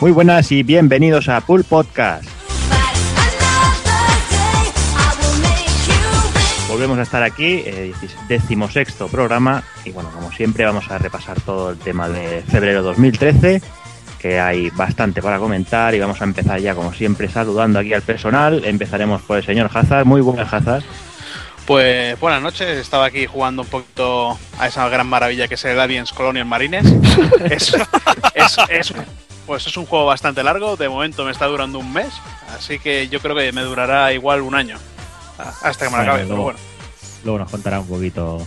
Muy buenas y bienvenidos a Pool Podcast. Volvemos a estar aquí, 16º programa, y bueno, como siempre vamos a repasar todo el tema de febrero 2013, que hay bastante para comentar, y vamos a empezar ya, como siempre, saludando aquí al personal. Empezaremos por el señor Hazard. Muy buenas, Hazard. Pues buenas noches, estaba aquí jugando un poquito a esa gran maravilla que es el Aliens Colonial Marines. Pues es un juego bastante largo, de momento me está durando un mes, así que yo creo que me durará igual un año, hasta que me acabe, pero bueno. Luego nos contará un poquito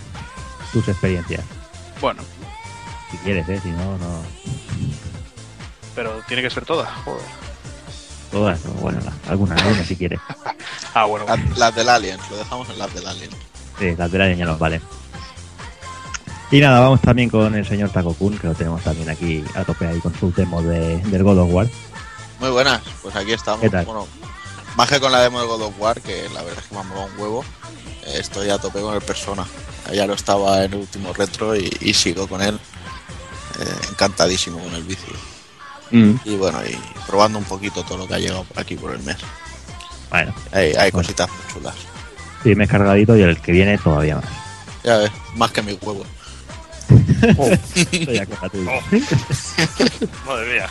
tus experiencias. Bueno. Si quieres, si no, no. Pero tiene que ser todas, joder. Todas, no, bueno, algunas si quieres. Ah, bueno. Las del Alien, lo dejamos en las del Alien. Sí, las del Alien ya nos vale. Y nada, vamos también con el señor Takokun, que lo tenemos también aquí a tope ahí con su demo del God of War. Muy buenas, pues aquí estamos. ¿Qué tal? Bueno, más que con la demo del God of War, que la verdad es que me ha molado un huevo, estoy a tope con el Persona. Ya lo estaba en el último retro y sigo con él, encantadísimo con el vicio. Y bueno, y probando un poquito todo lo que ha llegado por aquí por el mes. Bueno. Hay cositas muy chulas. Sí, me he cargadito y el que viene todavía más. Ya ves, más que mi huevo. Madre mía.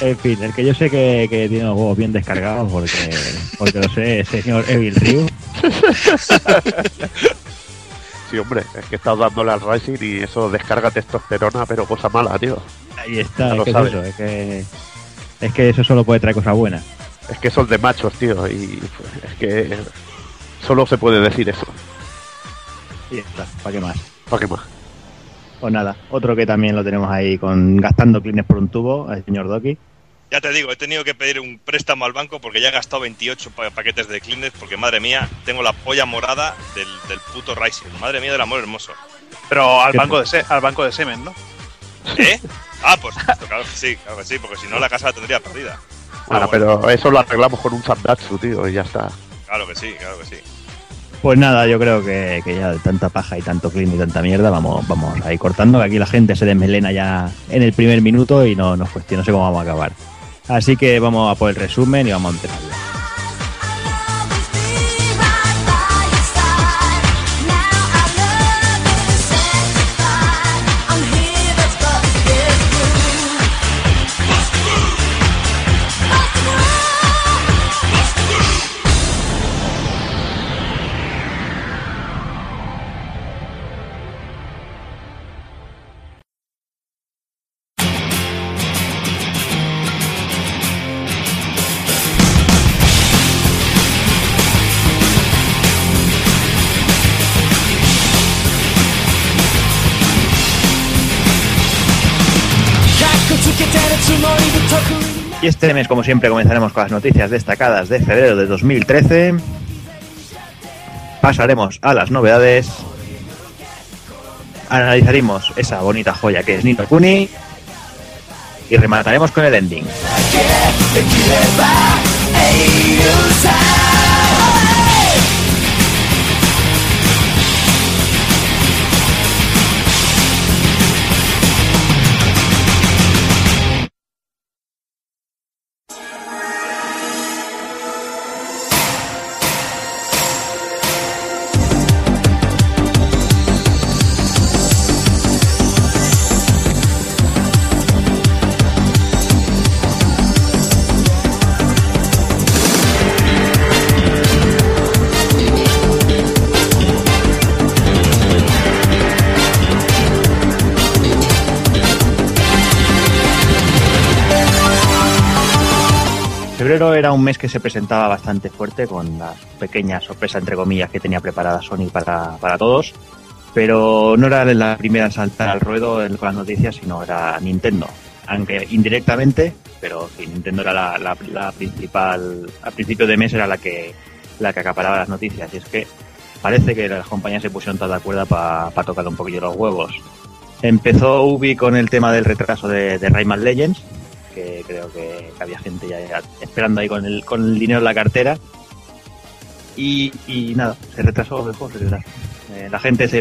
En fin, el que yo sé que tiene los huevos bien descargados porque lo sé, señor Evil Ryu. Sí, hombre, es que he estado dándole al Rising y eso descarga testosterona, pero cosa mala, tío. Ahí está, es que sabes. Eso, es que eso solo puede traer cosas buenas. Es que son de machos, tío, y es que solo se puede decir eso. Y ya está, ¿para qué más? Pues nada, otro que también lo tenemos ahí gastando clines por un tubo, el señor Doki. Ya te digo, he tenido que pedir un préstamo al banco porque ya he gastado 28 paquetes de clines porque, madre mía, tengo la polla morada del puto Rising. Madre mía del amor hermoso. Pero al banco de semen, ¿no? ¿Eh? Ah, pues claro que sí, porque si no la casa la tendría perdida. Bueno, pero eso lo arreglamos con un sandatsu, tío, y ya está. Claro que sí. Pues nada, yo creo que ya de tanta paja y tanto clean y tanta mierda vamos ahí cortando, que aquí la gente se desmelena ya en el primer minuto y no nos cuestiona, no sé cómo vamos a acabar. Así que vamos a por el resumen y vamos a empezar ya. Y este mes, como siempre, comenzaremos con las noticias destacadas de febrero de 2013. Pasaremos a las novedades. Analizaremos esa bonita joya que es Ni no Kuni. Y remataremos con el ending. Febrero era un mes que se presentaba bastante fuerte con las pequeñas sorpresas, entre comillas, que tenía preparada Sony para todos, pero no era la primera en saltar al ruedo con las noticias, sino era Nintendo, aunque indirectamente, pero sí, Nintendo era la principal. A principio de mes era la que acaparaba las noticias, y es que parece que las compañías se pusieron todas de acuerdo para tocar un poquillo los huevos. Empezó Ubi con el tema del retraso de Rayman Legends, que creo que había gente ya esperando ahí con el dinero en la cartera y nada, se retrasó el juego,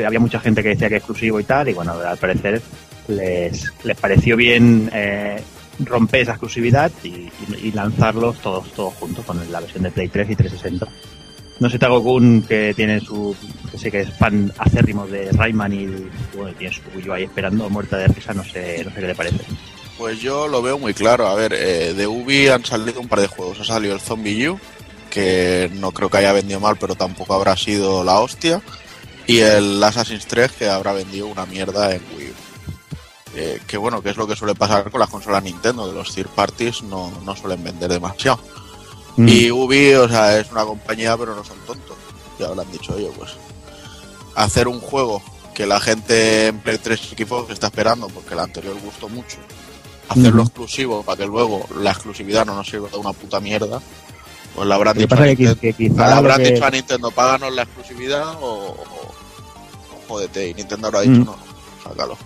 había mucha gente que decía que es exclusivo y tal, y bueno, al parecer les pareció bien romper esa exclusividad y lanzarlos todos juntos con la versión de Play 3 y 360. No sé, Takokun, que tiene su... que sé que es fan acérrimo de Rayman y bueno, tiene su Wii U ahí esperando, muerta de risa, no sé qué le parece. Pues yo lo veo muy claro. A ver, de Ubi han salido un par de juegos. Ha salido el Zombie U, que no creo que haya vendido mal, pero tampoco habrá sido la hostia. Y el Assassin's 3, que habrá vendido una mierda en Wii U. Que bueno, que es lo que suele pasar con las consolas Nintendo, de los third parties no suelen vender demasiado. Y Ubi, o sea, es una compañía, pero no son tontos. Ya habrán dicho, oye, pues hacer un juego que la gente en Play 3 y Xbox está esperando porque el anterior gustó mucho, hacerlo exclusivo para que luego la exclusividad no nos sirva de una puta mierda. Pues le habrán dicho, dicho a Nintendo, páganos la exclusividad o jódete. Y Nintendo habrá dicho, no, sácalo.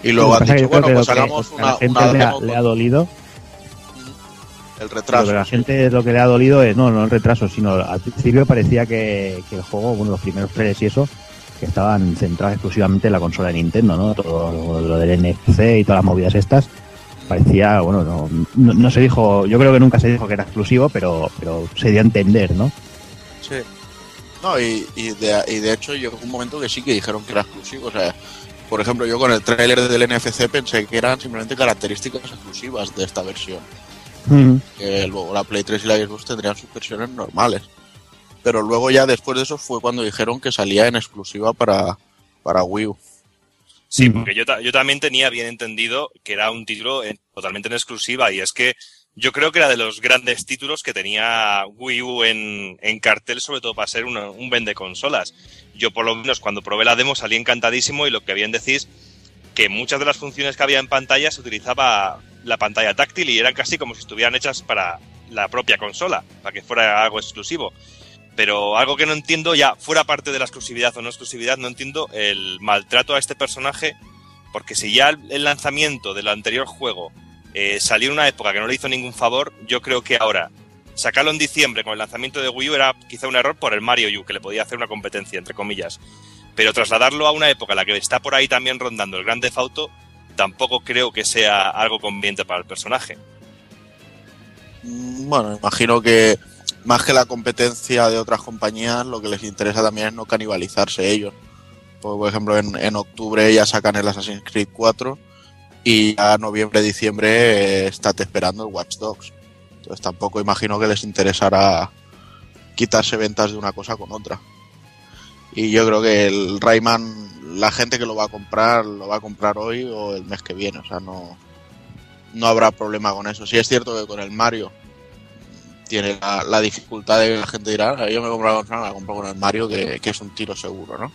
Y luego han dicho, bueno, pues hagamos una... La gente le ha dolido el retraso. Pero la gente lo que le ha dolido es, no el retraso, sino al principio parecía que el juego, bueno, los primeros trailers y eso, que estaban centrados exclusivamente en la consola de Nintendo, ¿no? Todo lo del NFC y todas las movidas estas. Parecía, bueno, no se dijo, yo creo que nunca se dijo que era exclusivo, pero se dio a entender, ¿no? Sí. No, y de hecho llegó un momento que sí que dijeron que era exclusivo. O sea, por ejemplo, yo con el tráiler del NFC pensé que eran simplemente características exclusivas de esta versión. Que luego la Play 3 y la Xbox tendrían sus versiones normales. Pero luego ya después de eso fue cuando dijeron que salía en exclusiva para Wii U. Sí, porque yo también tenía bien entendido que era un título totalmente en exclusiva, y es que yo creo que era de los grandes títulos que tenía Wii U en cartel, sobre todo para ser un vende consolas. Yo por lo menos cuando probé la demo salí encantadísimo, y lo que bien decís, que muchas de las funciones que había en pantalla se utilizaba la pantalla táctil y eran casi como si estuvieran hechas para la propia consola, para que fuera algo exclusivo. Pero algo que no entiendo, ya fuera parte de la exclusividad o no exclusividad, no entiendo el maltrato a este personaje, porque si ya el lanzamiento del anterior juego salió en una época que no le hizo ningún favor, yo creo que ahora sacarlo en diciembre con el lanzamiento de Wii U era quizá un error por el Mario U, que le podía hacer una competencia, entre comillas. Pero trasladarlo a una época en la que está por ahí también rondando el Grand Theft Auto, tampoco creo que sea algo conveniente para el personaje. Bueno, imagino que más que la competencia de otras compañías, lo que les interesa también es no canibalizarse ellos. Porque, por ejemplo, en octubre ya sacan el Assassin's Creed 4 y a noviembre, diciembre estate esperando el Watch Dogs. Entonces tampoco imagino que les interesará quitarse ventas de una cosa con otra. Y yo creo que el Rayman, la gente que lo va a comprar hoy o el mes que viene. O sea, no habrá problema con eso. Sí es cierto que con el Mario tiene la dificultad de que la gente dirá, yo me compro con el Mario, que es un tiro seguro, ¿no?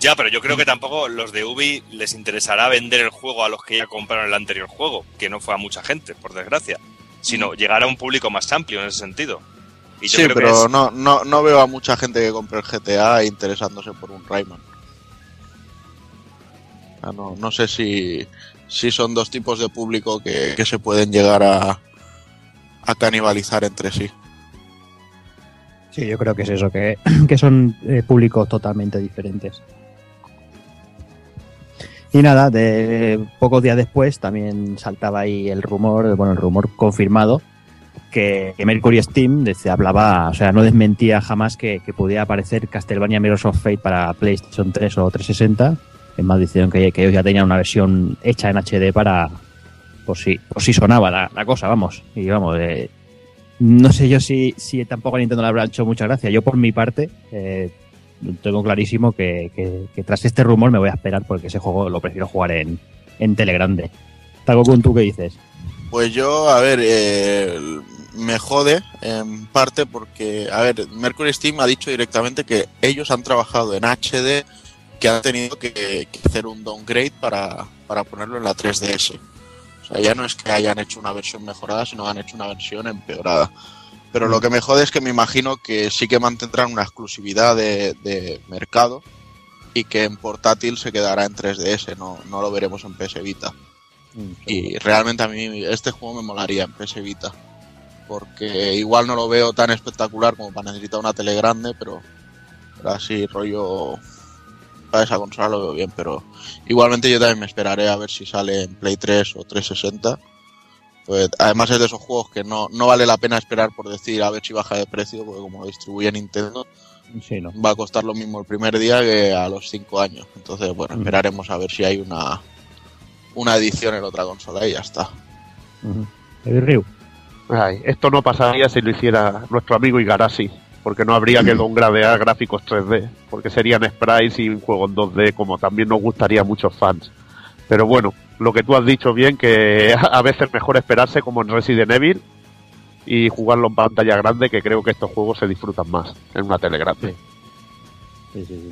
Ya, pero yo creo que tampoco los de Ubi les interesará vender el juego a los que ya compraron el anterior juego, que no fue a mucha gente, por desgracia, sino llegar a un público más amplio en ese sentido. Y yo sí, creo pero que es... no veo a mucha gente que compre el GTA interesándose por un Rayman. Ah, no sé si son dos tipos de público que se pueden llegar a canibalizar entre sí. Sí, yo creo que es eso, que son públicos totalmente diferentes. Y nada, pocos días después también saltaba ahí el rumor confirmado que Mercury Steam se hablaba, o sea, no desmentía jamás que pudiera aparecer Castlevania Mirrors of Fate para PlayStation 3 o 360. Es más, dijeron que ellos ya tenían una versión hecha en HD para... Por si sonaba la cosa, vamos. Y vamos, no sé yo si tampoco a Nintendo le habrá hecho mucha gracia. Yo, por mi parte, tengo clarísimo que tras este rumor me voy a esperar, porque ese juego lo prefiero jugar en Telegrande. Takokun, ¿tú qué dices? Pues yo, a ver, me jode en parte porque, a ver, Mercury Steam ha dicho directamente que ellos han trabajado en HD, que han tenido que hacer un downgrade para ponerlo en la 3DS. O sea, ya no es que hayan hecho una versión mejorada, sino que han hecho una versión empeorada. Pero lo que me jode es que me imagino que sí que mantendrán una exclusividad de mercado y que en portátil se quedará en 3DS, no lo veremos en PS Vita. Y realmente a mí este juego me molaría en PS Vita, porque igual no lo veo tan espectacular como para necesitar una tele grande, pero así rollo... para esa consola lo veo bien, pero igualmente yo también me esperaré a ver si sale en Play 3 o 360 Pues además es de esos juegos que no vale la pena esperar por decir a ver si baja de precio, porque como lo distribuye Nintendo, sí, no va a costar lo mismo el primer día que a los 5 años. Entonces, bueno, esperaremos a ver si hay una edición en otra consola y ya está. Evil Ryu. Ay, esto no pasaría si lo hiciera nuestro amigo Igarashi, porque no habría que downgradear gráficos 3D, porque serían sprites y un juego en 2D, como también nos gustaría a muchos fans. Pero bueno, lo que tú has dicho bien, que a veces mejor esperarse como en Resident Evil y jugarlo en pantalla grande, que creo que estos juegos se disfrutan más en una tele grande. Sí.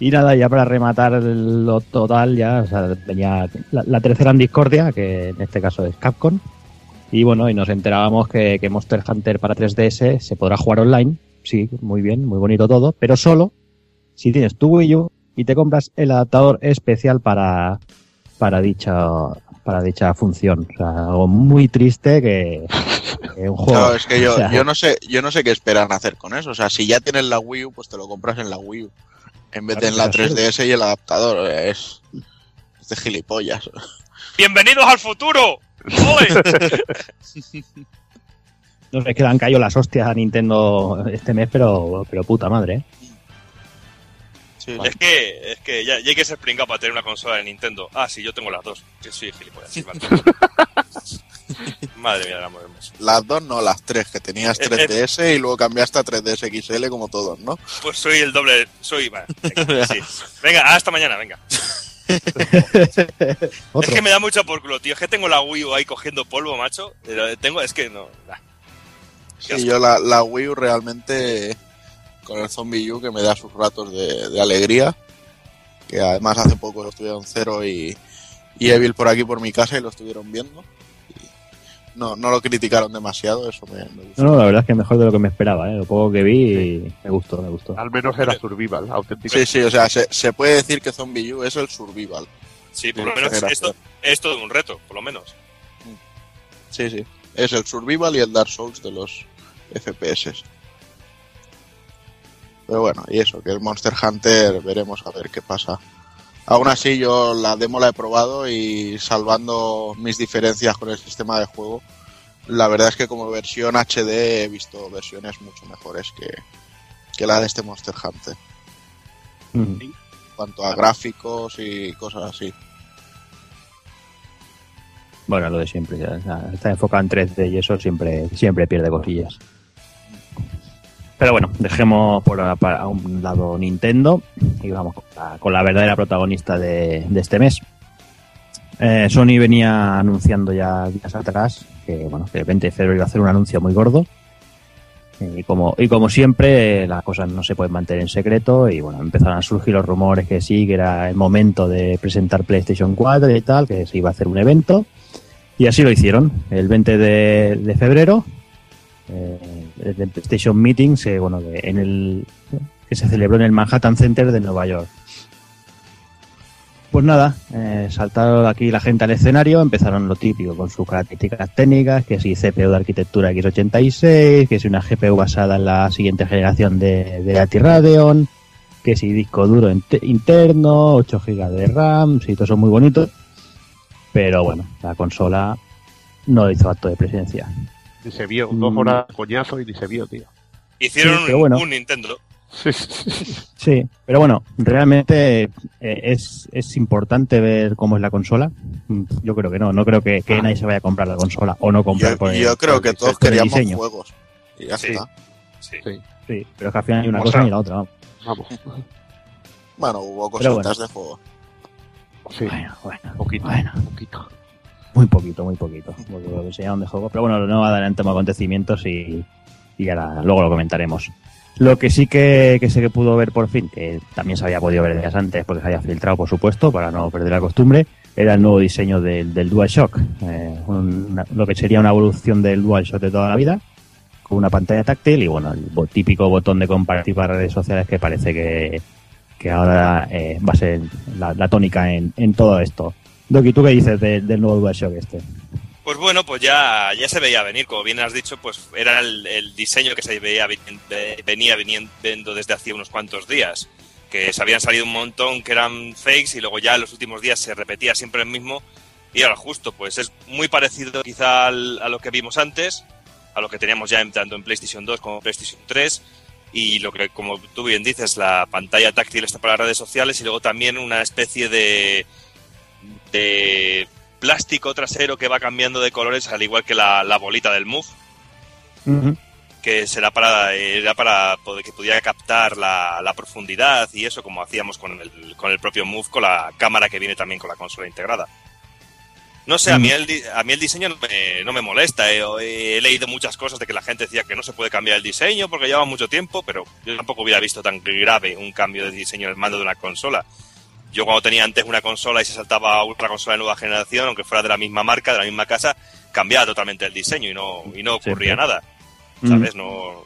Y nada, ya para rematar lo total, ya, o sea, venía la tercera en discordia, que en este caso es Capcom. Y bueno, y nos enterábamos que Monster Hunter para 3DS se podrá jugar online. Sí, muy bien, muy bonito todo, pero solo si tienes tu Wii U y te compras el adaptador especial para dicha función. O sea, algo muy triste que un juego. Claro, es que yo no sé qué esperan hacer con eso. O sea, si ya tienes la Wii U, pues te lo compras en la Wii U en vez de en la 3DS y el adaptador. O sea, es de gilipollas. ¡Bienvenidos al futuro! No sé, es que le han caído las hostias a Nintendo este mes, pero puta madre, ¿eh? Sí. Vale. Es que ya hay que ser pringado para tener una consola de Nintendo. Ah, sí, yo tengo las dos. Que soy gilipollas. Madre mía, la movemos. Las dos no, las tres, que tenías 3DS y luego cambiaste a 3DS XL como todos, ¿no? Pues soy el doble. Vale, venga, sí. Venga, hasta mañana, venga. Es que me da mucho por culo, tío. Es que tengo la Wii U ahí cogiendo polvo, macho. Es que no. Sí, yo la Wii U realmente, con el Zombie U, que me da sus ratos de alegría, que además hace poco estuvieron Cero y Evil por aquí por mi casa y lo estuvieron viendo. Y no lo criticaron demasiado, eso me gustó. No, la verdad es que mejor de lo que me esperaba, ¿eh? Lo poco que vi, sí. me gustó. Al menos era survival, auténtico. Sí, o sea, se puede decir que Zombie U es el survival. Sí, por lo menos es todo un reto, por lo menos. Sí. Es el survival y el Dark Souls de los FPS. Pero bueno, y eso, que el Monster Hunter veremos a ver qué pasa. Aún así, yo la demo la he probado y salvando mis diferencias con el sistema de juego, la verdad es que como versión HD he visto versiones mucho mejores que la de este Monster Hunter. En cuanto a gráficos y cosas así. Bueno, lo de siempre, ya está enfocado en 3D y eso siempre pierde cosillas. Pero bueno, dejemos por a un lado Nintendo y vamos con la verdadera protagonista de este mes. Sony venía anunciando ya días atrás que el 20 de febrero iba a hacer un anuncio muy gordo. Y como siempre, las cosas no se pueden mantener en secreto y bueno, empezaron a surgir los rumores que sí, que era el momento de presentar PlayStation 4 y tal, que se iba a hacer un evento. Y así lo hicieron, el 20 de febrero, desde el PlayStation Meeting que se celebró en el Manhattan Center de Nueva York. Pues nada, saltaron aquí la gente al escenario, empezaron lo típico con sus características técnicas, que si CPU de arquitectura X86, que si una GPU basada en la siguiente generación de Radeon, que si disco duro interno, 8 GB de RAM, sí, todo eso muy bonito. Pero bueno, la consola no hizo acto de presencia. Ni se vio, 2 horas coñazo y ni se vio, tío. Hicieron un Nintendo. Sí, pero bueno, realmente es importante ver cómo es la consola. Yo creo que no creo que nadie se vaya a comprar la consola o no comprar por el diseño. Yo creo que todos queríamos juegos y ya está. Sí, pero es que al final hay una cosa y la otra, ¿no? Vamos. Bueno, hubo cositas de juego. Sí. Bueno, poquito. Muy poquito. Porque lo enseñaron de juego. Pero bueno, no adelantamos acontecimientos y ahora luego lo comentaremos. Lo que sí que se pudo ver por fin, que también se había podido ver días antes porque se había filtrado, por supuesto, para no perder la costumbre, era el nuevo diseño del DualShock. Lo que sería una evolución del DualShock de toda la vida, con una pantalla táctil y bueno, el típico botón de compartir para redes sociales que parece que ahora va a ser la tónica en todo esto. Doki, ¿tú qué dices del nuevo DualShock este? Pues bueno, pues ya se veía venir, como bien has dicho, pues era el diseño que se venía viniendo desde hacía unos cuantos días, que se habían salido un montón que eran fakes y luego ya en los últimos días se repetía siempre el mismo Y ahora justo, pues es muy parecido quizá a lo que vimos antes, a lo que teníamos ya tanto en PlayStation 2 como en PlayStation 3, y lo que, como tú bien dices, la pantalla táctil está para las redes sociales, y luego también una especie de plástico trasero que va cambiando de colores, al igual que la bolita del Move, uh-huh, que será para poder, que pudiera captar la profundidad y eso, como hacíamos con el propio Move, con la cámara que viene también con la consola integrada. No sé, a mí el diseño no me molesta. He leído muchas cosas de que la gente decía que no se puede cambiar el diseño porque lleva mucho tiempo, pero yo tampoco hubiera visto tan grave un cambio de diseño en el mando de una consola. Yo cuando tenía antes una consola y se saltaba a otra consola de nueva generación, aunque fuera de la misma marca, de la misma casa, cambiaba totalmente el diseño y no ocurría nada, ¿sabes? No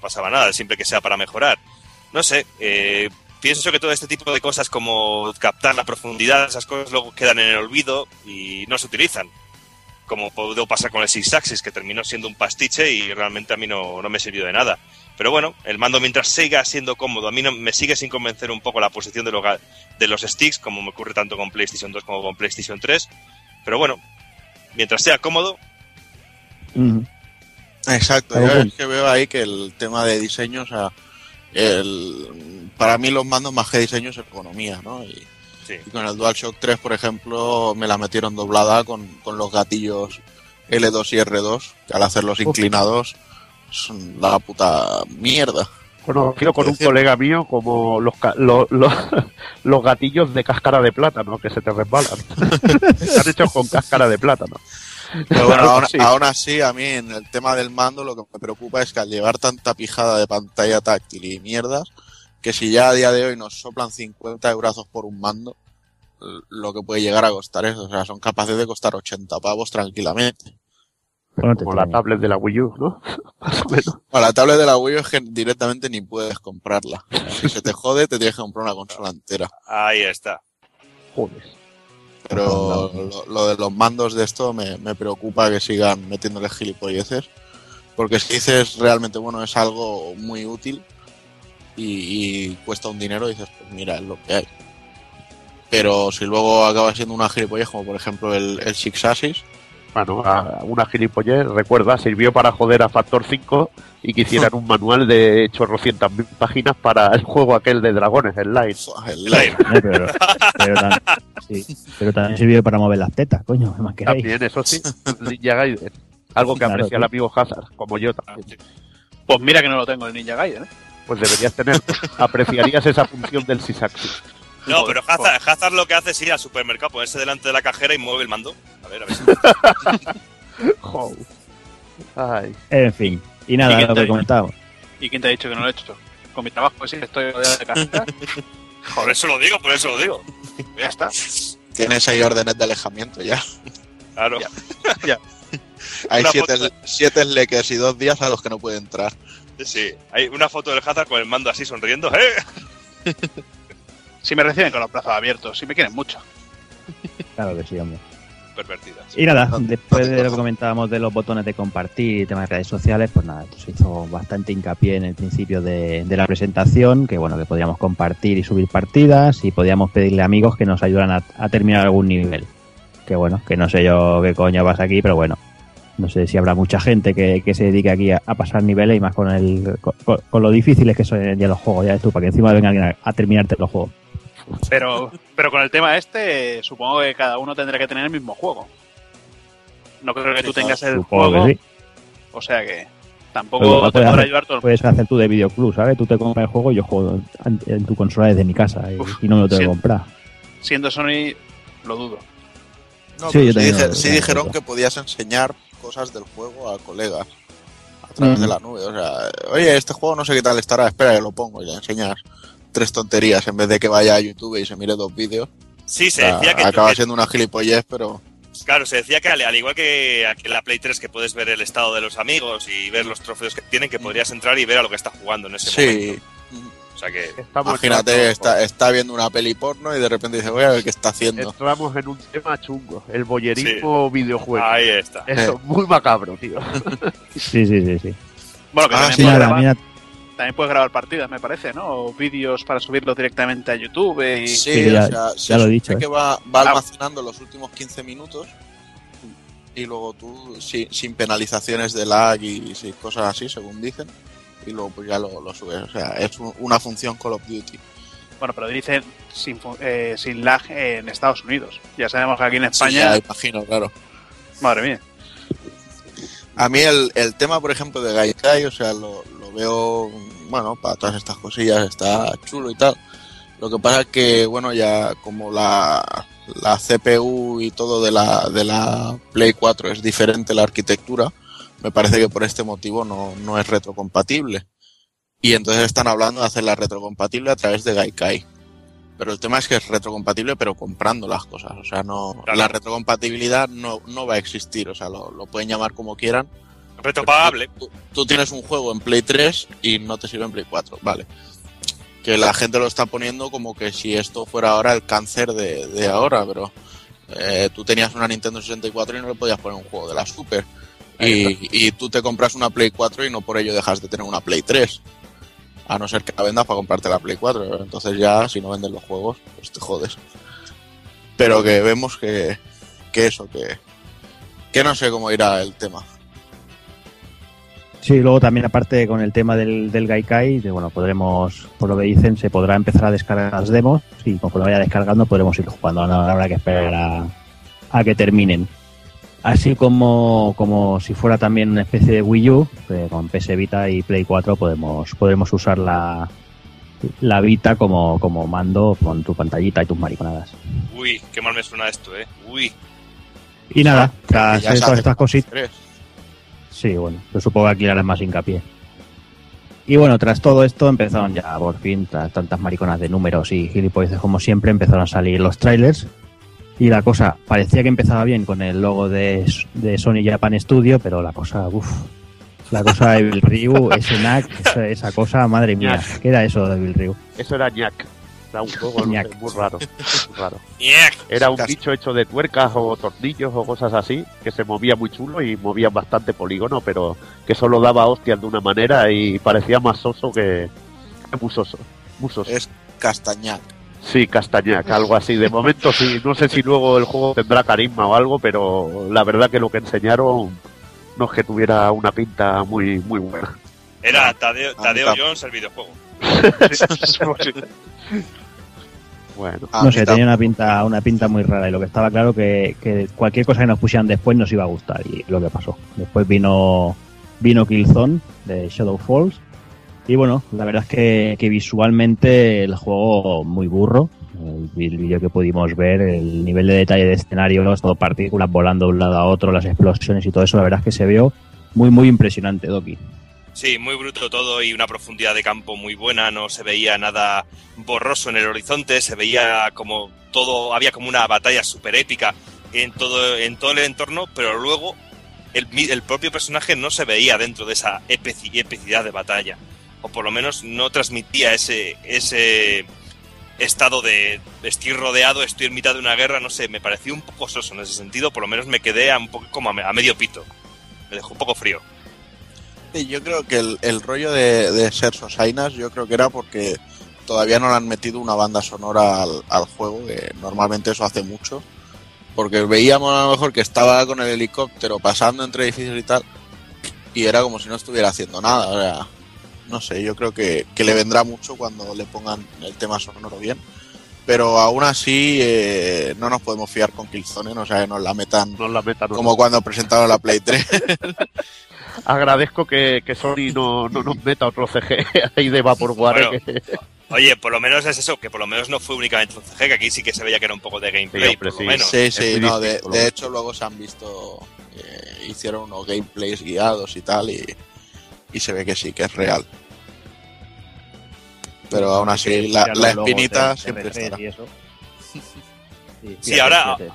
pasaba nada, siempre que sea para mejorar. No sé, pienso que todo este tipo de cosas como captar la profundidad, esas cosas luego quedan en el olvido y no se utilizan. Como pudo pasar con el Six Axis, que terminó siendo un pastiche y realmente a mí no me sirvió de nada. Pero bueno, el mando mientras siga siendo cómodo, a mí me sigue sin convencer un poco la posición de los sticks, como me ocurre tanto con PlayStation 2 como con PlayStation 3. Pero bueno, mientras sea cómodo... Mm. Exacto, yo es que veo ahí que el tema de diseño, o sea... para mí los mandos más que diseño es economía, ¿no? Y con el DualShock 3, por ejemplo, me la metieron doblada con los gatillos L2 y R2, que al hacerlos inclinados son la puta mierda. Bueno, quiero con un colega mío como los gatillos de cáscara de plátano que se te resbalan. Están hechos con cáscara de plátano. Pero bueno, aún así, a mí en el tema del mando lo que me preocupa es que al llevar tanta pijada de pantalla táctil y mierdas, que si ya a día de hoy nos soplan 50 euros por un mando, lo que puede llegar a costar eso, o sea, son capaces de costar 80 pavos tranquilamente. Bueno, como la tablet de la Wii U, ¿no? Más o menos. Bueno, la tablet de la Wii U es que directamente ni puedes comprarla. Si se te jode, te tienes que comprar una consola entera. Ahí está. Joder. Pero lo de los mandos de esto me preocupa que sigan metiéndole gilipolleces, porque si dices realmente, bueno, es algo muy útil y cuesta un dinero, dices, pues mira, es lo que hay. Pero si luego acaba siendo una gilipollez, como por ejemplo el Six Axis. Bueno, una gilipollez, recuerda, sirvió para joder a Factor 5 y que hicieran un manual de 800.000 páginas para el juego aquel de dragones, el Light. Pero también sirvió para mover las tetas, coño, más que ahí. También, eso sí, Ninja Gaiden. Algo que aprecia el amigo Hazard, como yo también. Pues mira que no lo tengo el Ninja Gaiden, ¿eh? Pues deberías tener, apreciarías esa función del Six-Axis. No, pero Hazard lo que hace es ir al supermercado, ponerse delante de la cajera y mueve el mando. A ver. Ay. En fin, y nada, lo que comentábamos. ¿Y quién te ha dicho que no lo he hecho? Con mi trabajo, sí, estoy rodeado de cajera. Por eso lo digo. Ya está. Tienes ahí órdenes de alejamiento ya. Claro. Ya. Hay 7 leques y 2 días a los que no puede entrar. Sí, hay una foto del Hazard con el mando así sonriendo, ¿eh? Si me reciben con los brazos abiertos, si me quieren mucho. Claro que sí, hombre. Pervertidas. Y nada, después de lo que comentábamos de los botones de compartir y temas de redes sociales, pues nada, se hizo bastante hincapié en el principio de la presentación, que bueno, que podíamos compartir y subir partidas y podíamos pedirle a amigos que nos ayudaran a terminar algún nivel. Que bueno, que no sé yo qué coño pasa aquí, pero bueno, no sé si habrá mucha gente que se dedique aquí a pasar niveles, y más con lo difíciles que son ya los juegos, ya ves tú, para que encima venga alguien a terminarte los juegos. Pero con el tema este, supongo que cada uno tendrá que tener el mismo juego. No creo que tú tengas el juego. Sí. O sea que tampoco te podrá ayudar todo. Puedes hacer tú de videoclub, ¿sabes? Tú te compras el juego y yo juego en tu consola desde mi casa. Uf, y no me lo tengo que comprar. Siendo Sony, lo dudo. No, sí, dijeron que podías enseñar cosas del juego a colegas a través de la nube. O sea, oye, este juego no sé qué tal estará. Espera, que lo pongo y le enseñas 3 tonterías en vez de que vaya a YouTube y se mire 2 vídeos. Sí, se decía que... Acaba siendo una gilipollez, pero... Claro, se decía que al igual que en la Play 3, que puedes ver el estado de los amigos y ver los trofeos que tienen, que podrías entrar y ver a lo que está jugando en ese momento. Sí. O sea que... Imagínate, está viendo una peli porno y de repente dice, voy a ver qué está haciendo. Entramos en un tema chungo, el boyerismo videojuego. Ahí está. Eso, muy macabro, tío. Sí. Bueno, que también... También puedes grabar partidas, me parece, ¿no? O vídeos para subirlos directamente a YouTube. Y... Sí, ya, o sea, ya lo he dicho. Es que va almacenando los últimos 15 minutos y luego tú, sin penalizaciones de lag y sin cosas así, según dicen, y luego pues ya lo subes. O sea, es una función Call of Duty. Bueno, pero dicen sin lag en Estados Unidos. Ya sabemos que aquí en España... Sí, ya, imagino, claro. Madre mía. A mí el tema, por ejemplo, de Gaikai, o sea, lo veo, bueno, para todas estas cosillas está chulo y tal. Lo que pasa es que, bueno, ya como la CPU y todo de la Play 4 es diferente la arquitectura, me parece que por este motivo no es retrocompatible. Y entonces están hablando de hacerla retrocompatible a través de Gaikai. Pero el tema es que es retrocompatible, pero comprando las cosas. O sea, no, claro. La retrocompatibilidad no va a existir. O sea, lo pueden llamar como quieran. Retropagable. Tú tienes un juego en Play 3 y no te sirve en Play 4. Vale. Que la gente lo está poniendo como que si esto fuera ahora el cáncer de ahora, pero tú tenías una Nintendo 64 y no le podías poner un juego de la Super. Y tú te compras una Play 4 y no por ello dejas de tener una Play 3. A no ser que la vendas para comprarte la Play 4. Entonces ya, si no vendes los juegos, pues te jodes. Pero que vemos que eso, que no sé cómo irá el tema. Sí, luego también aparte con el tema del Gaikai, bueno, podremos, por lo que dicen, se podrá empezar a descargar las demos y conforme vaya descargando podremos ir jugando. No habrá que esperar a que terminen. Así como si fuera también una especie de Wii U, que con PS Vita y Play 4 podemos usar la Vita como mando con tu pantallita y tus mariconadas. Uy, qué mal me suena esto, Uy. Y nada, todas estas cositas. Sí, bueno, yo supongo que aquí le harán más hincapié. Y bueno, tras todo esto empezaron ya, por fin, tras tantas mariconas de números y gilipolleces como siempre, empezaron a salir los trailers. Y la cosa parecía que empezaba bien con el logo de Sony Japan Studio, pero la cosa de Evil Ryu, ese NAC, esa cosa, madre mía, ¿qué era eso de Evil Ryu? Eso era ñac, era un juego muy raro, muy raro. Era un bicho hecho de tuercas o tornillos o cosas así, que se movía muy chulo y movía bastante polígono, pero que solo daba hostias de una manera y parecía más soso que musoso. Es castañac. Sí, castañac, algo así. De momento sí, no sé si luego el juego tendrá carisma o algo, pero la verdad que lo que enseñaron no es que tuviera una pinta muy muy buena. Era Tadeo Jones el videojuego. Bueno, no sé, tenía una pinta muy rara y lo que estaba claro que cualquier cosa que nos pusieran después nos iba a gustar y lo que pasó. Después vino Killzone de Shadow Falls. Y bueno, la verdad es que visualmente el juego muy burro. El vídeo que pudimos ver, el nivel de detalle de escenarios, todo partículas volando de un lado a otro, las explosiones y todo eso, la verdad es que se vio muy muy impresionante, Doki. Sí, muy bruto todo y una profundidad de campo muy buena, no se veía nada borroso en el horizonte, se veía como todo, había como una batalla súper épica en todo el entorno, pero luego el propio personaje no se veía dentro de esa epicidad de batalla. O por lo menos no transmitía ese estado de estoy rodeado, estoy en mitad de una guerra, no sé, me pareció un poco soso en ese sentido, por lo menos me quedé un poco como a medio pito, me dejó un poco frío. Sí, yo creo que el rollo de ser sosainas, yo creo que era porque todavía no le han metido una banda sonora al juego, que normalmente eso hace mucho, porque veíamos a lo mejor que estaba con el helicóptero pasando entre edificios y tal, y era como si no estuviera haciendo nada, o sea... No sé, yo creo que le vendrá mucho cuando le pongan el tema sonoro bien. Pero aún así no nos podemos fiar con Killzone, o sea, nos la metan como cuando presentaron la Play 3. Agradezco que Sony no nos meta otro CG ahí de vaporware. Bueno, oye, por lo menos es eso, que por lo menos no fue únicamente un CG, que aquí sí que se veía que era un poco de gameplay, sí, por lo menos. Sí, no, de hecho luego se han visto, hicieron unos gameplays guiados y tal, y se ve que sí, que es real. Pero aún así, la espinita siempre estará. Sí,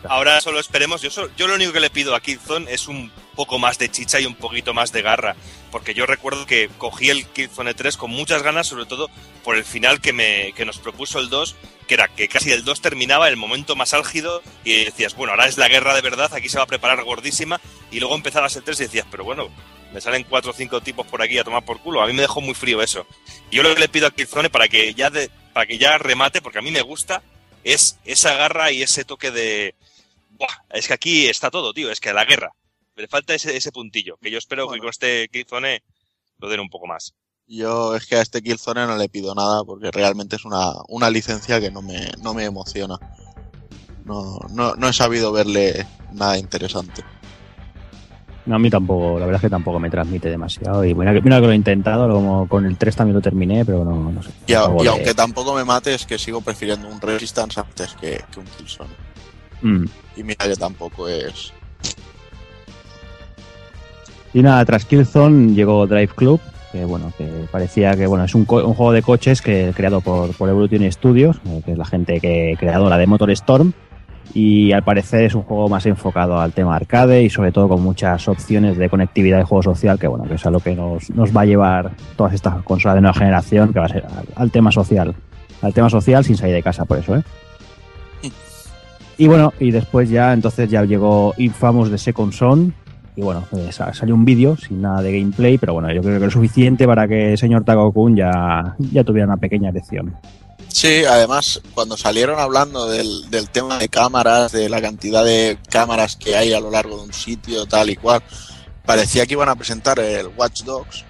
ahora solo esperemos. Yo lo único que le pido a Killzone es un poco más de chicha y un poquito más de garra. Porque yo recuerdo que cogí el Killzone 3 con muchas ganas, sobre todo por el final que nos propuso el 2, que era que casi el 2 terminaba el momento más álgido y decías, bueno, ahora es la guerra de verdad, aquí se va a preparar gordísima. Y luego empezabas el 3 y decías, pero bueno... Me salen 4 o 5 tipos por aquí a tomar por culo. A mí me dejó muy frío eso. Yo lo que le pido a Killzone para que ya remate, porque a mí me gusta, es esa garra y ese toque de... ¡Buah! Es que aquí está todo, tío, es que la guerra. Le falta ese puntillo, que yo espero que con este Killzone lo den un poco más. Yo es que a este Killzone no le pido nada, porque realmente es una licencia que no me emociona. No he sabido verle nada interesante. No, a mí tampoco, la verdad es que tampoco me transmite demasiado. Y mira que lo he intentado, como con el 3 también lo terminé, pero no sé. Y aunque tampoco me mate, es que sigo prefiriendo un Resistance antes que un Killzone. Y mira que tampoco es... Y nada, tras Killzone llegó Drive Club, que parecía que es un juego de coches que creado por Evolution Studios, que es la gente que creadora de Motor Storm. Y al parecer es un juego más enfocado al tema arcade y sobre todo con muchas opciones de conectividad y juego social, que es a lo que nos va a llevar todas estas consolas de nueva generación, que va a ser al tema social. Al tema social sin salir de casa, por eso, ¿eh? Y y después ya llegó Infamous de Second Son. Y salió un vídeo sin nada de gameplay, pero yo creo que es suficiente para que el señor Takokun ya tuviera una pequeña lección. Sí, además, cuando salieron hablando del tema de cámaras, de la cantidad de cámaras que hay a lo largo de un sitio, tal y cual, parecía que iban a presentar el Watch Dogs.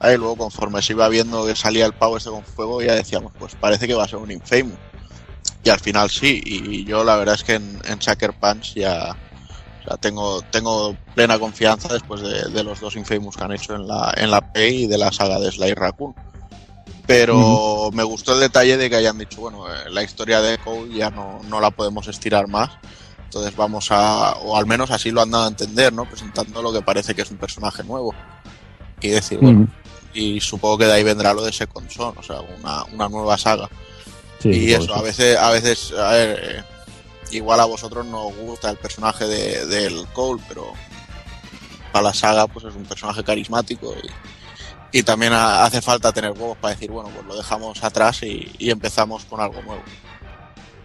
Ahí luego, conforme se iba viendo que salía el pavo este con fuego, ya decíamos, pues parece que va a ser un Infamous. Y al final sí, y yo la verdad es que en Sucker Punch ya... O sea, tengo plena confianza después de los dos Infamous que han hecho en la Play y de la saga de Sly Raccoon. Pero me gustó el detalle de que hayan dicho, la historia de Cole ya no la podemos estirar más. Entonces vamos a, o al menos así lo han dado a entender, ¿no? Presentando lo que parece que es un personaje nuevo. Y decir, y supongo que de ahí vendrá lo de Second Son, o sea, una nueva saga. Sí, y eso, a veces, a ver... igual a vosotros no os gusta el personaje del Cole, pero para la saga pues es un personaje carismático y también hace falta tener huevos para decir, pues lo dejamos atrás y empezamos con algo nuevo.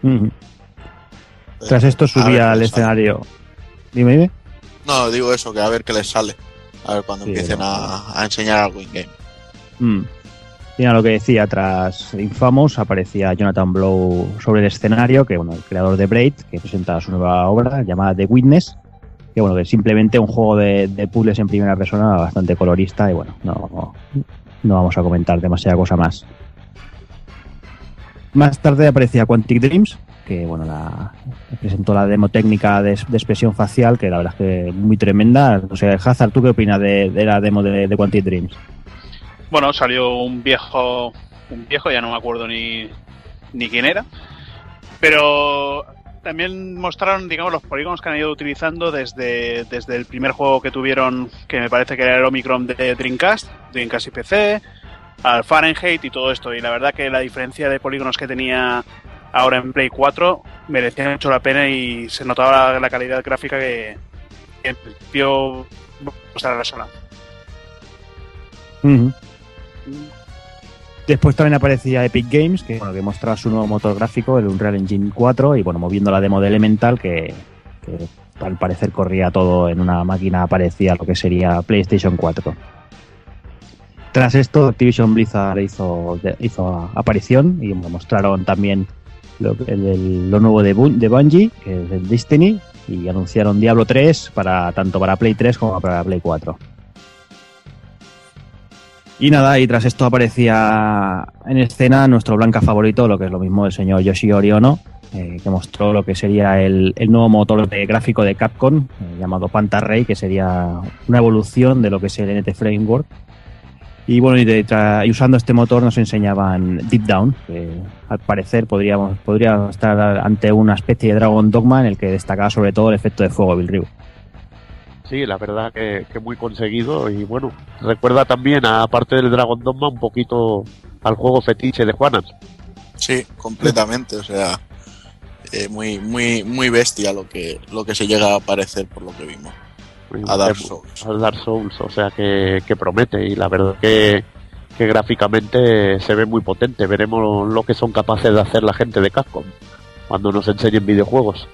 Entonces, tras esto subía al escenario. Dime. No, digo eso, que a ver qué les sale. A ver cuando empiecen a enseñar algo in-game. Mira lo que decía, tras Infamous aparecía Jonathan Blow sobre el escenario, que el creador de Braid, que presenta su nueva obra llamada The Witness, que es simplemente un juego de puzzles en primera persona bastante colorista y no vamos a comentar demasiada cosa más. Más tarde aparecía Quantic Dreams, que presentó la demo técnica de expresión facial, que la verdad es que muy tremenda. O sea, Hazard, ¿tú qué opinas de la demo de Quantic Dreams? Bueno, salió un viejo, ya no me acuerdo ni quién era, pero también mostraron, digamos, los polígonos que han ido utilizando desde el primer juego que tuvieron, que me parece que era el Omicron de Dreamcast y PC, al Fahrenheit y todo esto, y la verdad que la diferencia de polígonos que tenía ahora en Play 4 merecía mucho la pena y se notaba la calidad gráfica que empezó a mostrar la sala. Después también aparecía Epic Games, que mostraba su nuevo motor gráfico, el Unreal Engine 4, y moviendo la demo de Elemental, que al parecer corría todo en una máquina parecida a lo que sería PlayStation 4. Tras esto, Activision Blizzard hizo aparición y mostraron también lo nuevo de Bungie, que es el Destiny, y anunciaron Diablo 3 tanto para Play 3 como para Play 4. Y nada, y tras esto aparecía en escena nuestro blanca favorito, lo que es lo mismo el señor Yoshiori Ono, que mostró lo que sería el nuevo motor de gráfico de Capcom, llamado Pantarray, que sería una evolución de lo que es el NT Framework. Y y usando este motor nos enseñaban Deep Down, que al parecer podría estar ante una especie de Dragon Dogma en el que destacaba sobre todo el efecto de fuego de Evil Ryu. Sí, la verdad que muy conseguido y recuerda también, aparte del Dragon Dogma, un poquito al juego fetiche de Juanan. Sí, completamente, o sea, muy muy muy bestia lo que se llega a parecer por lo que vimos. A Dark Souls. A Dark Souls, o sea que promete y la verdad que gráficamente se ve muy potente. Veremos lo que son capaces de hacer la gente de Capcom cuando nos enseñen videojuegos.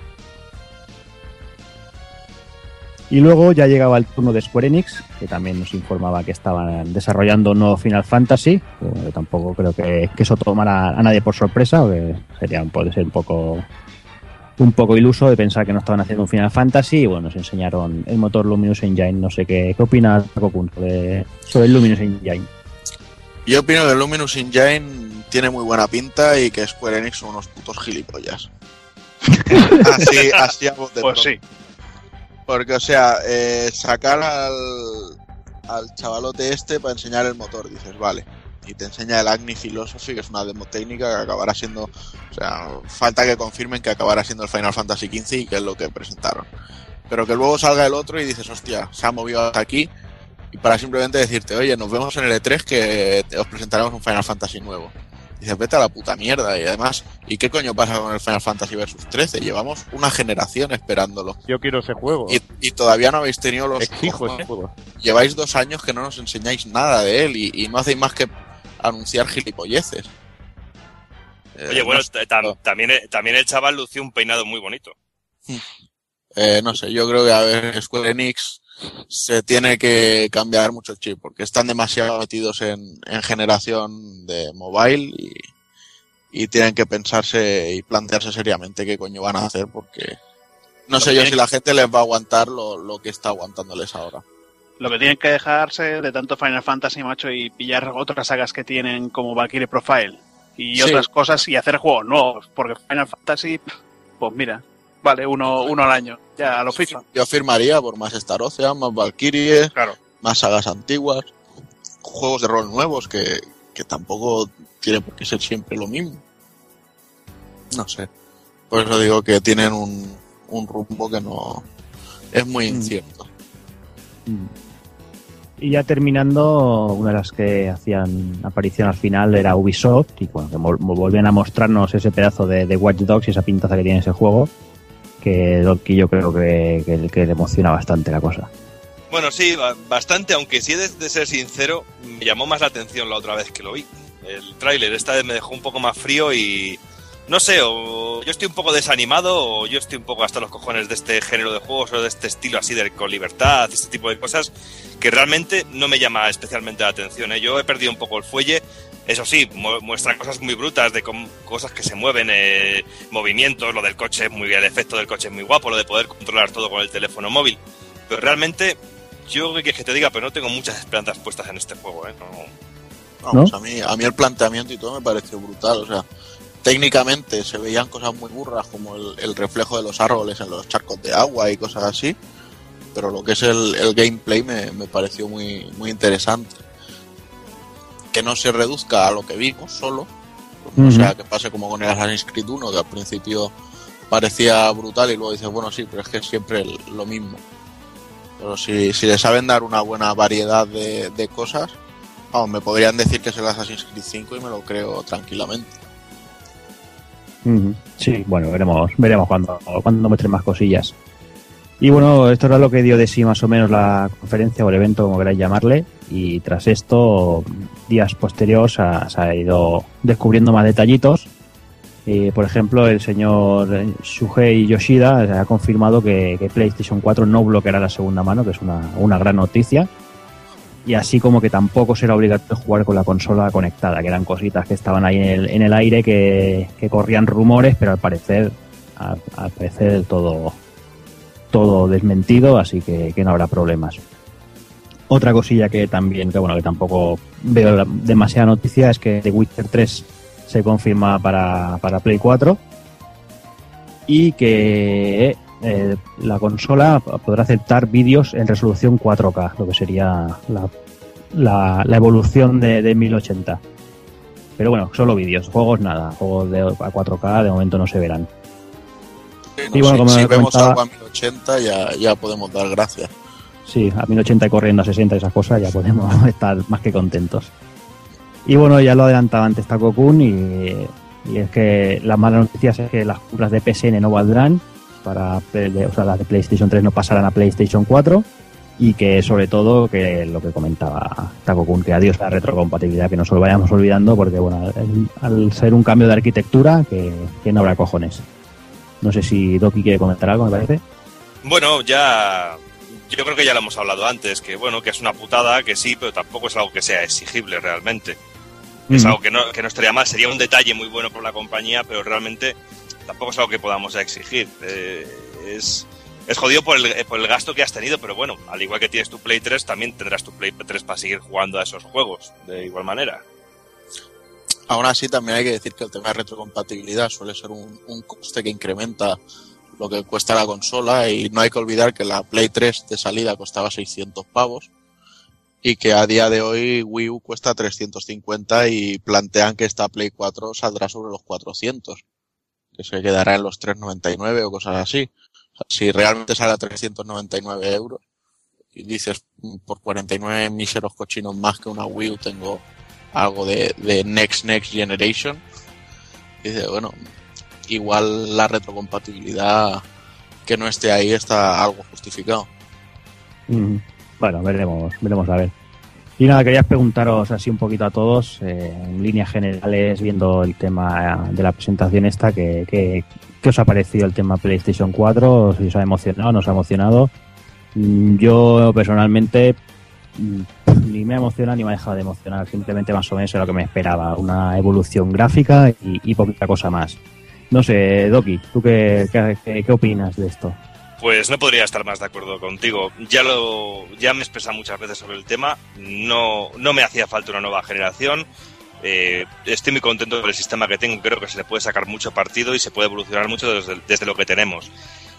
Y luego ya llegaba el turno de Square Enix, que también nos informaba que estaban desarrollando un nuevo Final Fantasy. Yo tampoco creo que eso tomara a nadie por sorpresa, porque sería, puede ser un poco iluso de pensar que no estaban haciendo un Final Fantasy. Y bueno, nos enseñaron el motor Luminous Engine. No sé qué opina Takokun sobre el Luminous Engine. Yo opino que el Luminous Engine tiene muy buena pinta y que Square Enix son unos putos gilipollas. así a voz de pues sí. Porque, o sea, sacar al chavalote este para enseñar el motor, dices, vale. Y te enseña el Agni Philosophy, que es una demo técnica que acabará siendo... O sea, falta que confirmen que acabará siendo el Final Fantasy XV y que es lo que presentaron. Pero que luego salga el otro y dices, hostia, se ha movido hasta aquí. Y para simplemente decirte, oye, nos vemos en el E3 que os presentaremos un Final Fantasy nuevo. Dices, vete a la puta mierda. Y además, ¿y qué coño pasa con el Final Fantasy Versus 13? Llevamos una generación esperándolo. Yo quiero ese juego. Y todavía no habéis tenido los... Exijo ese juego. Lleváis 2 años que no nos enseñáis nada de él y no hacéis más que anunciar gilipolleces. Oye, bueno, también el chaval lució un peinado muy bonito. No sé, yo creo que a ver, Square Enix se tiene que cambiar mucho el chip, porque están demasiado metidos en generación de mobile y tienen que pensarse y plantearse seriamente qué coño van a hacer, porque no sé yo si la gente les va a aguantar lo que está aguantándoles ahora. Lo que tienen que dejarse de tanto Final Fantasy, macho, y pillar otras sagas que tienen como Valkyrie Profile y otras cosas y hacer juegos nuevos, porque Final Fantasy, pues mira, vale, uno al año, ya a lo FIFA. Yo firmaría por más Star Ocean, más Valkyrie, claro, más sagas antiguas, juegos de rol nuevos que tampoco tiene por qué ser siempre lo mismo. No sé, por eso digo que tienen un rumbo que no es muy incierto. Y ya terminando, una de las que hacían aparición al final era Ubisoft, y bueno, que volvían a mostrarnos ese pedazo de Watch Dogs y esa pintaza que tiene ese juego, que Doki yo creo que le emociona bastante la cosa. Bueno, sí, bastante, aunque si he de ser sincero, me llamó más la atención la otra vez que lo vi. El tráiler esta vez me dejó un poco más frío y... No sé, o yo estoy un poco desanimado o yo estoy un poco hasta los cojones de este género de juegos o de este estilo así de con libertad, este tipo de cosas que realmente no me llama especialmente la atención, ¿eh? Yo he perdido un poco el fuelle, eso sí, muestra cosas muy brutas de cosas que se mueven, movimientos, lo del coche, el efecto del coche es muy guapo, lo de poder controlar todo con el teléfono móvil, pero realmente yo que te diga, pero no tengo muchas esperanzas puestas en este juego, ¿eh? No. Vamos, ¿no? A mí el planteamiento y todo me pareció brutal, o sea, técnicamente se veían cosas muy burras como el reflejo de los árboles en los charcos de agua y cosas así, pero lo que es el gameplay me pareció muy, muy interesante. Que no se reduzca a lo que vimos solo, o sea, que pase como con el Assassin's Creed 1, que al principio parecía brutal y luego dices, bueno, sí, pero es que es siempre lo mismo. Pero si le saben dar una buena variedad de cosas, vamos, me podrían decir que es el Assassin's Creed 5 y me lo creo tranquilamente. Sí, bueno, veremos cuando muestren más cosillas. Y bueno, esto era lo que dio de sí más o menos la conferencia o el evento, como queráis llamarle. Y tras esto, días posteriores se ha ido descubriendo más detallitos. Por ejemplo, el señor Shuhei Yoshida ha confirmado que PlayStation 4 no bloqueará la segunda mano, que es una gran noticia. Y así como que tampoco será obligatorio jugar con la consola conectada, que eran cositas que estaban ahí en el aire, que corrían rumores, pero al parecer todo desmentido, así que no habrá problemas. Otra cosilla que tampoco veo demasiada noticia es que The Witcher 3 se confirma para Play 4 y que la consola podrá aceptar vídeos en resolución 4K, lo que sería la evolución de 1080. Pero bueno, solo vídeos, juegos nada, juegos a 4K de momento no se verán. Sí, no, y bueno, si vemos algo a 1080 ya podemos dar gracias. Sí, a 1080 y corriendo a 60 y esas cosas ya podemos estar más que contentos. Y bueno, ya lo adelantaba antes Takokun y es que las malas noticias es que las compras de PSN no valdrán. Las de PlayStation 3 no pasarán a PlayStation 4 y que sobre todo que lo que comentaba Takokun, que adiós a la retrocompatibilidad, que no se lo vayamos olvidando, porque bueno, al ser un cambio de arquitectura que no habrá cojones. No sé si Doki quiere comentar algo, me parece. Bueno, ya yo creo que ya lo hemos hablado antes, que bueno, que es una putada, que sí, pero tampoco es algo que sea exigible realmente. Es algo que no estaría mal, sería un detalle muy bueno por la compañía, pero realmente tampoco es algo que podamos exigir. Es jodido por el gasto que has tenido, pero bueno, al igual que tienes tu Play 3, también tendrás tu Play 3 para seguir jugando a esos juegos, de igual manera. Aún así, también hay que decir que el tema de retrocompatibilidad suele ser un coste que incrementa lo que cuesta la consola, y no hay que olvidar que la Play 3 de salida costaba 600 pavos y que a día de hoy Wii U cuesta 350 y plantean que esta Play 4 saldrá sobre los 400, que se quedará en los 399 o cosas así. Si realmente sale a 399 euros y dices, por 49 míseros cochinos más que una Wii U tengo algo de Next Generation, y dices, bueno, igual la retrocompatibilidad que no esté ahí está algo justificado. Bueno, veremos a ver. Y nada, quería preguntaros así un poquito a todos, en líneas generales, viendo el tema de la presentación esta, ¿qué os ha parecido el tema PlayStation 4? ¿Si os ha emocionado o no os ha emocionado? Yo personalmente ni me ha emocionado ni me ha dejado de emocionar, simplemente más o menos es lo que me esperaba, una evolución gráfica y poquita cosa más. No sé, Doki, ¿tú qué opinas de esto? Pues no podría estar más de acuerdo contigo. Ya me he expresado muchas veces sobre el tema. No me hacía falta una nueva generación. Estoy muy contento con el sistema que tengo. Creo que se le puede sacar mucho partido y se puede evolucionar mucho desde lo que tenemos.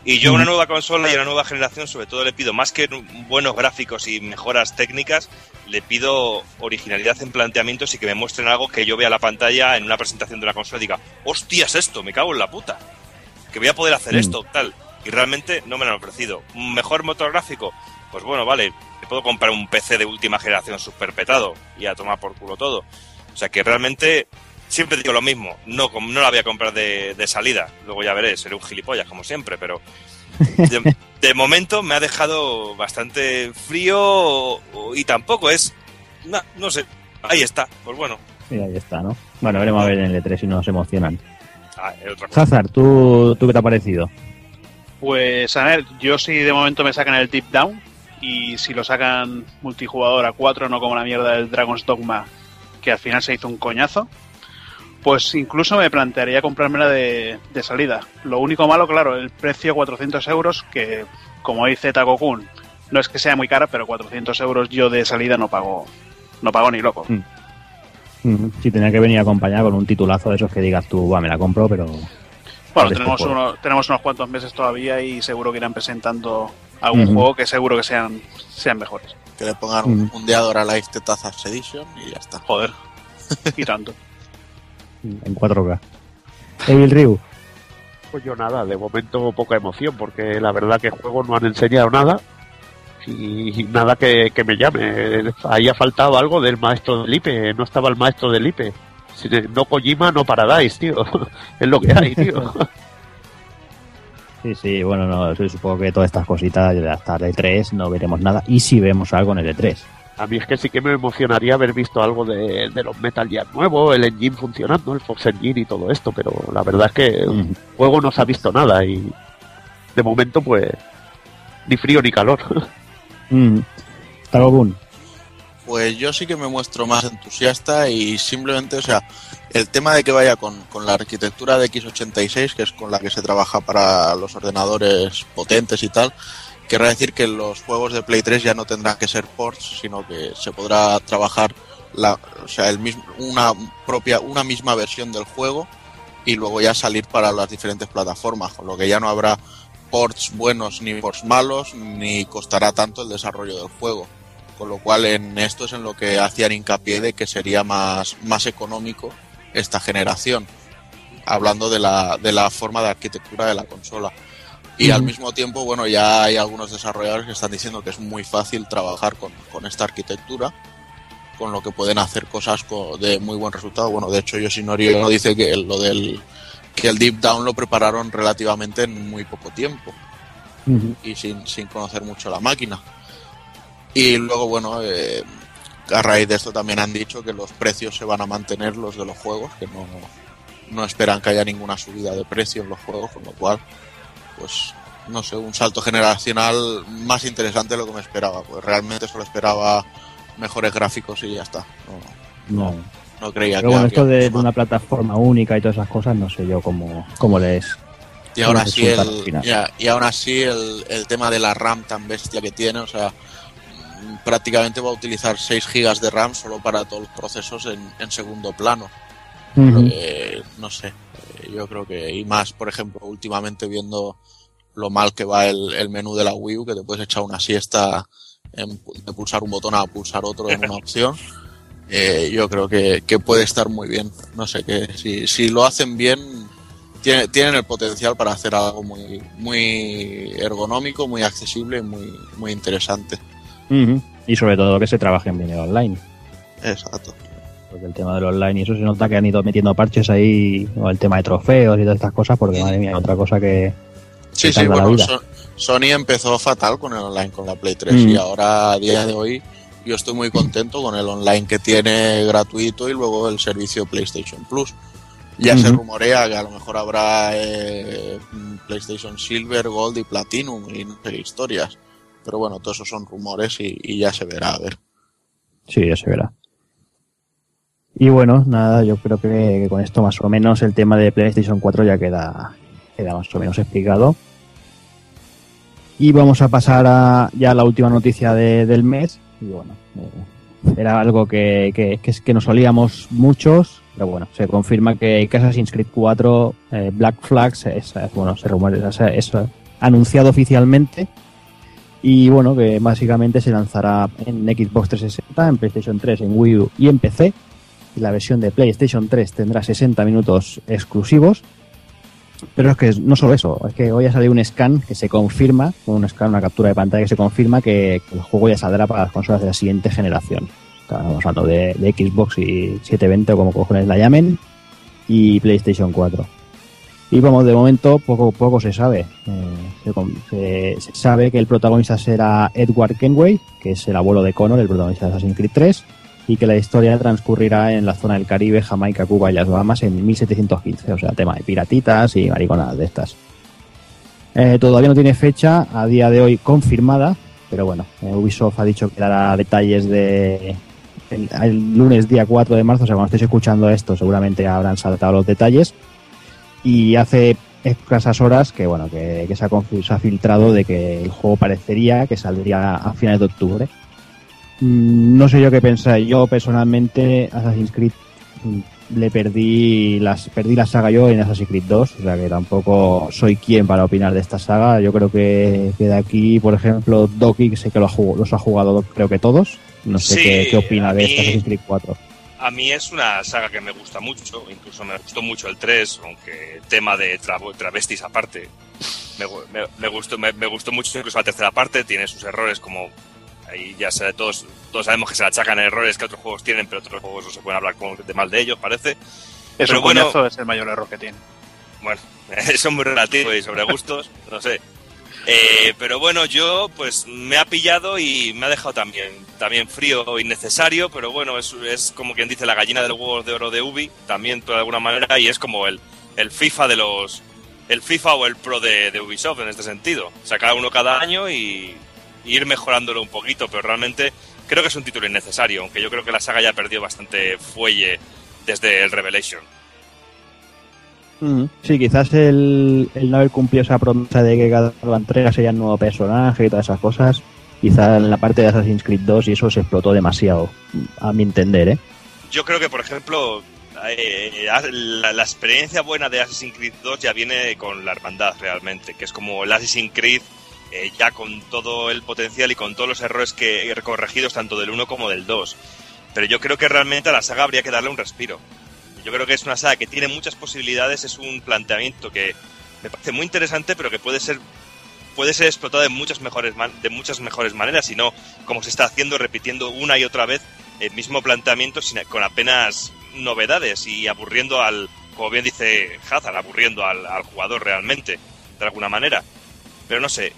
Y yo a una nueva consola y a una nueva generación, sobre todo, le pido, más que buenos gráficos y mejoras técnicas, le pido originalidad en planteamientos y que me muestren algo que yo vea la pantalla en una presentación de una consola y diga, hostias, esto, me cago en la puta, que voy a poder hacer esto, tal. Y realmente no me lo han ofrecido. ¿Un mejor motor gráfico? Pues bueno, vale, me puedo comprar un PC de última generación superpetado y a tomar por culo todo. O sea que realmente, siempre digo lo mismo, no la voy a comprar de salida, luego ya veré, seré un gilipollas como siempre, pero de momento me ha dejado bastante frío y tampoco es, no sé, ahí está, pues bueno. Y ahí está, ¿no? Bueno, veremos a ver en el E3 si nos emocionan. Hazard, ¿tú qué te ha parecido? Pues a ver, yo si de momento me sacan el tip down y si lo sacan multijugador a 4, no como la mierda del Dragon's Dogma, que al final se hizo un coñazo, pues incluso me plantearía comprármela de salida. Lo único malo, claro, el precio 400 euros, que como dice Takokun, no es que sea muy cara, pero 400 euros yo de salida no pago ni loco. Sí, tenía que venir acompañada con un titulazo de esos que digas tú, va, me la compro, pero... Bueno, tenemos unos cuantos meses todavía y seguro que irán presentando algún juego que seguro que sean mejores. Que le pongan un Deadora Life de Tazas Edition y ya está. Joder, y tanto. En 4K. Evil Ryu. Pues yo nada, de momento poca emoción, porque la verdad que juegos no han enseñado nada y nada que me llame. Ahí ha faltado algo del maestro del IPE, no estaba el maestro del IPE. No Kojima, no Paradise, tío. Es lo que hay, tío. Sí, bueno, no, supongo que todas estas cositas hasta el E3 no veremos nada. Y si vemos algo en el E3. A mí es que sí que me emocionaría haber visto algo de los Metal Gear nuevos, el engine funcionando, el Fox Engine y todo esto. Pero la verdad es que el juego no se ha visto nada y de momento, pues, ni frío ni calor. Tarobun. Pues yo sí que me muestro más entusiasta y simplemente, o sea, el tema de que vaya con la arquitectura de x86, que es con la que se trabaja para los ordenadores potentes y tal, querrá decir que los juegos de Play 3 ya no tendrán que ser ports, sino que se podrá trabajar una misma versión del juego y luego ya salir para las diferentes plataformas, con lo que ya no habrá ports buenos ni ports malos, ni costará tanto el desarrollo del juego. Con lo cual, en esto es en lo que hacían hincapié de que sería más económico esta generación, hablando de la forma de arquitectura de la consola. Y al mismo tiempo, bueno, ya hay algunos desarrolladores que están diciendo que es muy fácil trabajar con esta arquitectura, con lo que pueden hacer cosas de muy buen resultado. Bueno, de hecho, Yoshinori no dice que el Deep Down lo prepararon relativamente en muy poco tiempo y sin conocer mucho la máquina. Y luego, bueno, a raíz de esto también han dicho que los precios se van a mantener, los de los juegos, que no esperan que haya ninguna subida de precio en los juegos, con lo cual, pues no sé, un salto generacional más interesante de lo que me esperaba. Pues realmente solo esperaba mejores gráficos y ya está. No creía. Pero que bueno, esto de una plataforma única y todas esas cosas, no sé yo cómo lees. Y aún así el tema de la RAM tan bestia que tiene, o sea, prácticamente va a utilizar 6 GB de RAM solo para todos los procesos en segundo plano. Uh-huh. No sé, yo creo que, y más, por ejemplo, últimamente viendo lo mal que va el menú de la Wii U, que te puedes echar una siesta de pulsar un botón a pulsar otro en una opción. Yo creo que puede estar muy bien. No sé, que si lo hacen bien, tienen el potencial para hacer algo muy, muy ergonómico, muy accesible y muy, muy interesante. Uh-huh. Y sobre todo que se trabaje en dinero online. Exacto. Porque el tema del online y eso se nota que han ido metiendo parches ahí, o el tema de trofeos y todas estas cosas, porque madre mía, otra cosa que... Sí, bueno, Sony empezó fatal con el online, con la Play 3, y ahora a día de hoy yo estoy muy contento con el online que tiene gratuito y luego el servicio PlayStation Plus. Ya se rumorea que a lo mejor habrá PlayStation Silver, Gold y Platinum y no sé historias. Pero bueno, todo eso son rumores y ya se verá, a ver. Sí, ya se verá. Y bueno, nada, yo creo que con esto más o menos el tema de PlayStation 4 ya queda más o menos explicado. Y vamos a pasar ya a la última noticia del mes. Y bueno, era algo que nos olíamos muchos. Pero bueno, se confirma que Assassin's Creed 4 Black Flags es anunciado oficialmente. Y bueno, que básicamente se lanzará en Xbox 360, en PlayStation 3, en Wii U y en PC. Y la versión de PlayStation 3 tendrá 60 minutos exclusivos. Pero es que no solo eso, es que hoy ha salido un scan que se confirma, una captura de pantalla que se confirma que el juego ya saldrá para las consolas de la siguiente generación. Estamos hablando de Xbox y 720 o como cojones la llamen, y PlayStation 4. Y vamos, de momento poco se sabe. Se sabe que el protagonista será Edward Kenway, que es el abuelo de Connor, el protagonista de Assassin's Creed 3, y que la historia transcurrirá en la zona del Caribe, Jamaica, Cuba y las Bahamas en 1715, o sea, tema de piratitas y mariconadas de estas. Todavía no tiene fecha a día de hoy confirmada, pero bueno, Ubisoft ha dicho que dará detalles el lunes día 4 de marzo, o sea, cuando estéis escuchando esto seguramente habrán saltado los detalles. Y hace escasas horas que se ha filtrado de que el juego parecería que saldría a finales de octubre. No sé yo qué pensar. Yo personalmente Assassin's Creed le perdí la saga yo en Assassin's Creed 2, o sea que tampoco soy quien para opinar de esta saga. Yo creo que de aquí, por ejemplo, Doki, sé que los ha jugado creo que todos. No sé qué opina de esta Assassin's Creed 4. A mí es una saga que me gusta mucho, incluso me gustó mucho el 3, aunque tema de travestis aparte. Me gustó mucho incluso la tercera parte, tiene sus errores como... Y ya sabe, todos sabemos que se le achacan errores que otros juegos tienen, pero otros juegos no se pueden hablar de mal de ellos, parece. Es pero un bueno, coñazo es el mayor error que tiene. Bueno, eso es muy relativo y sobre gustos, no sé. Pero bueno, yo pues me ha pillado y me ha dejado también frío, innecesario, pero bueno, es como quien dice la gallina de los huevos de oro de Ubi, también de alguna manera, y es como el FIFA de los... El FIFA o el Pro de Ubisoft en este sentido. Sacar uno cada año y ir mejorándolo un poquito, pero realmente creo que es un título innecesario, aunque yo creo que la saga ya ha perdido bastante fuelle desde el Revelation. Sí, quizás el no haber cumplido esa promesa de que cada entrega sería un nuevo personaje y todas esas cosas, quizás en la parte de Assassin's Creed 2 y eso se explotó demasiado, a mi entender, ¿eh? Yo creo que, por ejemplo, la experiencia buena de Assassin's Creed 2 ya viene con la hermandad realmente, que es como el Assassin's Creed ya con todo el potencial y con todos los errores corregidos tanto del 1 como del 2. Pero yo creo que realmente a la saga habría que darle un respiro. Yo creo que es una saga que tiene muchas posibilidades, es un planteamiento que me parece muy interesante, pero que puede ser explotado de muchas mejores maneras, y no como se está haciendo, repitiendo una y otra vez el mismo planteamiento con apenas novedades y aburriendo como bien dice Hazard, aburriendo al jugador realmente, de alguna manera. Pero no sé.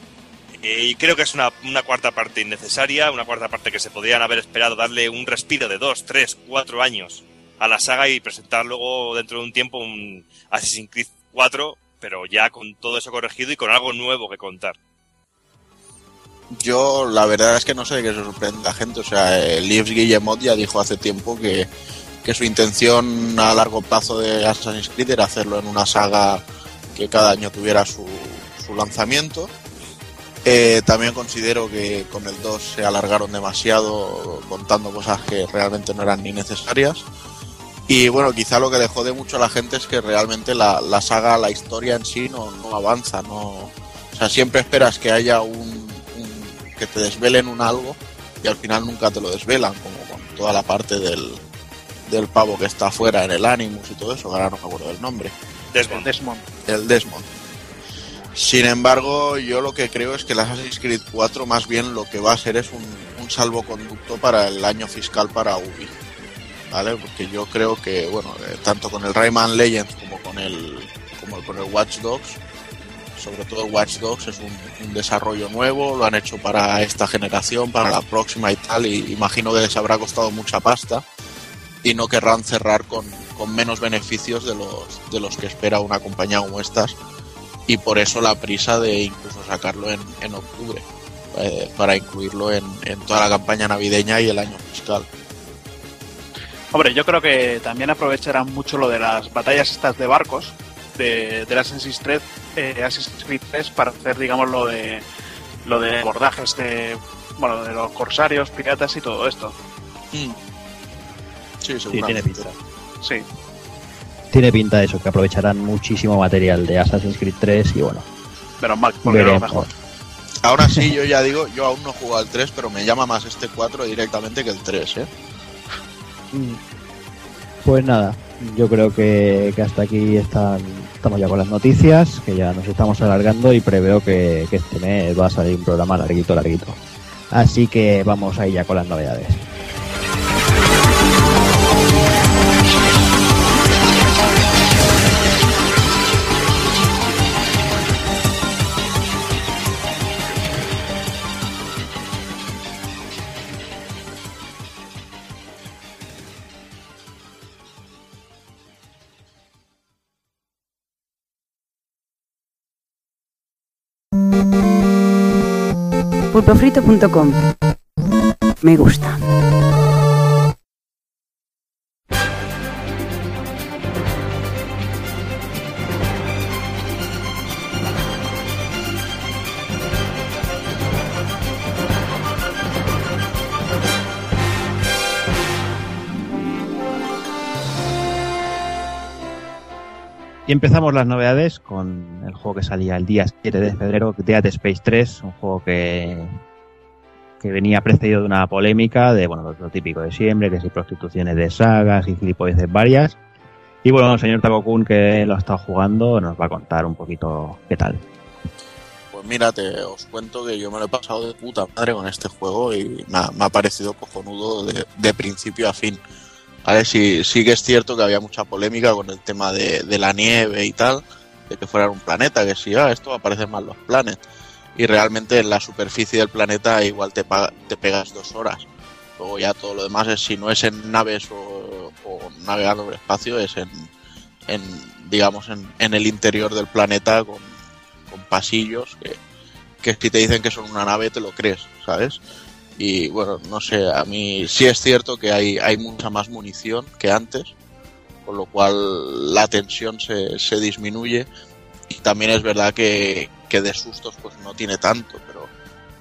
Y creo que es una cuarta parte innecesaria, una cuarta parte que se podrían haber esperado darle un respiro de 2, 3, 4 años a la saga y presentar luego dentro de un tiempo un Assassin's Creed 4 pero ya con todo eso corregido y con algo nuevo que contar. Yo la verdad es que no sé qué sorprende a la gente. O sea, Yves Guillemot ya dijo hace tiempo que su intención a largo plazo de Assassin's Creed era hacerlo en una saga que cada año tuviera su lanzamiento. También considero que con el 2 se alargaron demasiado contando cosas que realmente no eran ni necesarias. Y bueno, quizá lo que le jode mucho a la gente es que realmente la saga, la historia en sí no avanza. O sea, siempre esperas que haya que te desvelen un algo y al final nunca te lo desvelan, como con toda la parte del pavo que está afuera en el Animus y todo eso, ahora no me acuerdo del nombre. Desmond. Sin embargo, yo lo que creo es que el Assassin's Creed 4 más bien lo que va a ser es un salvoconducto para el año fiscal para Ubi, ¿vale? Porque yo creo que, bueno, tanto con el Rayman Legends como con el Watch Dogs, sobre todo el Watch Dogs es un desarrollo nuevo, lo han hecho para esta generación, para la próxima y tal, y imagino que les habrá costado mucha pasta y no querrán cerrar con menos beneficios de los que espera una compañía como estas, y por eso la prisa de incluso sacarlo en octubre, para incluirlo en toda la campaña navideña y el año fiscal. Hombre, yo creo que también aprovecharán mucho lo de las batallas estas de barcos de Assassin's Creed 3 para hacer, digamos, lo de abordajes de los corsarios, piratas y todo esto. Sí, seguramente. Tiene pinta de eso, que aprovecharán muchísimo material de Assassin's Creed 3 y bueno. Pero mal, porque lo mejor. Ahora sí, yo ya digo, yo aún no he jugado al 3, pero me llama más este 4 directamente que el 3, ¿eh? Pues nada, yo creo que hasta aquí estamos ya con las noticias, que ya nos estamos alargando y preveo que este mes va a salir un programa larguito. Así que vamos ahí ya con las novedades. Pulpofrito.com. Me gusta. Y empezamos las novedades con el juego que salía el día 7 de febrero, Dead Space 3, un juego que venía precedido de una polémica de, bueno, lo típico de siempre, que si prostituciones de sagas y gilipolleces varias. Y bueno, el señor Takokun, que lo ha estado jugando, nos va a contar un poquito qué tal. Pues mira, os cuento que yo me lo he pasado de puta madre con este juego y me ha parecido cojonudo de principio a fin. A ver, sí que es cierto que había mucha polémica con el tema de la nieve y tal, de que fuera un planeta, que si, esto aparecen más los planes. Y realmente en la superficie del planeta igual te pegas 2 horas. Luego ya todo lo demás es, si no es en naves o navegando por el espacio, es en el interior del planeta con pasillos que si te dicen que son una nave te lo crees, ¿sabes? Y bueno, no sé, a mí sí es cierto que hay mucha más munición que antes, con lo cual la tensión se disminuye, y también es verdad que de sustos pues no tiene tanto, pero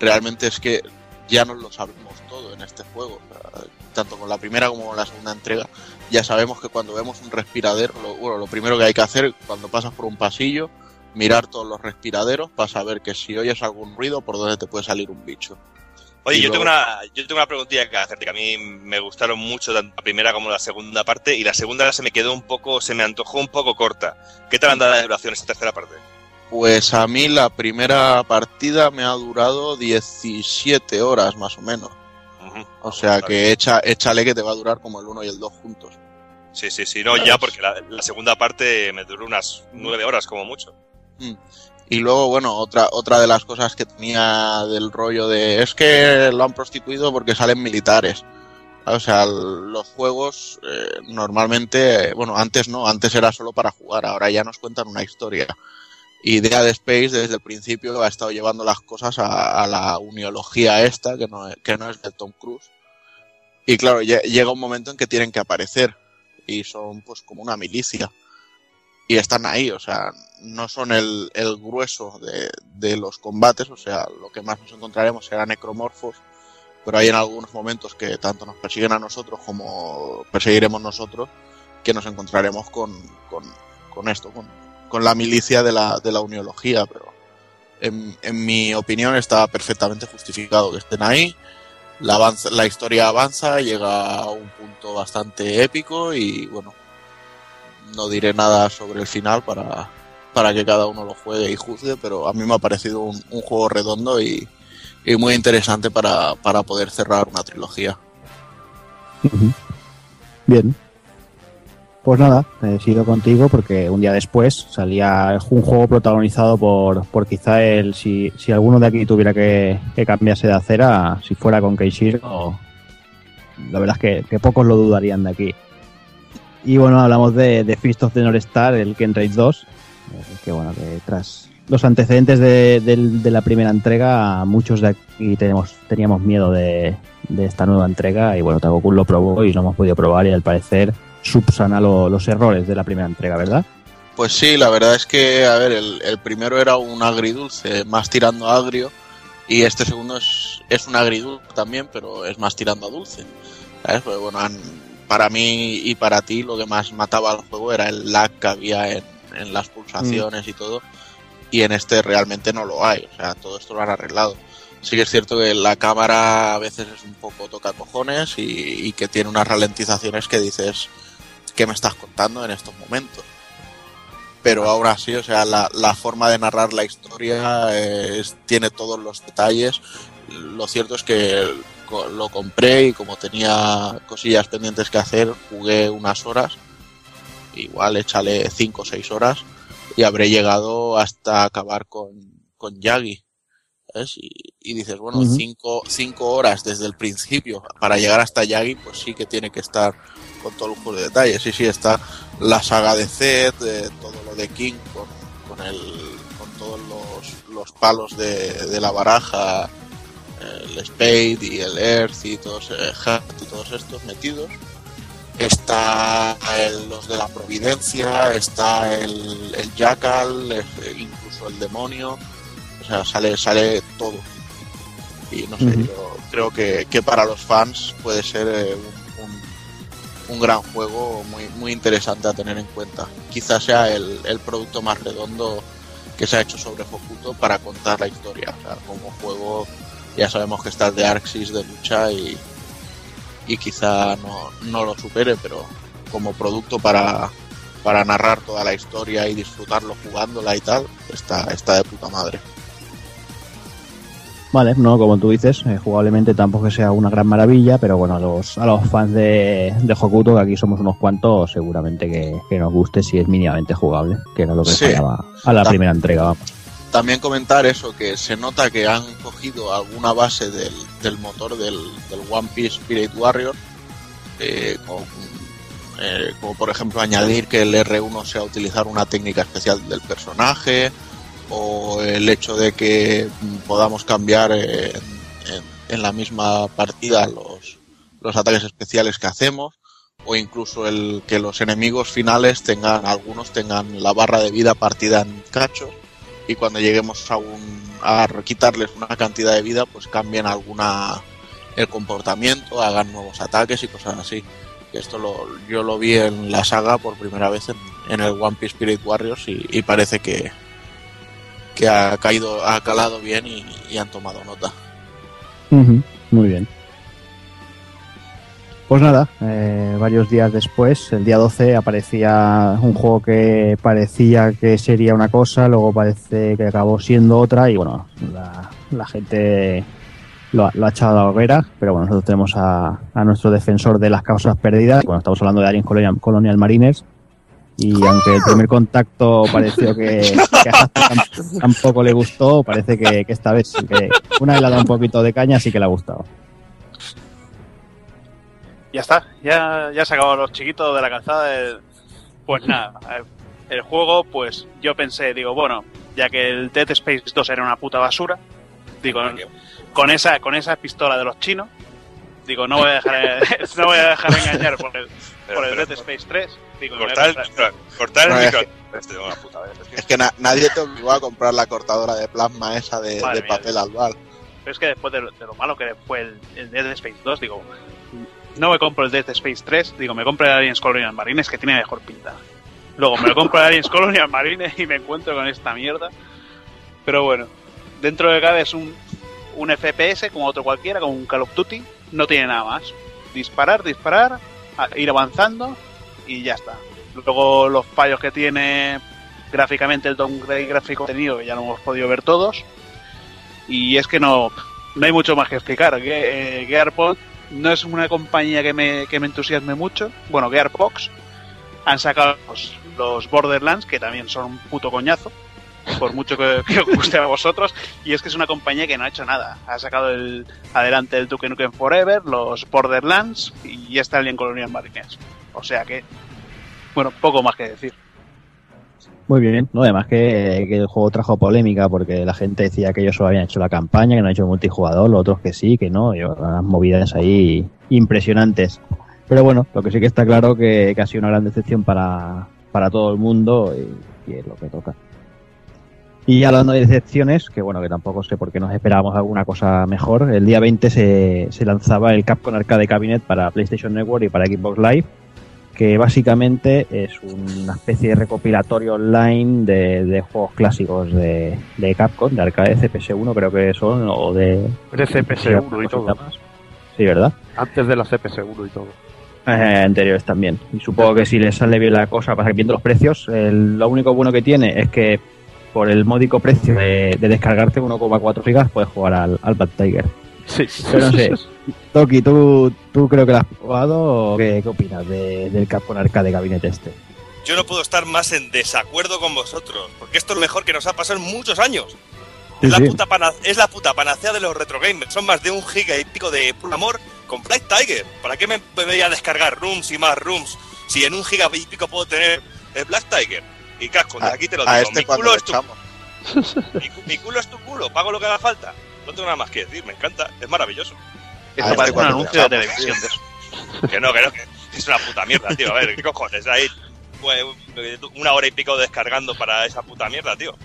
realmente es que ya nos lo sabemos todo en este juego, o sea, tanto con la primera como con la segunda entrega, ya sabemos que cuando vemos un respiradero, lo primero que hay que hacer cuando pasas por un pasillo, mirar todos los respiraderos para saber que si oyes algún ruido por dónde te puede salir un bicho. Oye, yo tengo una preguntilla que hacerte, que a mí me gustaron mucho tanto la primera como la segunda parte, y la segunda se me antojó un poco corta. ¿Qué tal anda la duración esta tercera parte? Pues a mí la primera partida me ha durado 17 horas más o menos. Uh-huh. O sea que échale que te va a durar como el 1 y el 2 juntos. Sí, no, ¿sabes? Ya porque la segunda parte me duró unas 9 horas como mucho. Mm. Y luego, bueno, otra de las cosas que tenía del rollo de es que lo han prostituido porque salen militares. O sea, los juegos normalmente, bueno, antes no, antes era solo para jugar, ahora ya nos cuentan una historia. Y Dead Space desde el principio ha estado llevando las cosas a la uniología esta, que no es de Tom Cruise. Y claro, llega un momento en que tienen que aparecer y son pues como una milicia. Y están ahí, o sea, no son el grueso de los combates, o sea, lo que más nos encontraremos serán necromorfos, pero hay en algunos momentos que tanto nos persiguen a nosotros como perseguiremos nosotros, que nos encontraremos con esto, con la milicia de la uniología, pero en mi opinión está perfectamente justificado que estén ahí. La historia avanza, llega a un punto bastante épico y bueno, no diré nada sobre el final para que cada uno lo juegue y juzgue, pero a mí me ha parecido un juego redondo y muy interesante para poder cerrar una trilogía. Uh-huh. Bien. Pues nada, sigo contigo porque un día después salía un juego protagonizado por quizá el... Si alguno de aquí tuviera que cambiarse de acera, si fuera con Keishiro, la verdad es que pocos lo dudarían de aquí. Y bueno, hablamos de Fist of the North Star, el Ken Rage 2, que bueno, que tras los antecedentes de la primera entrega, muchos de aquí teníamos miedo de esta nueva entrega, y bueno, Takokun lo probó y lo hemos podido probar, y al parecer subsana los errores de la primera entrega, ¿verdad? Pues sí, la verdad es que, a ver, el primero era un agridulce, más tirando a agrio, y este segundo es un agridulce también, pero es más tirando a dulce, ¿sabes? Pues bueno, para mí y para ti lo que más mataba al juego era el lag que había en las pulsaciones y todo, y en este realmente no lo hay, o sea, todo esto lo han arreglado. Sí que es cierto que la cámara a veces es un poco toca cojones y que tiene unas ralentizaciones que dices, ¿qué me estás contando en estos momentos? Pero aún así, o sea, la forma de narrar la historia tiene todos los detalles. Lo cierto es que lo compré y como tenía cosillas pendientes que hacer, jugué unas horas, igual échale 5 o 6 horas y habré llegado hasta acabar con Yagi, ¿sabes? Y dices, bueno, 5 horas desde el principio para llegar hasta Yagi, pues sí que tiene que estar con todo lujo de detalles. Sí, está la saga de Zed, todo lo de King con todos los palos de la baraja, el Spade y el Earth y todos Hat y todos estos metidos. Está los de la Providencia, está el Jackal, incluso el demonio, o sea, sale todo. Y no sé, yo creo que para los fans puede ser un gran juego muy, muy interesante a tener en cuenta. Quizás sea el producto más redondo que se ha hecho sobre Hokuto para contar la historia, o sea, como juego. Ya sabemos que está el de Arxis de lucha y quizá no lo supere, pero como producto para narrar toda la historia y disfrutarlo jugándola y tal, está de puta madre. Vale, no, como tú dices, jugablemente tampoco que sea una gran maravilla, pero bueno, a los fans de Hokuto, que aquí somos unos cuantos, seguramente que nos guste si es mínimamente jugable, que era lo que fallaba a la primera entrega, vamos. También comentar eso, que se nota que han cogido alguna base del motor del One Piece Pirate Warrior, como por ejemplo añadir que el R1 sea utilizar una técnica especial del personaje, o el hecho de que podamos cambiar en la misma partida los ataques especiales que hacemos, o incluso el que los enemigos finales tengan la barra de vida partida en cachos, y cuando lleguemos a quitarles una cantidad de vida, pues cambien el comportamiento, hagan nuevos ataques y cosas así. Esto yo lo vi en la saga por primera vez en el One Piece Pirate Warriors y parece que ha calado bien y han tomado nota. Uh-huh, muy bien. Pues nada, varios días después, el día 12, aparecía un juego que parecía que sería una cosa, luego parece que acabó siendo otra, y bueno, la gente lo ha echado a la hoguera, pero bueno, nosotros tenemos a nuestro defensor de las causas perdidas, bueno, estamos hablando de Aliens Colonial Marines, y aunque el primer contacto pareció que a Hazard tampoco le gustó, parece que esta vez una vez le ha dado un poquito de caña, sí que le ha gustado. ya está, ya se acabaron los chiquitos de la calzada. Pues nada, el juego, pues yo pensé, digo, bueno, ya que el Dead Space 2 era una puta basura, digo, con esa pistola de los chinos, digo, no voy a dejar engañar por el Dead Space 3. Digo, cortar el micro. Es que nadie te obligó a comprar la cortadora de plasma esa de papel albal. Pero es que después de lo malo que fue el Dead Space 2, digo, no me compro el Dead Space 3, digo, me compro el Aliens Colonial Marines, que tiene mejor pinta. Luego me lo compro el Aliens Colonial Marines y me encuentro con esta mierda. Pero bueno, dentro de cada es un FPS como otro cualquiera, como un Call of Duty, no tiene nada más. Disparar, ir avanzando y ya está. Luego los fallos que tiene gráficamente, el downgrade gráfico tenido, que ya lo hemos podido ver todos. Y es que no hay mucho más que explicar. Gearbox no es una compañía que me entusiasme mucho. Bueno, Gearbox han sacado los Borderlands, que también son un puto coñazo, por mucho que os guste a vosotros. Y es que es una compañía que no ha hecho nada. Ha sacado adelante el Duke Nukem Forever, los Borderlands y esta Alien Colonial Marines. O sea que, bueno, poco más que decir. Muy bien, no, además que el juego trajo polémica porque la gente decía que ellos solo habían hecho la campaña, que no han hecho el multijugador, los otros que sí, que no, y unas movidas ahí impresionantes. Pero bueno, lo que sí que está claro que ha sido una gran decepción para todo el mundo y es lo que toca. Y hablando de decepciones, que bueno, que tampoco sé por qué nos esperábamos alguna cosa mejor, el día 20 se lanzaba el Capcom Arcade Cabinet para PlayStation Network y para Xbox Live, que básicamente es una especie de recopilatorio online de juegos clásicos de Capcom, de arcade, CPS1 creo que son, o de... Pero CPS1 y todo. Sí, ¿verdad? Antes de la CPS1 y todo. Anteriores también. Y supongo que si les sale bien la cosa, para que viendo los precios, lo único bueno que tiene es que por el módico precio de descargarte 1,4 gigas puedes jugar al Bad Tiger. Sí, pero no sé, Toki, ¿tú creo que lo has probado o qué opinas del Capcom Arcade Cabinet este? Yo no puedo estar más en desacuerdo con vosotros, porque esto es lo mejor que nos ha pasado en muchos años. Sí, es la puta panacea de los retro gamers. Son más de 1 giga y pico de puro amor con Black Tiger. ¿Para qué me voy a descargar rooms y más rooms si en 1 giga y pico puedo tener el Black Tiger? Y casco, de aquí te lo digo, mi culo es tu culo, pago lo que haga falta. No tengo nada más que decir, me encanta, es maravilloso. Esto parece un anuncio de televisión de eso. Que es una puta mierda, tío. A ver, ¿qué cojones? Ahí 1 hora y pico descargando para esa puta mierda, tío.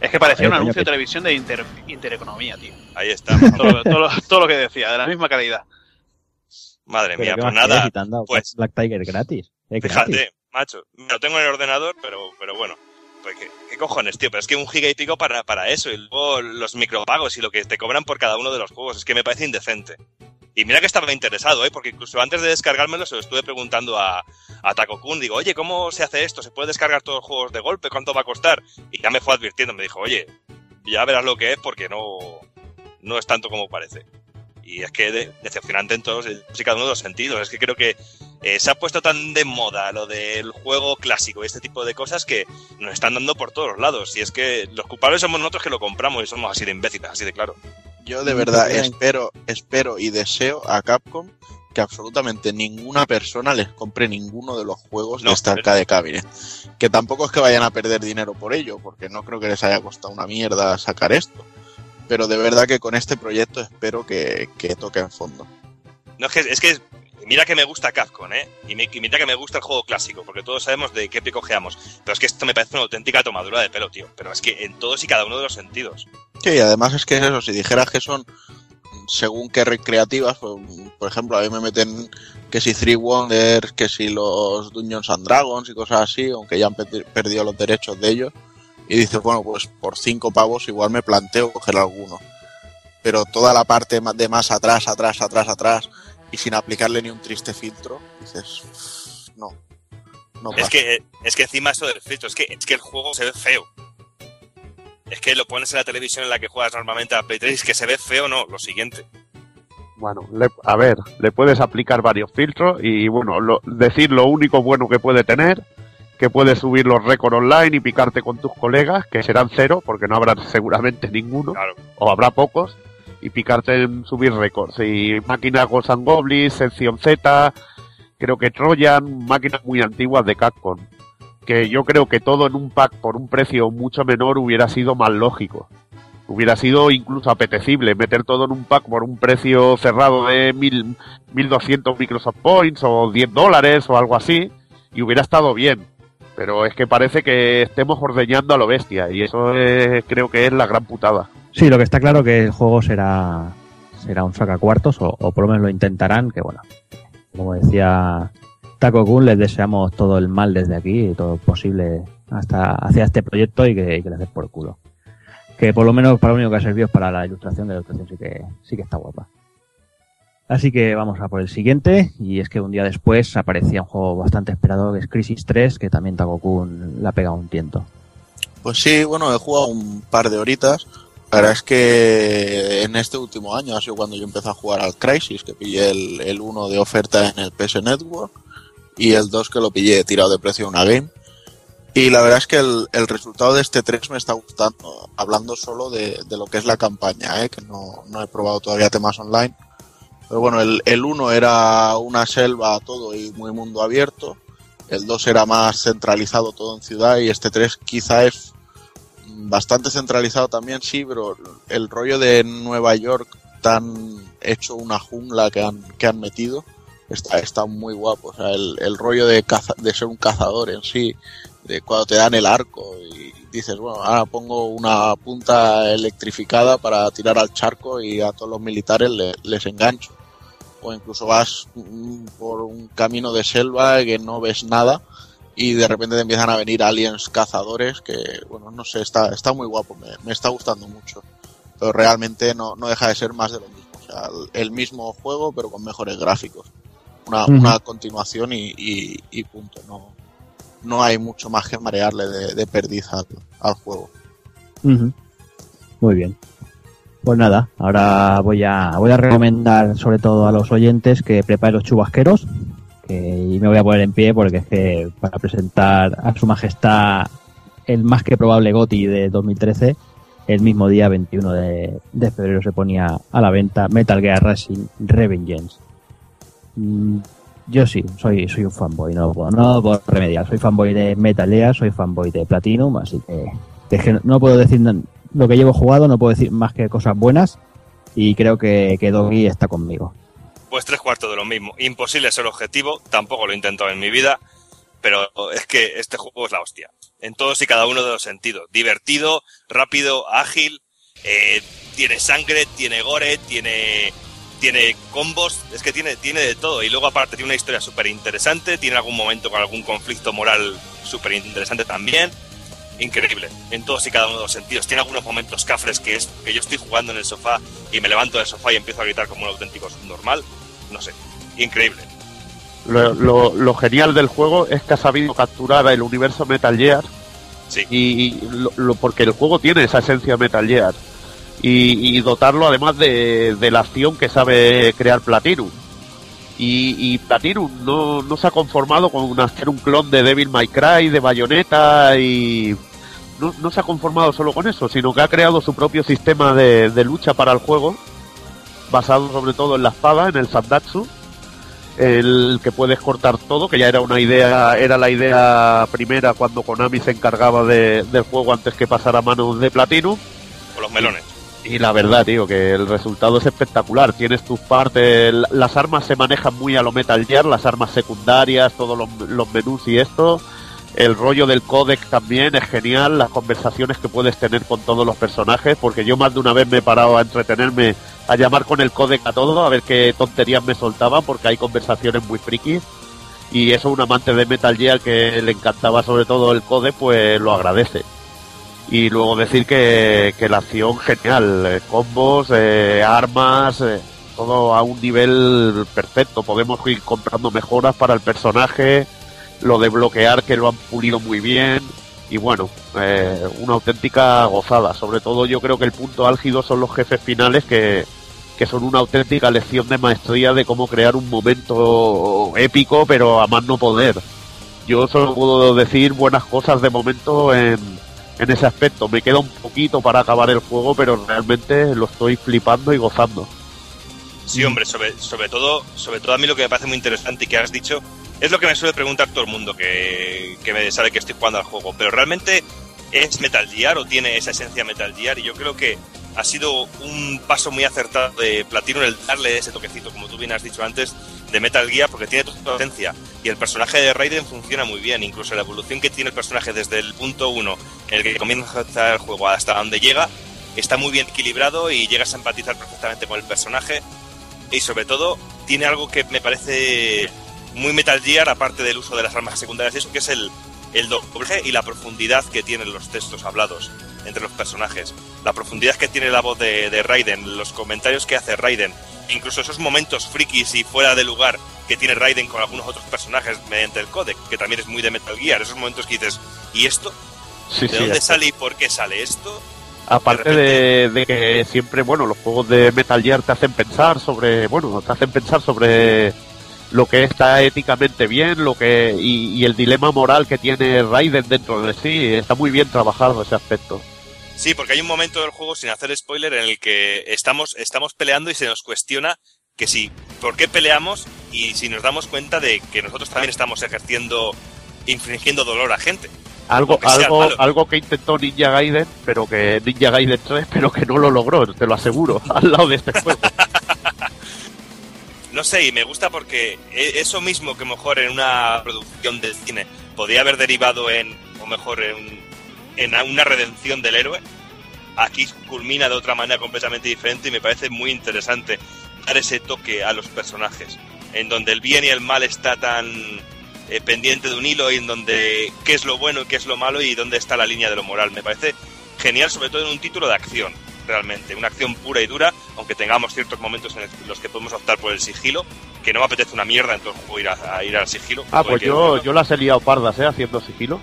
Es que parecía un anuncio de televisión de Intereconomía, tío. Ahí está. Todo lo que decía, de la misma calidad. Madre mía, pues nada. Pues Black Tiger gratis. Fíjate, macho. Me lo tengo en el ordenador, pero bueno. ¿Qué cojones, tío? Pero es que 1 giga y pico para eso, y luego los micropagos y lo que te cobran por cada uno de los juegos, es que me parece indecente. Y mira que estaba interesado, porque incluso antes de descargármelo se lo estuve preguntando a Takokun, digo, oye, ¿cómo se hace esto? ¿Se puede descargar todos los juegos de golpe? ¿Cuánto va a costar? Y ya me fue advirtiendo, me dijo, oye, ya verás lo que es porque no es tanto como parece. Y es que decepcionante en todos y cada uno de los sentidos. Es que creo que se ha puesto tan de moda lo del juego clásico y este tipo de cosas que nos están dando por todos lados. Y es que los culpables somos nosotros que lo compramos y somos así de imbéciles, así de claro. Yo de verdad espero y deseo a Capcom que absolutamente ninguna persona les compre ninguno de los juegos de esta Arcade Cabinet. Que tampoco es que vayan a perder dinero por ello, porque no creo que les haya costado una mierda sacar esto. Pero de verdad que con este proyecto espero que toque en fondo. No, es que mira que me gusta Capcom, y mira que me gusta el juego clásico, porque todos sabemos de qué picojeamos. Pero es que esto me parece una auténtica tomadura de pelo, tío. Pero es que en todos y cada uno de los sentidos. Sí, además es que es eso, si dijeras que son según qué recreativas, pues, por ejemplo, a mí me meten que si Three Wonders, que si los Dungeons and Dragons y cosas así, aunque ya han perdido los derechos de ellos. Y dices, bueno, pues por 5 pavos igual me planteo coger alguno. Pero toda la parte de más atrás, y sin aplicarle ni un triste filtro, dices, no pasa. Es que encima eso del filtro, es que el juego se ve feo. Es que lo pones en la televisión en la que juegas normalmente a Play 3, que se ve feo, no, lo siguiente. Bueno, le puedes aplicar varios filtros y bueno, decir lo único bueno que puede tener... que puedes subir los récords online y picarte con tus colegas, que serán 0, porque no habrá seguramente ninguno, claro. O habrá pocos, y picarte en subir récords. Y máquinas Ghosts and Goblins, Sección Z, creo que Trojan, máquinas muy antiguas de Capcom. Que yo creo que todo en un pack por un precio mucho menor hubiera sido más lógico. Hubiera sido incluso apetecible meter todo en un pack por un precio cerrado de 1.200 Microsoft Points o $10 o algo así, y hubiera estado bien. Pero es que parece que estemos ordeñando a lo bestia, y eso creo que es la gran putada. Sí, lo que está claro que el juego será un sacacuartos, o por lo menos lo intentarán, que bueno, como decía Takokun, les deseamos todo el mal desde aquí, y todo posible hasta hacia este proyecto, y que les des por culo. Que por lo menos para lo único que ha servido es para la ilustración, de la ilustración sí que está guapa. Así que vamos a por el siguiente, y es que un día después aparecía un juego bastante esperado, que es Crisis 3, que también Takokun la pega un tiento. Pues sí, bueno, he jugado un par de horitas. La verdad es que en este último año ha sido cuando yo empecé a jugar al Crisis, que pillé el 1 de oferta en el PS Network, y el 2 que lo pillé tirado de precio en una Game. Y la verdad es que el resultado de este 3 me está gustando, hablando solo de lo que es la campaña, que no he probado todavía temas online. Pero bueno, el 1 era una selva todo y muy mundo abierto, el 2 era más centralizado todo en ciudad, y este 3 quizá es bastante centralizado también, sí, pero el rollo de Nueva York tan hecho una jungla que han metido está muy guapo. O sea, el rollo de ser un cazador en sí, de cuando te dan el arco y dices, bueno, ahora pongo una punta electrificada para tirar al charco y a todos los militares les engancho. O incluso vas por un camino de selva que no ves nada y de repente te empiezan a venir aliens cazadores que, bueno, no sé, está muy guapo, me está gustando mucho. Pero realmente no deja de ser más de lo mismo. O sea, el mismo juego pero con mejores gráficos. Una continuación y punto, no hay mucho más que marearle de perdiz al juego. Uh-huh. Muy bien. Pues nada, ahora voy a recomendar sobre todo a los oyentes que preparen los chubasqueros, y me voy a poner en pie porque es que para presentar a su majestad el más que probable GOTY de 2013, el mismo día 21 de febrero se ponía a la venta Metal Gear Rising: Revengeance. Yo sí, soy un fanboy, no puedo remediar. Soy fanboy de Metal Gear, soy fanboy de Platinum, así que no puedo decir lo que llevo jugado, no puedo decir más que cosas buenas, y creo que Doki está conmigo. Pues 3/4 de lo mismo. Imposible ser objetivo, tampoco lo he intentado en mi vida, pero es que este juego es la hostia. En todos y cada uno de los sentidos. Divertido, rápido, ágil, tiene sangre, tiene gore, tiene combos, es que tiene de todo. Y luego aparte tiene una historia súper interesante, tiene algún momento con algún conflicto moral súper interesante también. Increíble, en todos y cada uno de los sentidos. Tiene algunos momentos cafres que yo estoy jugando en el sofá y me levanto del sofá y empiezo a gritar como un auténtico subnormal. No sé, increíble. Lo genial del juego es que ha sabido capturar el universo Metal Gear, sí. y porque el juego tiene esa esencia Metal Gear. Y dotarlo además de la acción que sabe crear Platinum. Y Platinum no se ha conformado con hacer un clon de Devil May Cry, de Bayonetta, y no se ha conformado solo con eso, sino que ha creado su propio sistema de lucha para el juego, basado sobre todo en la espada, en el Sandatsu, el que puedes cortar todo, que ya era la idea primera cuando Konami se encargaba del juego antes que pasara a manos de Platinum. O los melones. Y la verdad, tío, que el resultado es espectacular. Tienes tus partes, las armas se manejan muy a lo Metal Gear, las armas secundarias, todos los menús y esto. El rollo del códec también es genial, las conversaciones que puedes tener con todos los personajes, porque yo más de una vez me he parado a entretenerme, a llamar con el códec a todo, a ver qué tonterías me soltaban, porque hay conversaciones muy frikis. Y eso, un amante de Metal Gear que le encantaba sobre todo el códec, pues lo agradece. Y luego decir que la acción genial, combos, armas, todo a un nivel perfecto. Podemos ir comprando mejoras para el personaje, lo de bloquear que lo han pulido muy bien, y bueno, una auténtica gozada. Sobre todo yo creo que el punto álgido son los jefes finales, que son una auténtica lección de maestría de cómo crear un momento épico, pero a más no poder. Yo solo puedo decir buenas cosas de momento en en ese aspecto. Me queda un poquito para acabar el juego, pero realmente lo estoy flipando y gozando. Sí, hombre, sobre todo a mí lo que me parece muy interesante y que has dicho es lo que me suele preguntar todo el mundo que me sabe que estoy jugando al juego, pero realmente es Metal Gear o tiene esa esencia Metal Gear, y yo creo que ha sido un paso muy acertado de Platinum el darle ese toquecito, como tú bien has dicho antes, de Metal Gear, porque tiene toda la esencia y el personaje de Raiden funciona muy bien, incluso la evolución que tiene el personaje desde el punto 1 en el que comienza el juego hasta donde llega, está muy bien equilibrado y llegas a empatizar perfectamente con el personaje. Y sobre todo, tiene algo que me parece muy Metal Gear, aparte del uso de las armas secundarias, eso que es el doblaje y la profundidad que tienen los textos hablados entre los personajes. La profundidad que tiene la voz de Raiden, los comentarios que hace Raiden, incluso esos momentos frikis y fuera de lugar que tiene Raiden con algunos otros personajes mediante el codec, que también es muy de Metal Gear. Esos momentos que dices, ¿y esto? Sí, ¿de dónde sale y por qué sale esto? Aparte de que siempre, bueno, los juegos de Metal Gear te hacen pensar sobre lo que está éticamente bien, lo que y el dilema moral que tiene Raiden dentro de sí. Está muy bien trabajado ese aspecto. Sí, porque hay un momento del juego, sin hacer spoiler, en el que estamos peleando y se nos cuestiona que sí, ¿por qué peleamos? Y si nos damos cuenta de que nosotros también estamos infringiendo dolor a gente. Algo que intentó Ninja Gaiden 3, pero que no lo logró, te lo aseguro, al lado de este juego. No sé, y me gusta porque eso mismo que mejor en una producción del cine podía haber derivado en una redención del héroe, aquí culmina de otra manera completamente diferente, y me parece muy interesante dar ese toque a los personajes, en donde el bien y el mal está tan pendiente de un hilo, y en donde qué es lo bueno y qué es lo malo y dónde está la línea de lo moral. Me parece genial, sobre todo en un título de acción, realmente, una acción pura y dura, aunque tengamos ciertos momentos en los que podemos optar por el sigilo, que no me apetece una mierda en todo el juego ir al sigilo. Pues yo las he liado pardas, haciendo sigilo.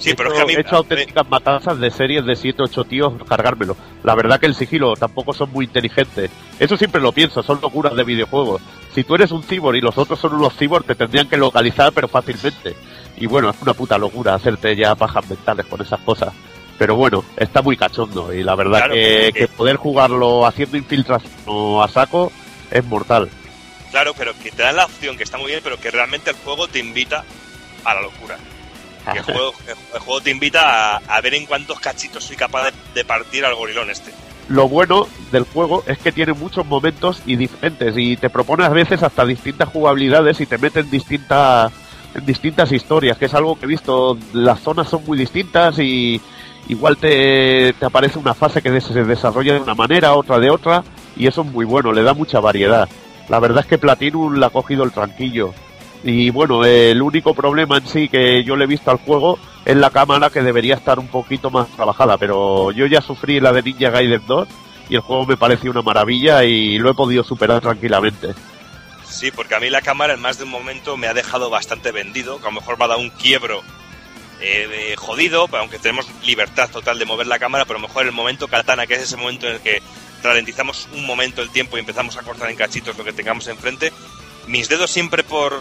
Sí, pero es que a mí he hecho auténticas matanzas de series de 7, 8 tíos cargármelo. La verdad que el sigilo tampoco son muy inteligentes. Eso siempre lo pienso, son locuras de videojuegos. Si tú eres un cyborg y los otros son unos cyborgs, te tendrían que localizar, pero fácilmente. Y bueno, es una puta locura hacerte ya pajas mentales con esas cosas. Pero bueno, está muy cachondo y la verdad claro, que poder jugarlo haciendo infiltración a saco es mortal. Claro, pero que te dan la opción, que está muy bien, pero que realmente el juego te invita a la locura. El juego te invita a ver en cuántos cachitos soy capaz de partir al gorilón este. Lo bueno del juego es que tiene muchos momentos y diferentes, y te propone a veces hasta distintas jugabilidades y te mete en distintas historias, que es algo que he visto. Las zonas son muy distintas y igual te aparece una fase que se desarrolla de una manera, otra de otra, y eso es muy bueno, le da mucha variedad. La verdad es que Platinum le ha cogido el tranquillo. Y bueno, el único problema en sí que yo le he visto al juego es la cámara, que debería estar un poquito más trabajada, pero yo ya sufrí la de Ninja Gaiden 2 y el juego me pareció una maravilla y lo he podido superar tranquilamente. Sí, porque a mí la cámara en más de un momento me ha dejado bastante vendido, que a lo mejor me ha dado un quiebro jodido, aunque tenemos libertad total de mover la cámara, pero a lo mejor el momento katana, que es ese momento en el que ralentizamos un momento el tiempo y empezamos a cortar en cachitos lo que tengamos enfrente, mis dedos siempre por...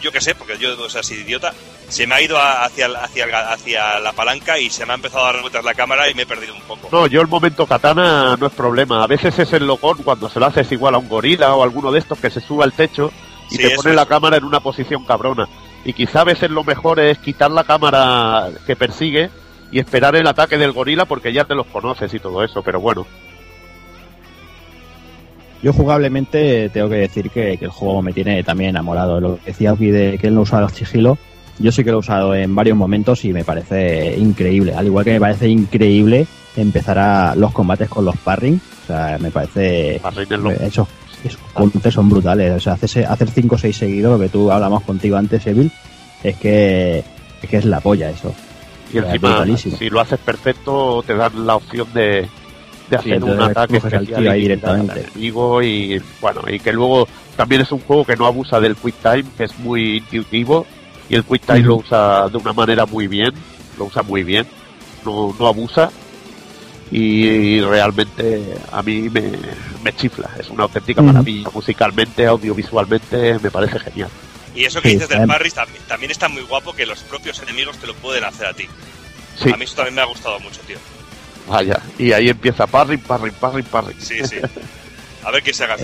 Yo qué sé, porque yo soy así de idiota, se me ha ido hacia la palanca y se me ha empezado a dar vueltas la cámara y me he perdido un poco. No, yo el momento katana no es problema. A veces es el locón cuando se lo haces igual a un gorila o alguno de estos que se sube al techo y sí, te pone la cámara en una posición cabrona. Y quizá a veces lo mejor es quitar la cámara que persigue y esperar el ataque del gorila, porque ya te los conoces y todo eso, pero bueno. Yo jugablemente tengo que decir que el juego me tiene también enamorado. Lo que decía aquí de que él no usaba el sigilo, yo sí que lo he usado en varios momentos y me parece increíble. Al igual que me parece increíble empezar a los combates con los parring. O sea, me parece... Esos combates son brutales. O sea, hacer 5 o 6 seguidos, lo que tú hablamos contigo antes, Evil, es que es la polla eso. Y encima, si lo haces perfecto, te dan la opción de hacer un ataque especial ahí directamente al enemigo. Y bueno, y que luego también es un juego que no abusa del Quick Time, que es muy intuitivo, y el Quick Time lo usa de una manera muy bien, no abusa, y realmente a mí me chifla, es una auténtica maravilla, musicalmente, audiovisualmente, me parece genial. Y eso que dices del parry también está muy guapo, que los propios enemigos te lo pueden hacer a ti. Sí. A mí eso también me ha gustado mucho, tío. Vaya, y ahí empieza parry. Sí. A ver quién se haga.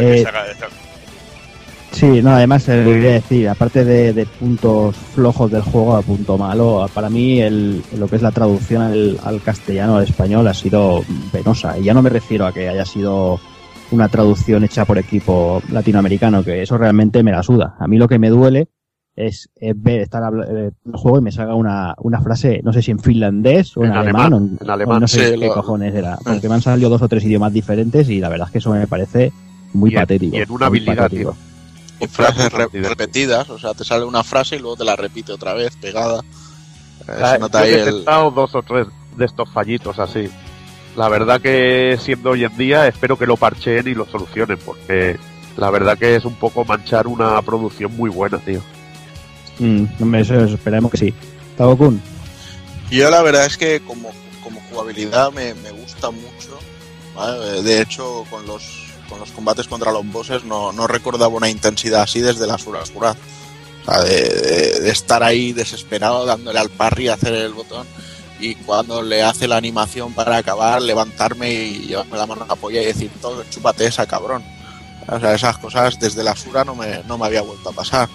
Sí, no, además lo quería decir, aparte de puntos flojos del juego a punto malo, para mí lo que es la traducción al castellano, al español, ha sido penosa. Y ya no me refiero a que haya sido una traducción hecha por equipo latinoamericano, que eso realmente me la suda. A mí lo que me duele es ver estar en el juego y me salga una frase, no sé si en finlandés o en alemán, no sé qué cojones era, porque me han salido 2 o 3 idiomas diferentes y la verdad es que eso me parece muy patético. Y en una habilidad, tío. Y frases repetidas, o sea, te sale una frase y luego te la repite otra vez, pegada. He detectado 2 o 3 de estos fallitos así. La verdad que siendo hoy en día, espero que lo parcheen y lo solucionen, porque la verdad que es un poco manchar una producción muy buena, tío. Eso esperemos que sí. Takokun. Yo la verdad es que como jugabilidad me gusta mucho, ¿vale? De hecho, con los combates contra los bosses no recordaba una intensidad así desde la Surasura. O sea, de estar ahí desesperado dándole al parry, hacer el botón, y cuando le hace la animación para acabar, levantarme y llevarme la mano en la polla y decir, todo, chúpate esa, cabrón. O sea, esas cosas desde la Sura no me había vuelto a pasar.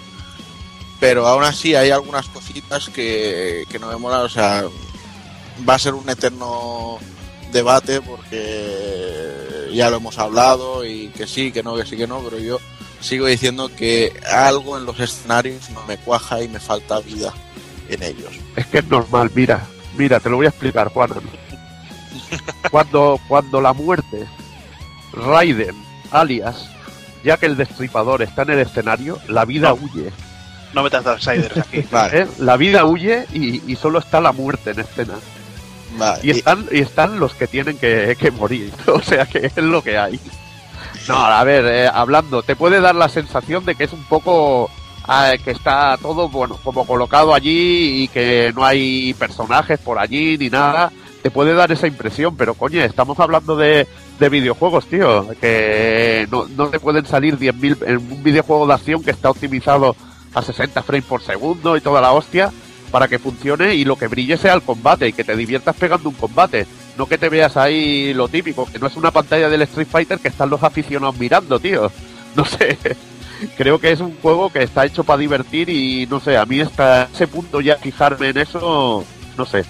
Pero aún así hay algunas cositas que no me molan. O sea, va a ser un eterno debate porque ya lo hemos hablado y que sí, que no, que sí, que no, pero yo sigo diciendo que algo en los escenarios no me cuaja y me falta vida en ellos. Es que es normal, mira, te lo voy a explicar, Juan. Cuando la muerte, Raiden, alias ya que el Destripador, está en el escenario, la vida huye. No metas Darksiders aquí. Vale. La vida huye y solo está la muerte en escena. Vale. Y están los que tienen que morir. O sea, que es lo que hay. No, a ver, hablando, te puede dar la sensación de que es un poco... que está todo, bueno, como colocado allí y que no hay personajes por allí ni nada. Te puede dar esa impresión, pero coño, estamos hablando de videojuegos, tío. Que no te pueden salir 10.000 en un videojuego de acción que está optimizado a 60 frames por segundo y toda la hostia, para que funcione y lo que brille sea el combate y que te diviertas pegando un combate, no que te veas ahí lo típico, que no es una pantalla del Street Fighter que están los aficionados mirando, tío. No sé, creo que es un juego que está hecho para divertir y no sé, a mí hasta ese punto ya fijarme en eso, no sé,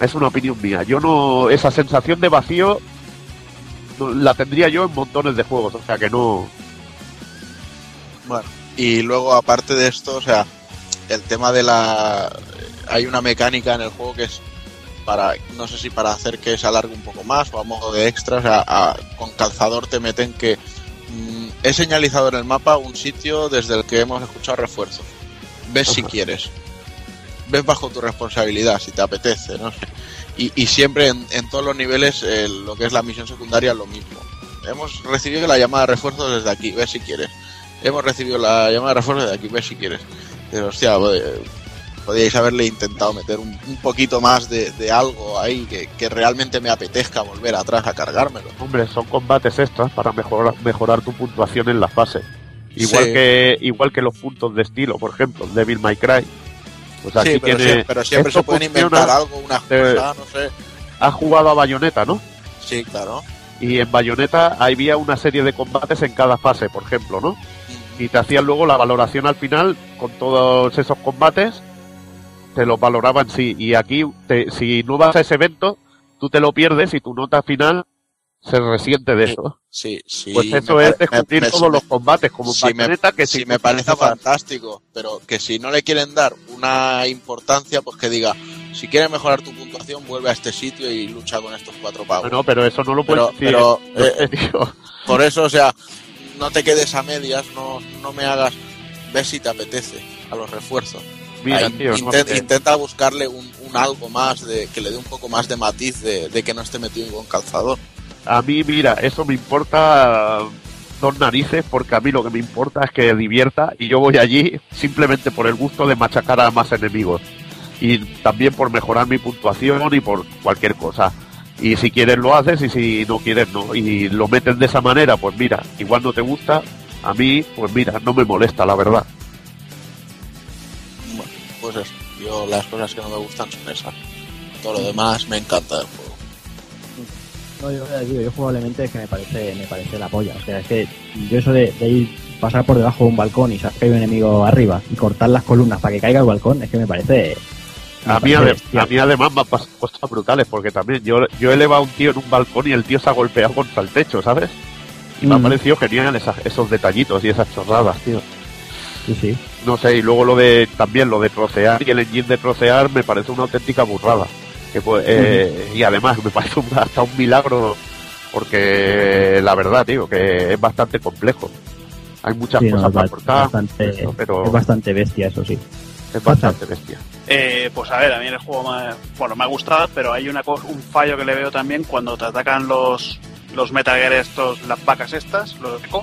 es una opinión mía. Yo no, esa sensación de vacío la tendría yo en montones de juegos, o sea que no. Bueno, y luego aparte de esto, o sea, el tema de la... hay una mecánica en el juego que es para, no sé si para hacer que se alargue un poco más o a modo de extra, o sea, con calzador te meten que he señalizado en el mapa un sitio desde el que hemos escuchado refuerzos, ves si quieres, ves bajo tu responsabilidad si te apetece, ¿no? y siempre en todos los niveles, lo que es la misión secundaria, lo mismo, hemos recibido la llamada de refuerzos desde aquí, ves si quieres, hemos recibido la llamada de refuerzos desde aquí, ves si quieres. Pero hostia, podríais haberle intentado meter un poquito más de algo ahí que realmente me apetezca volver atrás a cargármelo. Hombre, son combates extras para mejorar tu puntuación en las fases. Igual que los puntos de estilo, por ejemplo, Devil May Cry. Pues aquí sí, pero siempre se pueden inventar algo, unas cosas, no sé. Has jugado a Bayonetta, ¿no? Sí, claro. Y en Bayonetta había una serie de combates en cada fase, por ejemplo, ¿no? Y te hacían luego la valoración al final con todos esos combates, te los valoraban, sí. Y aquí, si no vas a ese evento, tú te lo pierdes y tu nota final se resiente de eso. Sí. Pues eso es descubrir todos los combates, como Bayonetta, que sí me parece fantástico, pero que si no le quieren dar una importancia, pues que diga, si quieres mejorar tu puntuación, vuelve a este sitio y lucha con estos 4 pavos. No, pero eso no lo puedes decir. Por eso, o sea... no te quedes a medias, no me hagas, ves si te apetece a los refuerzos. Mira, tío, intenta buscarle un algo más, que le dé un poco más de matiz, de que no esté metido con calzador. A mí, mira, eso me importa dos narices, porque a mí lo que me importa es que divierta, y yo voy allí simplemente por el gusto de machacar a más enemigos, y también por mejorar mi puntuación y por cualquier cosa. Y si quieres lo haces y si no quieres no, y lo metes de esa manera, pues mira, igual no te gusta, a mí pues mira, no me molesta, la verdad. Bueno, pues eso, yo las cosas que no me gustan son esas. todo lo demás me encanta el juego. No, yo jugablemente es que me parece la polla. O sea, es que yo eso de ir pasar por debajo de un balcón y saber que hay un enemigo arriba y cortar las columnas para que caiga el balcón, es que me parece... A mí además me han pasado cosas brutales, porque también yo he elevado a un tío en un balcón y el tío se ha golpeado contra el techo, ¿sabes? Y me han parecido genial esos detallitos y esas chorradas, tío. Sí, sí. No sé, y luego lo de trocear y el engine de trocear me parece una auténtica burrada. Que pues, y además me parece hasta un milagro, porque la verdad, tío, que es bastante complejo. Hay muchas cosas para cortar, pero... Es bastante bestia, eso sí. Es bastante bestia. Pues a ver, a mí el juego me ha gustado, pero hay un fallo que le veo también cuando te atacan los Metal Gear estos, las vacas estas, los eco,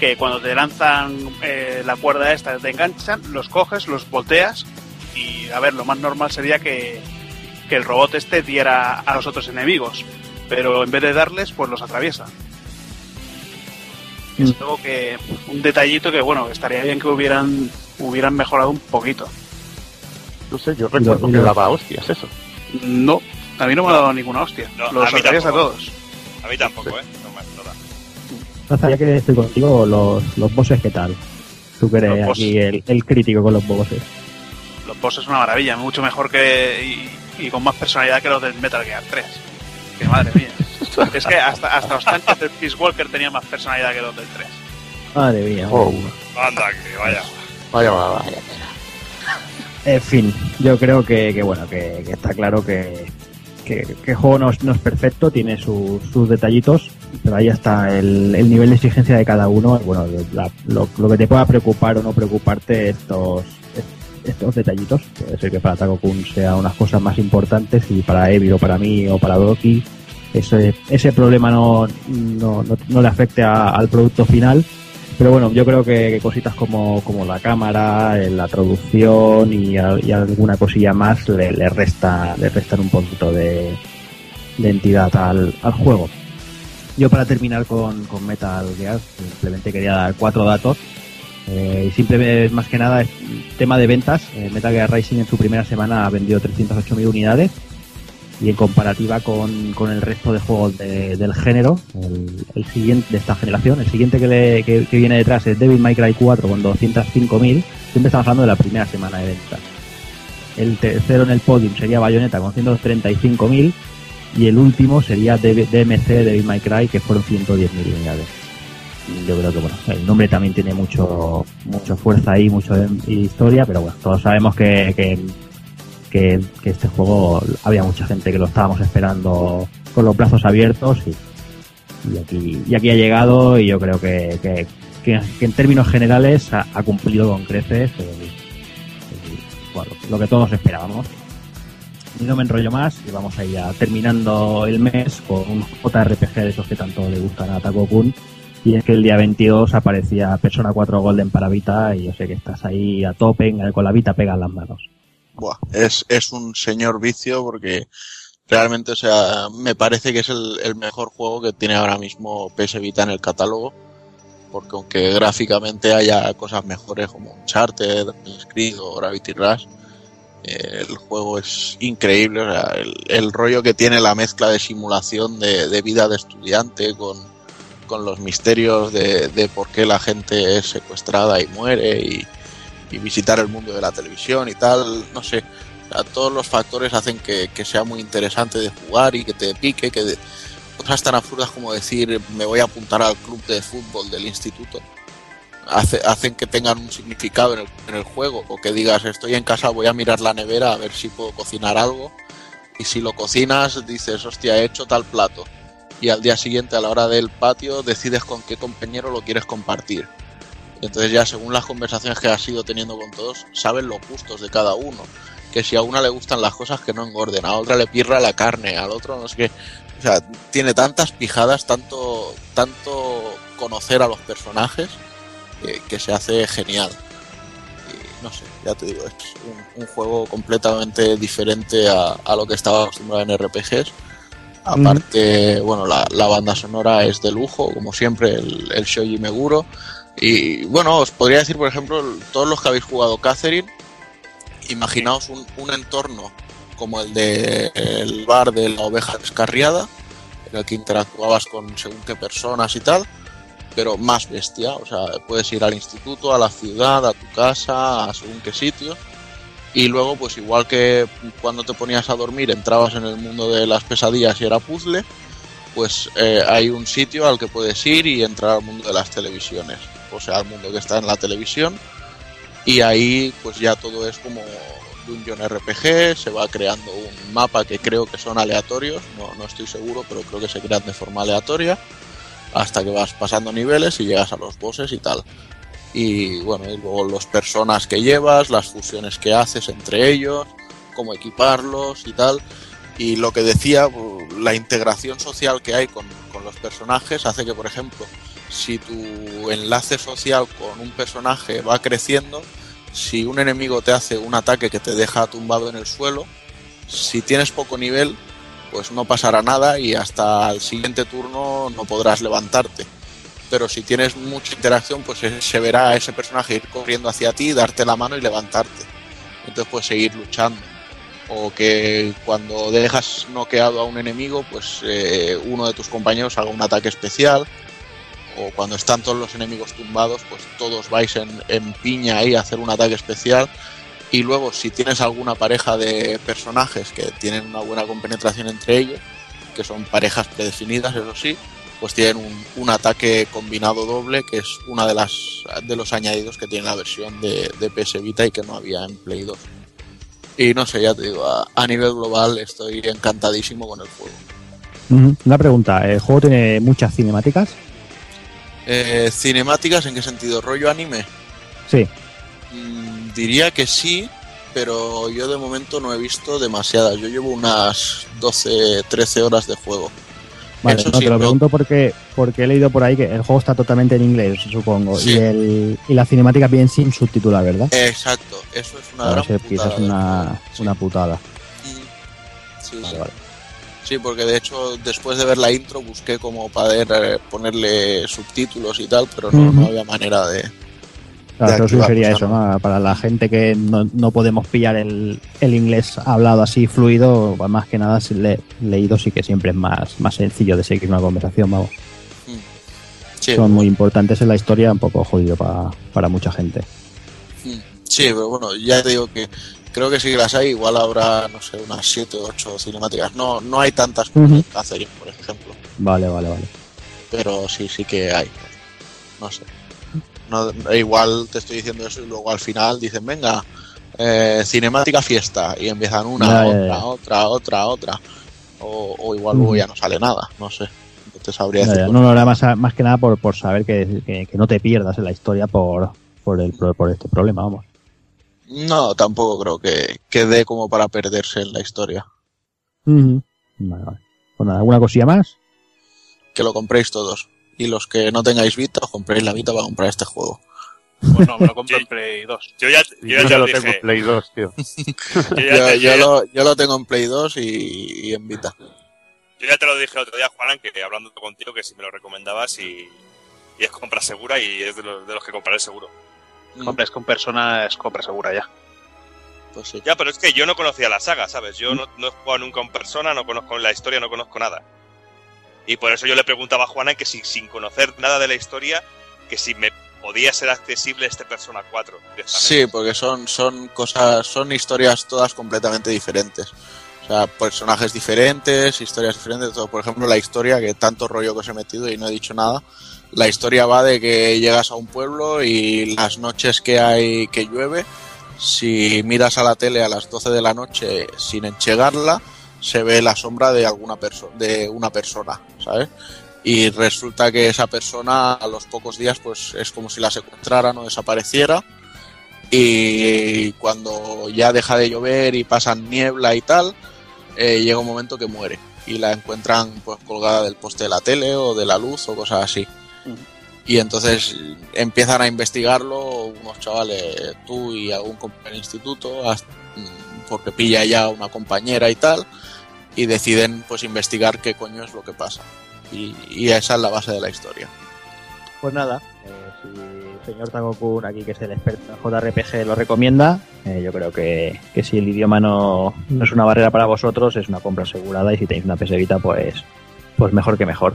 que cuando te lanzan la cuerda esta, te enganchan, los coges, los volteas y a ver, lo más normal sería que el robot este diera a los otros enemigos, pero en vez de darles, pues los atraviesa. Es algo que, un detallito que bueno, estaría bien que hubieran mejorado un poquito. No sé, yo recuerdo que daba hostias eso. No, a mí no me ha dado ninguna hostia. No, los hostias a todos. A mí tampoco, sí. No me da. Raza, ya que estoy contigo, los bosses, ¿qué tal? Tú que eres aquí el crítico con los bosses. Los bosses son una maravilla, mucho mejor y con más personalidad que los del Metal Gear 3. Que madre mía. Es que hasta los tanques del Peace Walker tenían más personalidad que los del 3. Madre mía. Oh. Anda, que vaya. Vaya. En fin, yo creo que está claro que el juego no es perfecto, tiene sus detallitos, pero ahí está el nivel de exigencia de cada uno. Bueno, lo que te pueda preocupar o no preocuparte, estos detallitos. Puede ser que para Takokun sea unas cosas más importantes y para Evil o para mí o para Doki ese problema no le afecte al producto final. Pero bueno, yo creo que cositas como la cámara, la traducción y alguna cosilla más le restan un poquito de entidad al juego. Yo para terminar con Metal Gear simplemente quería dar 4 datos. Simplemente, más que nada, tema de ventas. Metal Gear Rising en su primera semana ha vendido 308.000 unidades. Y en comparativa con el resto de juegos del género, el siguiente de esta generación, el siguiente que viene detrás es Devil May Cry 4 con 205.000, siempre estamos hablando de la primera semana de venta. El tercero en el podium sería Bayonetta con 135.000 y el último sería DMC Devil May Cry, que fueron 110.000 unidades. Yo creo que bueno, el nombre también tiene mucha fuerza ahí, mucho historia, pero bueno, todos sabemos que este juego había mucha gente que lo estábamos esperando con los brazos abiertos y aquí ha llegado, y yo creo que en términos generales ha cumplido con creces lo que todos esperábamos. Y no me enrollo más y vamos a ir terminando el mes con un JRPG de esos que tanto le gustan a Takokun, y es que el día 22 aparecía Persona 4 Golden para Vita, y yo sé que estás ahí a tope, con la Vita pega en las manos. Buah, es un señor vicio, porque realmente, o sea, me parece que es el mejor juego que tiene ahora mismo PS Vita en el catálogo, porque aunque gráficamente haya cosas mejores como Uncharted, Creed o Gravity Rush, el juego es increíble. O sea, el rollo que tiene, la mezcla de simulación de vida de estudiante con los misterios de por qué la gente es secuestrada y muere y visitar el mundo de la televisión y tal, no sé, o sea, todos los factores hacen que sea muy interesante de jugar y que te pique, cosas tan absurdas como decir me voy a apuntar al club de fútbol del instituto, hacen que tengan un significado en el juego, o que digas estoy en casa, voy a mirar la nevera a ver si puedo cocinar algo, y si lo cocinas dices hostia, he hecho tal plato, y al día siguiente a la hora del patio decides con qué compañero lo quieres compartir. Entonces ya según las conversaciones que has ido teniendo con todos, saben los gustos de cada uno, que si a una le gustan las cosas que no engorden, a otra le pirra la carne, al otro no sé qué. O sea, tiene tantas pijadas, tanto conocer a los personajes, que se hace genial. Y no sé, ya te digo, es un juego completamente diferente a lo que estaba acostumbrado en RPGs. Aparte, bueno, la banda sonora es de lujo, como siempre, el Shoji Meguro. Y bueno, os podría decir, por ejemplo, todos los que habéis jugado Catherine, imaginaos un entorno como el de el bar de la oveja descarriada, en el que interactuabas con según qué personas y tal, pero más bestia. O sea, puedes ir al instituto, a la ciudad, a tu casa, a según qué sitio. Y luego, pues igual que cuando te ponías a dormir entrabas en el mundo de las pesadillas y era puzzle, pues hay un sitio al que puedes ir y entrar al mundo de las televisiones, o sea, al mundo que está en la televisión. Y ahí pues ya todo es como Dungeon RPG, se va creando un mapa que creo que son aleatorios, no estoy seguro, pero creo que se crean de forma aleatoria hasta que vas pasando niveles y llegas a los bosses y tal. Y bueno, y luego los personas que llevas, las fusiones que haces entre ellos, cómo equiparlos y tal. Y lo que decía, la integración social que hay con los personajes hace que, por ejemplo, si tu enlace social con un personaje va creciendo, si un enemigo te hace un ataque que te deja tumbado en el suelo, si tienes poco nivel, pues no pasará nada y hasta el siguiente turno no podrás levantarte. Pero si tienes mucha interacción, pues se verá a ese personaje ir corriendo hacia ti, darte la mano y levantarte. Entonces puedes seguir luchando. O que cuando dejas noqueado a un enemigo, pues uno de tus compañeros haga un ataque especial. O cuando están todos los enemigos tumbados, pues todos vais en piña ahí a hacer un ataque especial. Y luego, si tienes alguna pareja de personajes que tienen una buena compenetración entre ellos, que son parejas predefinidas, eso sí, pues tienen un ataque combinado doble, que es una de los añadidos que tiene la versión de PS Vita y que no había en Play 2. Y no sé, ya te digo, a nivel global estoy encantadísimo con el juego. Una pregunta, ¿el juego tiene muchas cinemáticas? ¿Cinemáticas en qué sentido? ¿Rollo anime? Sí. Diría que sí, pero yo de momento no he visto demasiadas. Yo llevo unas 12-13 horas de juego. Vale, eso no, sí, te lo pregunto porque he leído por ahí que el juego está totalmente en inglés, supongo, sí. Y la cinemática bien sin subtitular, ¿verdad? Exacto, eso es una gran putada. Es una putada. Sí, vale, sí. Vale. Sí, porque de hecho después de ver la intro busqué como para ponerle subtítulos y tal, pero no había manera de... Claro, yo sería eso, ¿no? Para la gente que no podemos pillar el inglés hablado así fluido, más que nada leído sí que siempre es más sencillo de seguir una conversación, vamos. Sí, son muy importantes en la historia, un poco jodido para mucha gente. Sí, pero bueno, ya te digo que creo que si las hay, igual habrá, no sé, unas 7 o 8 cinemáticas. No hay tantas cosas que hacer, por ejemplo. Vale. Pero sí que hay. No sé. No, igual te estoy diciendo eso y luego al final dicen, venga, cinemática fiesta, y empiezan otra. O igual luego ya no sale nada, no sé. No te sabría decir. No, era más que nada por saber que no te pierdas en la historia por este problema, vamos. No, tampoco creo que dé como para perderse en la historia. Vale. Bueno, ¿alguna cosilla más? Que lo compréis todos. Y los que no tengáis Vita, os compréis la Vita para comprar este juego. Pues no, me lo compro en Play 2. Yo ya lo tengo en Play 2, tío. yo lo tengo en Play 2 y en Vita. Yo ya te lo dije el otro día, Juanan, que hablando contigo, que si me lo recomendabas y es compra segura y es de los que compraré seguro. Compras con Persona, es compra segura ya. Pues sí. Ya, pero es que yo no conocía la saga, ¿sabes? Yo no he jugado nunca en Persona, no conozco la historia, no conozco nada. Y por eso yo le preguntaba a Juana que sin conocer nada de la historia, que si me podía ser accesible este Persona 4. Sí, porque son historias todas completamente diferentes. O sea, personajes diferentes, historias diferentes. Todo. Por ejemplo, la historia, que tanto rollo que os he metido y no he dicho nada. La historia va de que llegas a un pueblo y las noches que llueve, si miras a la tele a las 12 de la noche sin enchegarla, se ve la sombra de una persona, ¿sabes? Y resulta que esa persona a los pocos días pues es como si la secuestraran o desapareciera, y cuando ya deja de llover y pasan niebla y tal, llega un momento que muere y la encuentran pues colgada del poste de la tele o de la luz o cosas así. Y entonces empiezan a investigarlo unos chavales, tú y algún compañero del instituto, porque pilla ya una compañera y tal, y deciden pues investigar qué coño es lo que pasa, y esa es la base de la historia. Pues nada, si señor Takokun aquí, que es el experto en JRPG, lo recomienda, yo creo que si el idioma no es una barrera para vosotros, es una compra asegurada, y si tenéis una PS Vita, pues mejor que mejor.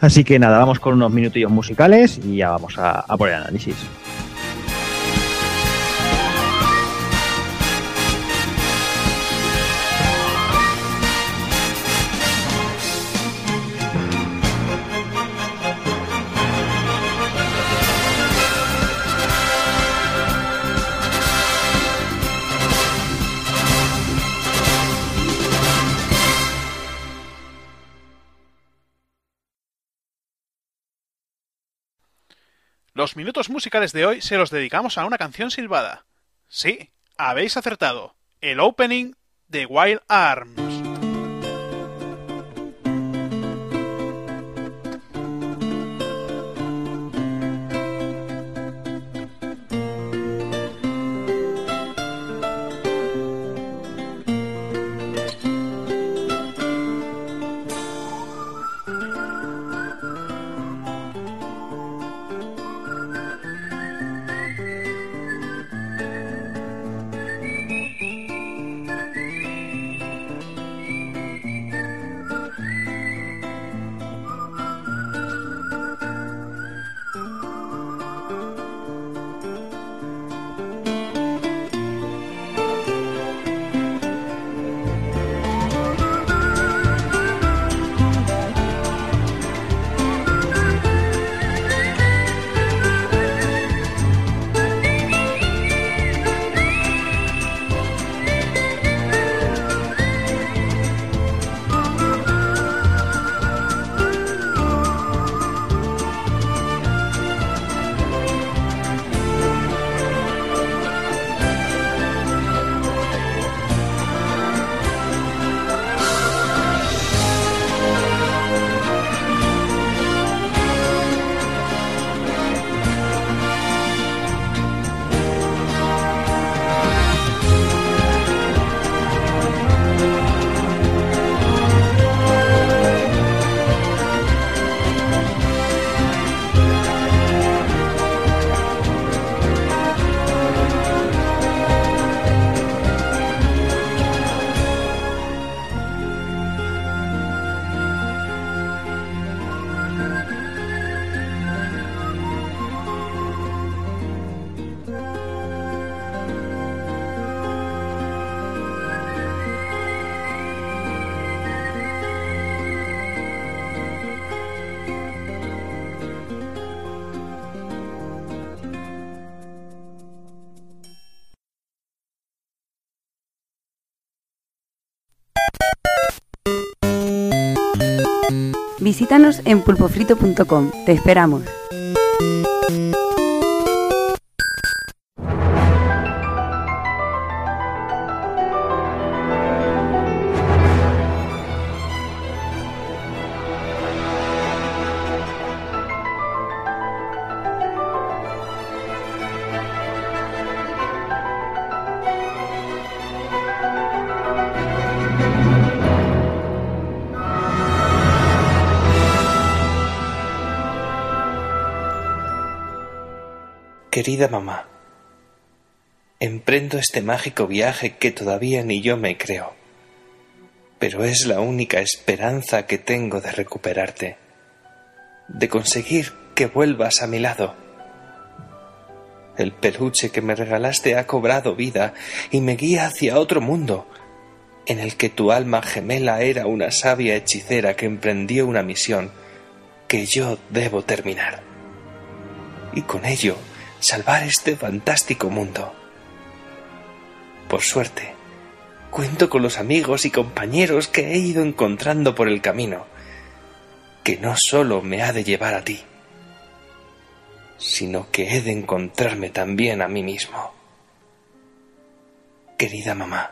Así que nada, vamos con unos minutillos musicales y ya vamos a por el análisis. Los minutos musicales de hoy se los dedicamos a una canción silbada. Sí, habéis acertado. El opening de Wild Arms. Visítanos en pulpofrito.com. Te esperamos. Querida mamá, emprendo este mágico viaje que todavía ni yo me creo, pero es la única esperanza que tengo de recuperarte, de conseguir que vuelvas a mi lado. El peluche que me regalaste ha cobrado vida y me guía hacia otro mundo, en el que tu alma gemela era una sabia hechicera que emprendió una misión que yo debo terminar. Y con ello, salvar este fantástico mundo. Por suerte, cuento con los amigos y compañeros que he ido encontrando por el camino, que no solo me ha de llevar a ti, sino que he de encontrarme también a mí mismo. Querida mamá,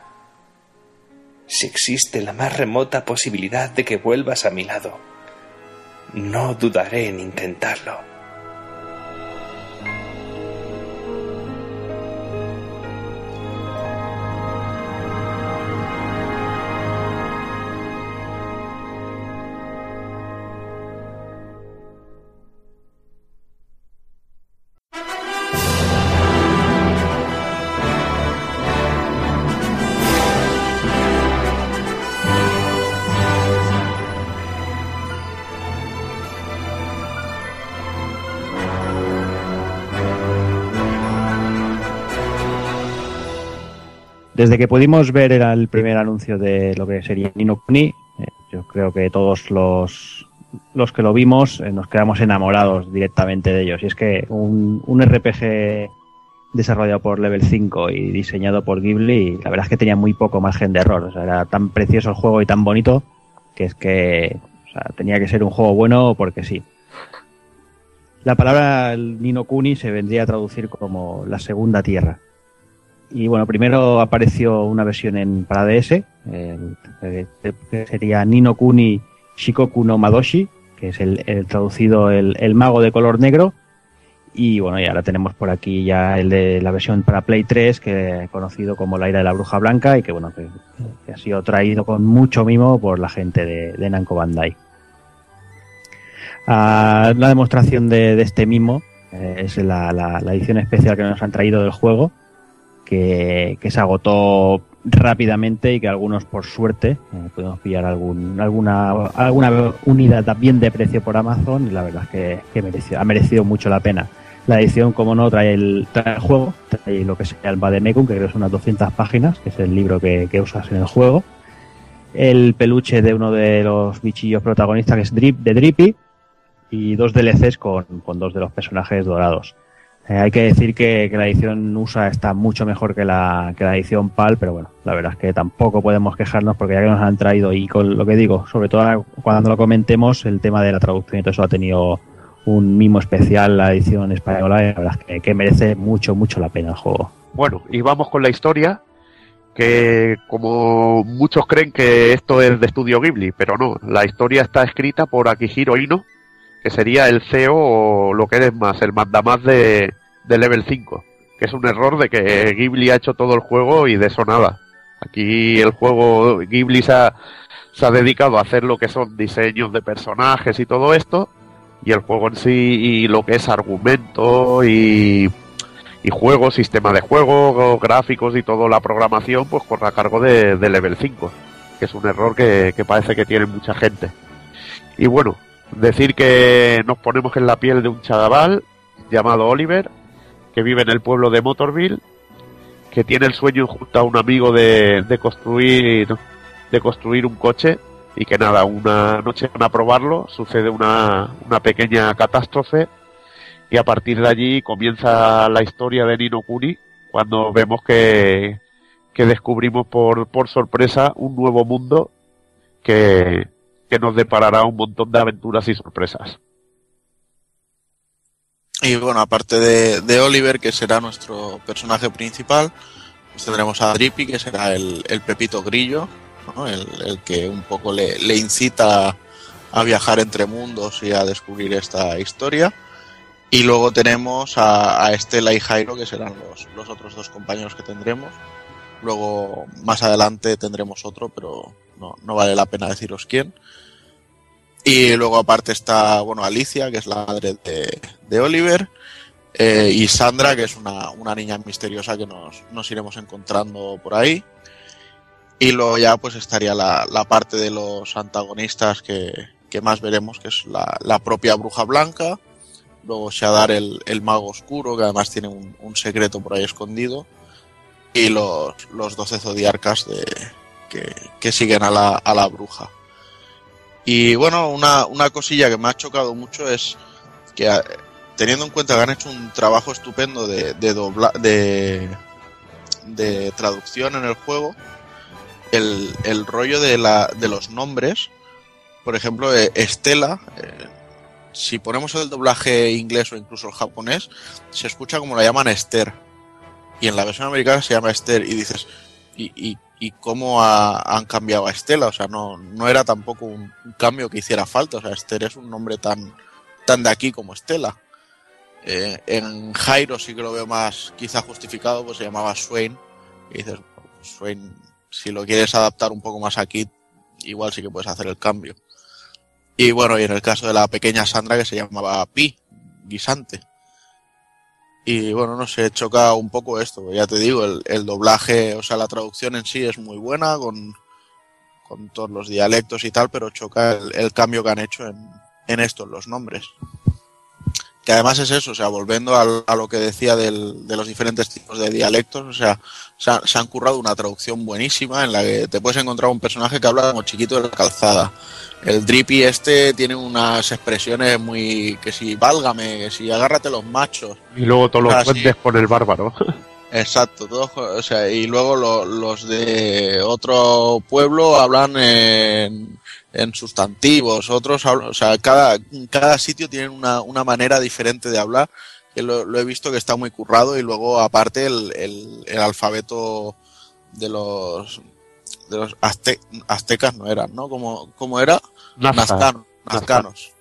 si existe la más remota posibilidad de que vuelvas a mi lado, no dudaré en intentarlo. Desde que pudimos ver era el primer anuncio de lo que sería Ni no Kuni, yo creo que todos los que lo vimos nos quedamos enamorados directamente de ellos. Y es que un RPG desarrollado por Level 5 y diseñado por Ghibli, la verdad es que tenía muy poco margen de error. O sea, era tan precioso el juego y tan bonito que es que, o sea, tenía que ser un juego bueno porque sí. La palabra Ni no Kuni se vendría a traducir como la segunda tierra. Y bueno, primero apareció una versión para DS, que sería Ni no Kuni Shikoku no Madoshi, que es el traducido el mago de color negro. Y bueno, y ahora tenemos por aquí ya el de la versión para Play 3, que conocido como La Ira de la Bruja Blanca, y que bueno, que ha sido traído con mucho mimo por la gente de Namco Bandai. Ah, la demostración de este mimo es la edición especial que nos han traído del juego, que se agotó rápidamente y que algunos, por suerte, podemos pillar alguna unidad bien de precio por Amazon, y la verdad es que ha merecido mucho la pena. La edición, como no, trae el juego, trae lo que sería el Vademecum, que creo son unas 200 páginas, que es el libro que usas en el juego, el peluche de uno de los bichillos protagonistas, que es Drippy, y dos DLCs con dos de los personajes dorados. Hay que decir que la edición USA está mucho mejor que la edición PAL, pero bueno, la verdad es que tampoco podemos quejarnos porque ya que nos han traído, y con lo que digo, sobre todo cuando lo comentemos, el tema de la traducción y todo eso ha tenido un mimo especial la edición española, y la verdad es que merece mucho, mucho la pena el juego. Bueno, y vamos con la historia, que como muchos creen que esto es de Estudio Ghibli, pero no, la historia está escrita por Akihiro Hino, que sería el CEO o lo que eres más, el mandamás de Level 5, que es un error de que Ghibli ha hecho todo el juego y de eso nada. Aquí el juego Ghibli se ha dedicado a hacer lo que son diseños de personajes y todo esto, y el juego en sí y lo que es argumento y juego, sistema de juego, gráficos y toda la programación pues corre a cargo de Level 5, que es un error que parece que tiene mucha gente. Y bueno, decir que nos ponemos en la piel de un chaval llamado Oliver, que vive en el pueblo de Motorville, que tiene el sueño junto a un amigo de construir un coche, y que nada, una noche van a probarlo, sucede una pequeña catástrofe, y a partir de allí comienza la historia de Ni no Kuni, cuando vemos que descubrimos por sorpresa un nuevo mundo que nos deparará un montón de aventuras y sorpresas. Y bueno, aparte de Oliver, que será nuestro personaje principal, pues tendremos a Drippy, que será el Pepito Grillo, ¿no? El que un poco le incita a viajar entre mundos y a descubrir esta historia. Y luego tenemos a Estela y Jairo, que serán los otros dos compañeros que tendremos. Luego, más adelante, tendremos otro, pero no vale la pena deciros quién. Y luego, aparte, está Alicia, que es la madre de Oliver, y Sandra, que es una niña misteriosa que nos iremos encontrando por ahí. Y luego ya pues estaría la parte de los antagonistas que más veremos, que es la propia Bruja Blanca. Luego Shadar, el mago oscuro, que además tiene un secreto por ahí escondido. Y los 12 zodiarcas que siguen a la bruja. Y bueno, una cosilla que me ha chocado mucho es que, teniendo en cuenta que han hecho un trabajo estupendo de traducción en el juego, el rollo de los nombres, por ejemplo, Estela, si ponemos el doblaje inglés o incluso el japonés, se escucha como la llaman Esther, y en la versión americana se llama Esther, y dices, ¿Y cómo han cambiado a Estela? O sea, no era tampoco un cambio que hiciera falta. O sea, Esther es un nombre tan de aquí como Estela. En Jairo sí que lo veo más quizá justificado, pues se llamaba Swain. Y dices, pues, Swain, si lo quieres adaptar un poco más aquí, igual sí que puedes hacer el cambio. Y bueno, y en el caso de la pequeña Sandra, que se llamaba Pi, guisante. Y bueno, no sé, choca un poco esto, ya te digo, el doblaje, o sea, la traducción en sí es muy buena con todos los dialectos y tal, pero choca el cambio que han hecho en estos los nombres. que además es eso, o sea, volviendo a lo que decía de los diferentes tipos de dialectos, o sea, se han currado una traducción buenísima en la que te puedes encontrar un personaje que habla como chiquito de la calzada. El Drippy este tiene unas expresiones muy... que si válgame, que si agárrate los machos. Y luego todos los duendes por el bárbaro. Exacto, todos, o sea, y luego los de otro pueblo hablan en sustantivos, otros hablan, o sea, cada sitio tiene una manera diferente de hablar, que lo he visto que está muy currado. Y luego aparte el alfabeto de los aztecas no eran, ¿no? Como era nazcanos.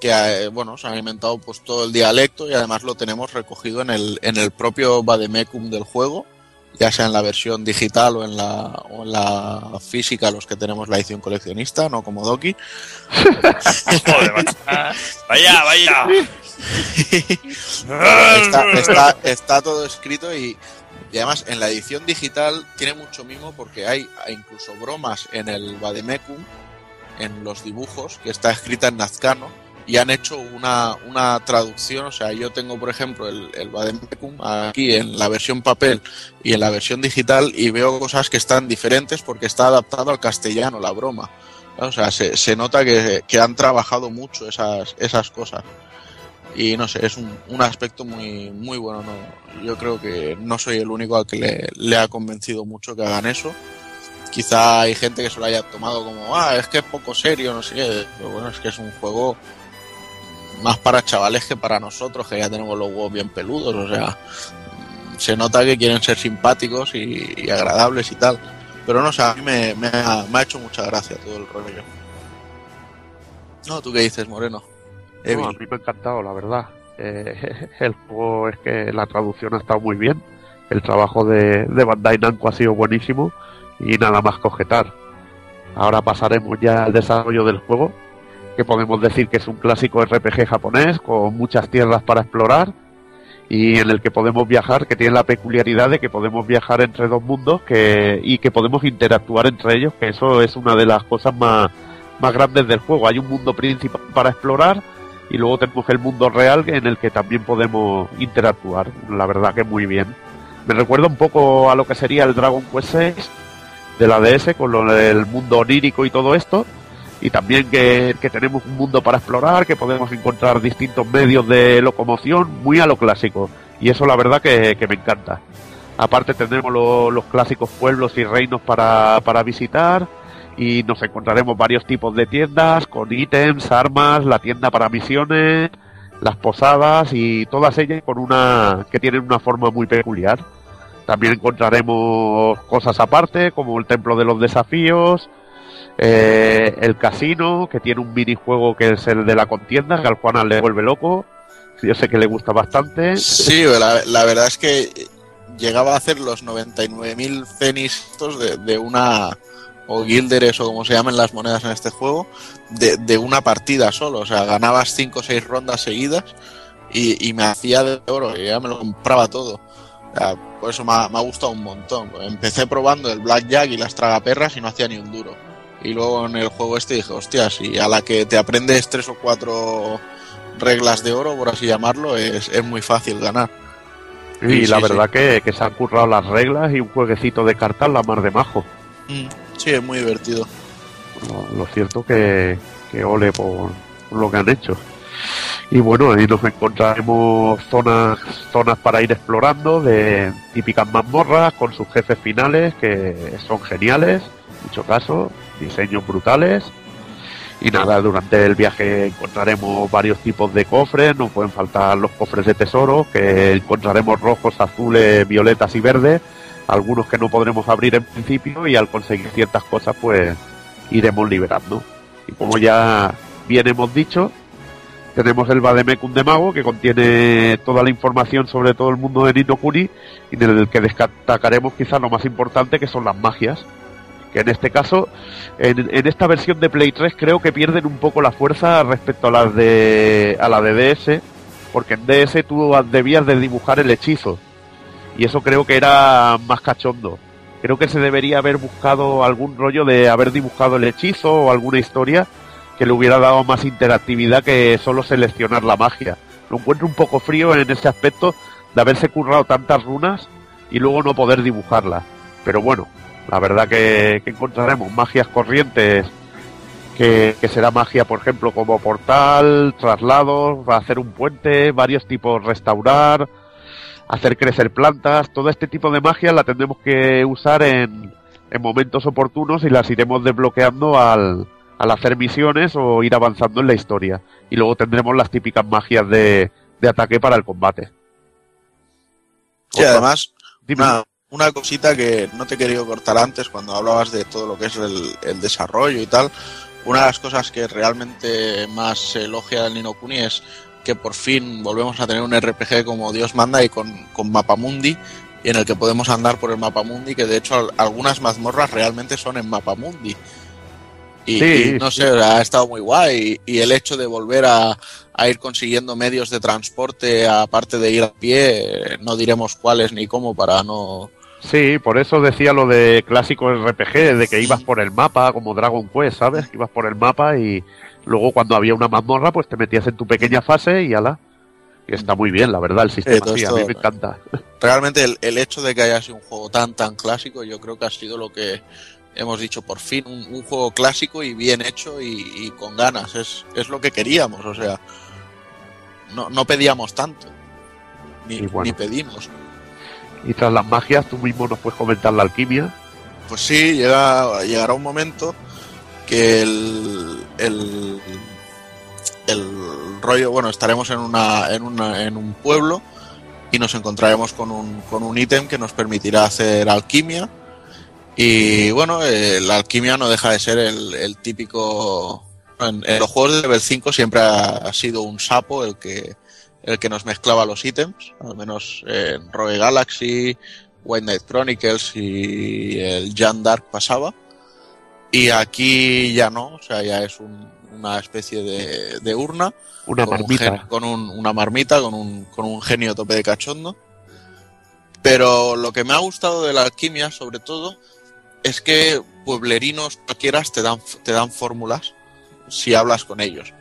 Que bueno, se han inventado pues todo el dialecto, y además lo tenemos recogido en el propio vademecum del juego, ya sea en la versión digital o en la física, los que tenemos la edición coleccionista, no como Doki. vaya está todo escrito, y además en la edición digital tiene mucho mimo, porque hay incluso bromas en el vademecum, en los dibujos, que está escrita en nazcano, y han hecho una traducción. O sea, yo tengo, por ejemplo, el vademecum aquí en la versión papel y en la versión digital, y veo cosas que están diferentes porque está adaptado al castellano la broma. O sea, se nota que han trabajado mucho esas cosas. Y no sé, es un aspecto muy, muy bueno. No, yo creo que no soy el único al que le ha convencido mucho que hagan eso. Quizá hay gente que se lo haya tomado como, es que es poco serio, no sé qué. Pero bueno, es que es un juego más para chavales que para nosotros, que ya tenemos los huevos bien peludos. O sea, se nota que quieren ser simpáticos y agradables y tal. Pero no, o sea, a mí me ha hecho mucha gracia todo el rollo. No, ¿tú qué dices, Moreno? No, a mí me ha encantado, la verdad. El juego, es que la traducción ha estado muy bien. El trabajo de Bandai Namco ha sido buenísimo. Y nada más cojetar. Ahora pasaremos ya al desarrollo del juego, que podemos decir que es un clásico RPG japonés con muchas tierras para explorar, y en el que podemos viajar, que tiene la peculiaridad de que podemos viajar entre dos mundos y que podemos interactuar entre ellos, que eso es una de las cosas más grandes del juego. Hay un mundo principal para explorar y luego tenemos el mundo real en el que también podemos interactuar. La verdad que muy bien. Me recuerda un poco a lo que sería el Dragon Quest VI de la DS, con el mundo onírico y todo esto. Y también que tenemos un mundo para explorar, que podemos encontrar distintos medios de locomoción, muy a lo clásico. Y eso la verdad que me encanta. Aparte tendremos los clásicos pueblos y reinos para visitar, y nos encontraremos varios tipos de tiendas con ítems, armas, la tienda para misiones, las posadas, y todas ellas que tienen una forma muy peculiar. También encontraremos cosas aparte, como el templo de los desafíos, el casino, que tiene un minijuego que es el de la contienda, que al Juan le vuelve loco. Yo sé que le gusta bastante. Sí, la verdad es que llegaba a hacer los 99.000 cenistos de una, o guilderes, o como se llaman las monedas en este juego, de una partida solo. O sea, ganabas 5 o 6 rondas seguidas y me hacía de oro, y ya me lo compraba todo. Por eso me ha gustado un montón. Empecé probando el blackjack y las tragaperras y no hacía ni un duro. Y luego en el juego este dije, hostias, y a la que te aprendes 3 o 4 reglas de oro, por así llamarlo, es muy fácil ganar. Y la verdad sí. Que se han currado las reglas, y un jueguecito de cartas la mar de majo. Sí, es muy divertido. Bueno, lo cierto que ole por lo que han hecho. Y bueno, ahí nos encontraremos zonas para ir explorando, de típicas mazmorras con sus jefes finales, que son geniales, en mucho caso, diseños brutales. Y nada, durante el viaje encontraremos varios tipos de cofres. No pueden faltar los cofres de tesoro, que encontraremos rojos, azules, violetas y verdes, algunos que no podremos abrir en principio, y al conseguir ciertas cosas pues iremos liberando. Y como ya bien hemos dicho, tenemos el vademecum de mago, que contiene toda la información sobre todo el mundo de Ni no Kuni, y del que destacaremos quizás lo más importante, que son las magias, que en este caso, en esta versión de Play 3 creo que pierden un poco la fuerza respecto a la de DS, porque en DS tú debías de dibujar el hechizo, y eso creo que era más cachondo. Creo que se debería haber buscado algún rollo de haber dibujado el hechizo o alguna historia que le hubiera dado más interactividad que solo seleccionar la magia. lo encuentro un poco frío en ese aspecto de haberse currado tantas runas y luego no poder dibujarlas. Pero bueno, la verdad que encontraremos magias corrientes, que será magia, por ejemplo, como portal, traslados, hacer un puente, varios tipos, restaurar, hacer crecer plantas. Todo este tipo de magia la tendremos que usar en momentos oportunos y las iremos desbloqueando al hacer misiones o ir avanzando en la historia. Y luego tendremos las típicas magias de ataque para el combate. Sí, además, una cosita que no te he querido cortar antes cuando hablabas de todo lo que es el desarrollo y tal. Una de las cosas que realmente más se elogia del Ni no Kuni es que por fin volvemos a tener un RPG como Dios manda y con mapamundi, en el que podemos andar por el mapamundi, que de hecho algunas mazmorras realmente son en mapamundi. Y no sé, ha estado muy guay. Y el hecho de volver a ir consiguiendo medios de transporte, aparte de ir a pie, no diremos cuáles ni cómo para no... Sí, por eso decía lo de clásico RPG, de que ibas por el mapa, como Dragon Quest, ¿sabes? Ibas por el mapa y luego cuando había una mazmorra, pues te metías en tu pequeña fase y ala. Y está muy bien, la verdad, el sistema. Sí, a mí me encanta. Realmente el hecho de que haya sido un juego tan clásico, yo creo que ha sido lo que hemos dicho, por fin, un juego clásico y bien hecho y con ganas. Es lo que queríamos, o sea, no pedíamos tanto, ni pedimos. Y tras las magias, tú mismo nos puedes comentar la alquimia. Pues sí, llegará un momento que el rollo, bueno, estaremos en un pueblo y nos encontraremos con un ítem que nos permitirá hacer alquimia. Y bueno, la alquimia no deja de ser el típico... En los juegos de Level 5 siempre ha sido un sapo el que nos mezclaba los ítems, al menos en Rogue Galaxy, White Knight Chronicles y el Jeanne d'Arc pasaba, y aquí ya no, o sea, ya es una especie de urna, una marmita. Una marmita con un genio tope de cachondo. Pero lo que me ha gustado de la alquimia, sobre todo, es que pueblerinos cualquiera te dan fórmulas si hablas con ellos.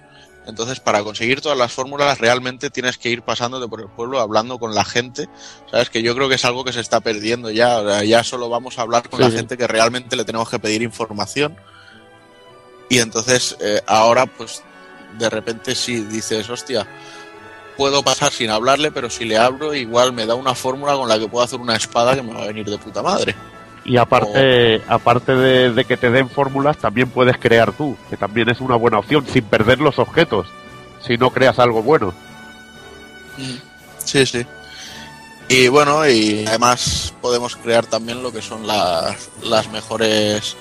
Entonces, para conseguir todas las fórmulas, realmente tienes que ir pasándote por el pueblo, hablando con la gente. Sabes que yo creo que es algo que se está perdiendo ya. O sea, ya solo vamos a hablar con la gente que realmente le tenemos que pedir información. Y entonces, ahora, pues, de repente sí dices, hostia, puedo pasar sin hablarle, pero si le abro, igual me da una fórmula con la que puedo hacer una espada que me va a venir de puta madre. Y aparte de que te den fórmulas, también puedes crear tú, que también es una buena opción, sin perder los objetos, si no creas algo bueno. Sí, sí. Y bueno, y además podemos crear también lo que son las mejores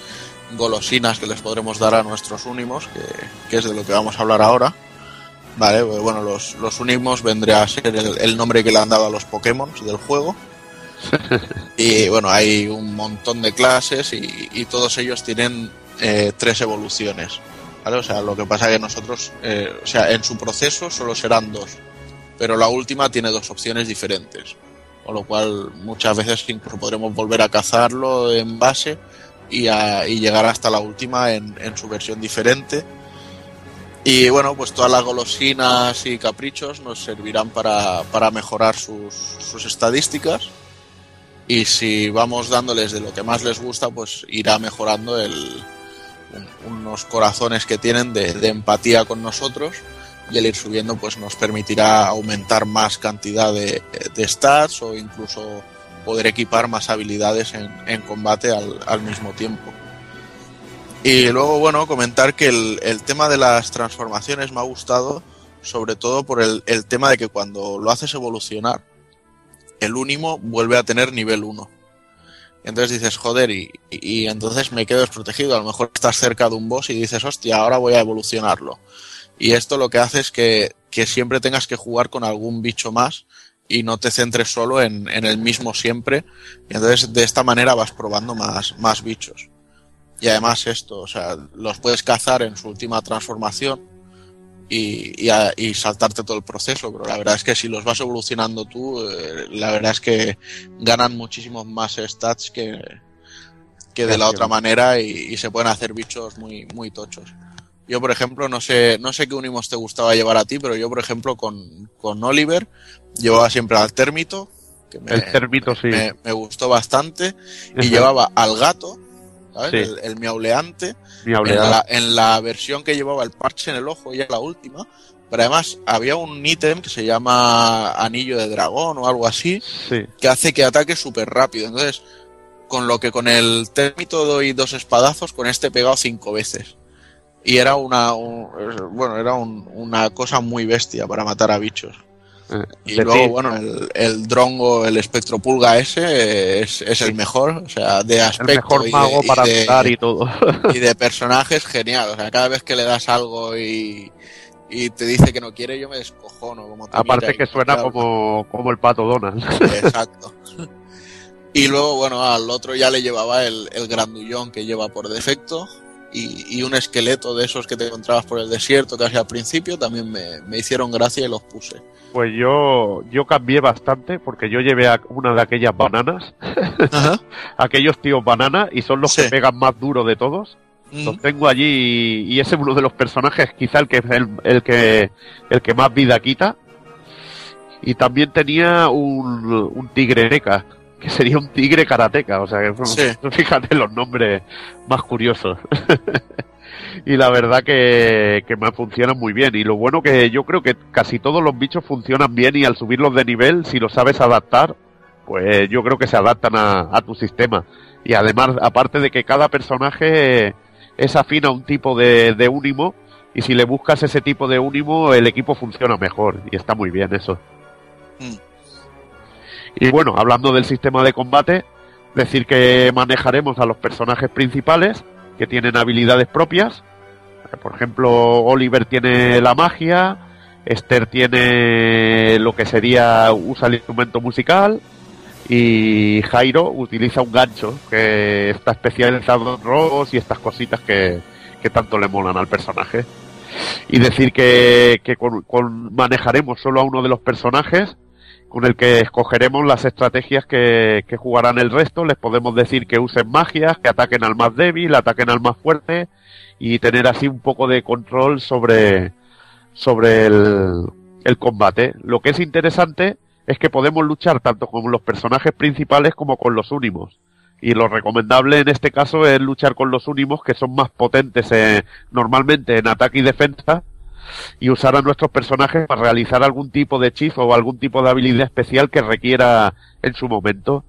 golosinas que les podremos dar a nuestros únimos, que es de lo que vamos a hablar ahora. Vale, pues bueno, los únimos vendría a ser el nombre que le han dado a los Pokémon del juego. Y bueno, hay un montón de clases y todos ellos tienen 3 evoluciones, ¿vale? O sea, lo que pasa es que nosotros, o sea, en su proceso solo serán 2, pero la última tiene 2 opciones diferentes, con lo cual muchas veces incluso podremos volver a cazarlo en base y llegar hasta la última en su versión diferente. Y bueno, pues todas las golosinas y caprichos nos servirán para mejorar sus estadísticas. Y si vamos dándoles de lo que más les gusta, pues irá mejorando unos corazones que tienen de empatía con nosotros, y el ir subiendo pues nos permitirá aumentar más cantidad de stats o incluso poder equipar más habilidades en combate al mismo tiempo. Y luego, bueno, comentar que el tema de las transformaciones me ha gustado, sobre todo por el tema de que cuando lo haces evolucionar, el únimo vuelve a tener nivel 1. Entonces dices, joder, y entonces me quedo desprotegido. A lo mejor estás cerca de un boss y dices, hostia, ahora voy a evolucionarlo. Y esto lo que hace es que siempre tengas que jugar con algún bicho más y no te centres solo en el mismo siempre. Y entonces de esta manera vas probando más bichos. Y además esto, o sea, los puedes cazar en su última transformación y saltarte todo el proceso, pero la verdad es que si los vas evolucionando tú, la verdad es que ganan muchísimos más stats que de la otra manera y se pueden hacer bichos muy, muy tochos. Yo, por ejemplo, no sé qué Unimos te gustaba llevar a ti, pero yo, por ejemplo, con Oliver llevaba siempre al Térmito, que me gustó bastante, y llevaba al gato, ¿sabes? Sí. El miauleante, en la versión que llevaba el parche en el ojo, ya la última. Pero además había un ítem que se llama Anillo de Dragón o algo así, sí, que hace que ataque súper rápido. Entonces, con el Térmito doy 2 espadazos, con este he pegado 5 veces. Y era una cosa muy bestia para matar a bichos. Y luego, el drongo, el espectro pulga ese, es el mejor, o sea, de aspecto. El mejor mago para matar y todo. Y de personajes, genial. O sea, cada vez que le das algo y te dice que no quiere, yo me descojono. Aparte que suena como el Pato Donald. Exacto. Y luego, al otro ya le llevaba el grandullón que lleva por defecto. Y un esqueleto de esos que te encontrabas por el desierto casi al principio también me hicieron gracia y los puse. Pues yo cambié bastante porque yo llevé a una de aquellas bananas. Ajá. Aquellos tíos bananas, y son los que pegan más duro de todos. Uh-huh. Los tengo allí y ese es uno de los personajes, quizá el que más vida quita. Y también tenía un tigre neca, que sería un tigre karateca, o sea que fíjate los nombres más curiosos. Y la verdad que me funcionan muy bien, y lo bueno que yo creo que casi todos los bichos funcionan bien, y al subirlos de nivel, si los sabes adaptar, pues yo creo que se adaptan a tu sistema. Y además, aparte de que cada personaje es afín a un tipo de únimo, y si le buscas ese tipo de únimo, el equipo funciona mejor, y está muy bien eso. Mm. Y bueno, hablando del sistema de combate, decir que manejaremos a los personajes principales, que tienen habilidades propias. Por ejemplo, Oliver tiene la magia, Esther tiene usa el instrumento musical, y Jairo utiliza un gancho, que está especializado en robos y estas cositas que tanto le molan al personaje. Y decir que manejaremos solo a uno de los personajes, con el que escogeremos las estrategias que jugarán el resto. Les podemos decir que usen magias, que ataquen al más débil, ataquen al más fuerte, y tener así un poco de control sobre el combate. Lo que es interesante es que podemos luchar tanto con los personajes principales como con los únimos, y lo recomendable en este caso es luchar con los únimos, que son más potentes normalmente en ataque y defensa, y usar a nuestros personajes para realizar algún tipo de hechizo o algún tipo de habilidad especial que requiera en su momento.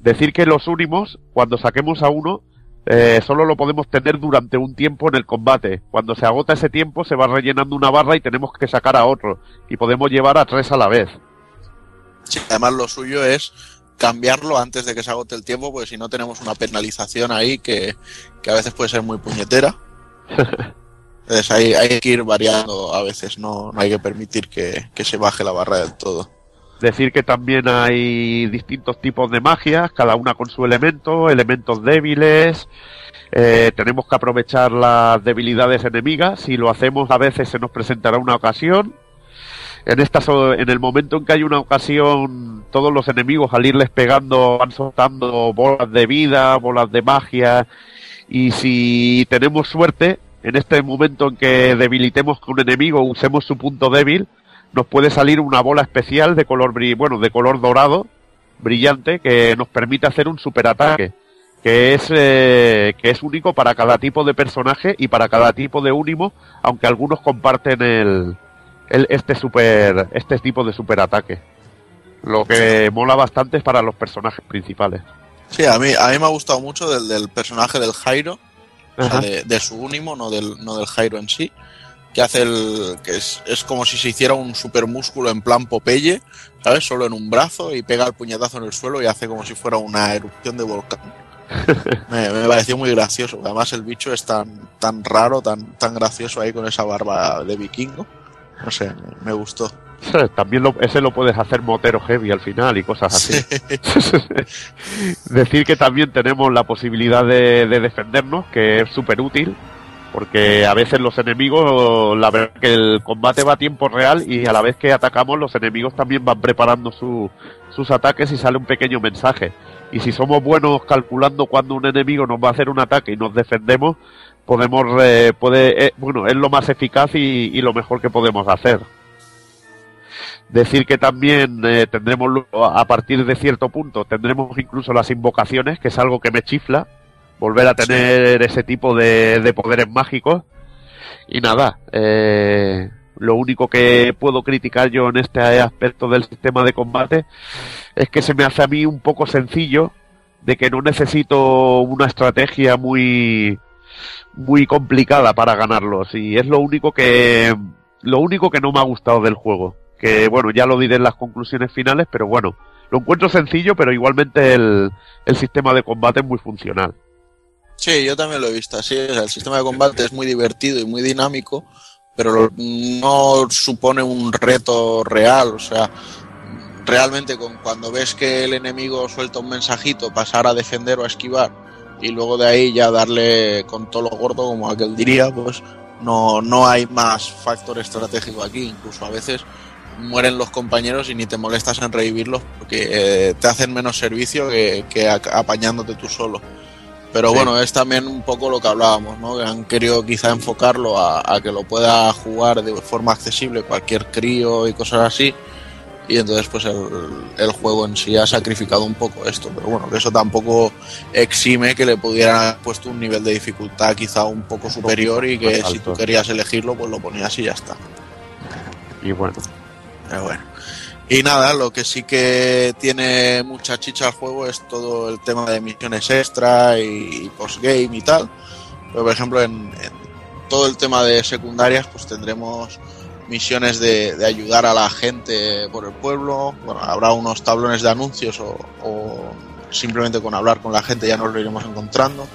Decir que los únimos, cuando saquemos a uno, solo lo podemos tener durante un tiempo en el combate. Cuando se agota ese tiempo, se va rellenando una barra y tenemos que sacar a otro, y podemos llevar a 3 a la vez. Sí, además lo suyo es cambiarlo antes de que se agote el tiempo, porque si no tenemos una penalización ahí que a veces puede ser muy puñetera. Entonces hay que ir variando a veces, no hay que permitir que se baje la barra del todo. Decir que también hay distintos tipos de magias, cada una con su elemento, elementos débiles. Tenemos que aprovechar las debilidades enemigas. Si lo hacemos, a veces se nos presentará una ocasión. En el momento en que hay una ocasión, todos los enemigos, al irles pegando, van soltando bolas de vida, bolas de magia. Y si tenemos suerte, en este momento en que debilitemos a un enemigo, usemos su punto débil, nos puede salir una bola especial de color dorado, brillante, que nos permite hacer un superataque, que es único para cada tipo de personaje y para cada tipo de únimo, aunque algunos comparten este tipo de superataque. Lo que mola bastante es para los personajes principales. Sí, a mí me ha gustado mucho del personaje del Jairo. O sea, de su únimo, no del Jairo en sí, que hace que es como si se hiciera un supermúsculo en plan Popeye, ¿sabes? Solo en un brazo, y pega el puñetazo en el suelo y hace como si fuera una erupción de volcán. Me pareció muy gracioso. Además el bicho es tan raro, tan gracioso ahí con esa barba de vikingo. No sé, me gustó. También ese lo puedes hacer motero heavy al final y cosas así. Sí. Decir que también tenemos la posibilidad de defendernos, que es súper útil, porque a veces los enemigos, la verdad que el combate va a tiempo real, y a la vez que atacamos, los enemigos también van preparando sus ataques y sale un pequeño mensaje. Y si somos buenos calculando cuando un enemigo nos va a hacer un ataque y nos defendemos, es lo más eficaz y lo mejor que podemos hacer. Decir que también tendremos, a partir de cierto punto, tendremos incluso las invocaciones, que es algo que me chifla, volver a tener ese tipo de poderes mágicos. Y nada, lo único que puedo criticar yo en este aspecto del sistema de combate es que se me hace a mí un poco sencillo, de que no necesito una estrategia muy complicada para ganarlos, y es lo único que no me ha gustado del juego, que bueno, ya lo diré en las conclusiones finales, pero bueno, lo encuentro sencillo, pero igualmente el sistema de combate es muy funcional. Sí, yo también lo he visto así, o sea, el sistema de combate es muy divertido y muy dinámico, pero no supone un reto real, o sea, realmente cuando ves que el enemigo suelta un mensajito, pasar a defender o a esquivar, y luego de ahí ya darle con todo lo gordo, como aquel diría, pues no hay más factor estratégico aquí. Incluso a veces mueren los compañeros y ni te molestas en revivirlos porque te hacen menos servicio que apañándote tú solo. Pero sí, bueno, es también un poco lo que hablábamos, ¿no? Que han querido quizá enfocarlo a que lo pueda jugar de forma accesible cualquier crío y cosas así. Y entonces pues el juego en sí ha sacrificado un poco esto, pero bueno, que eso tampoco exime que le pudieran haber puesto un nivel de dificultad quizá un poco superior y que si tú querías elegirlo pues lo ponías y ya está. Y bueno, pero bueno, y nada, lo que sí que tiene mucha chicha al juego es todo el tema de misiones extra y postgame y tal. Pero, por ejemplo, en todo el tema de secundarias pues tendremos misiones de ayudar a la gente por el pueblo. Bueno, habrá unos tablones de anuncios o simplemente con hablar con la gente ya nos lo iremos encontrando.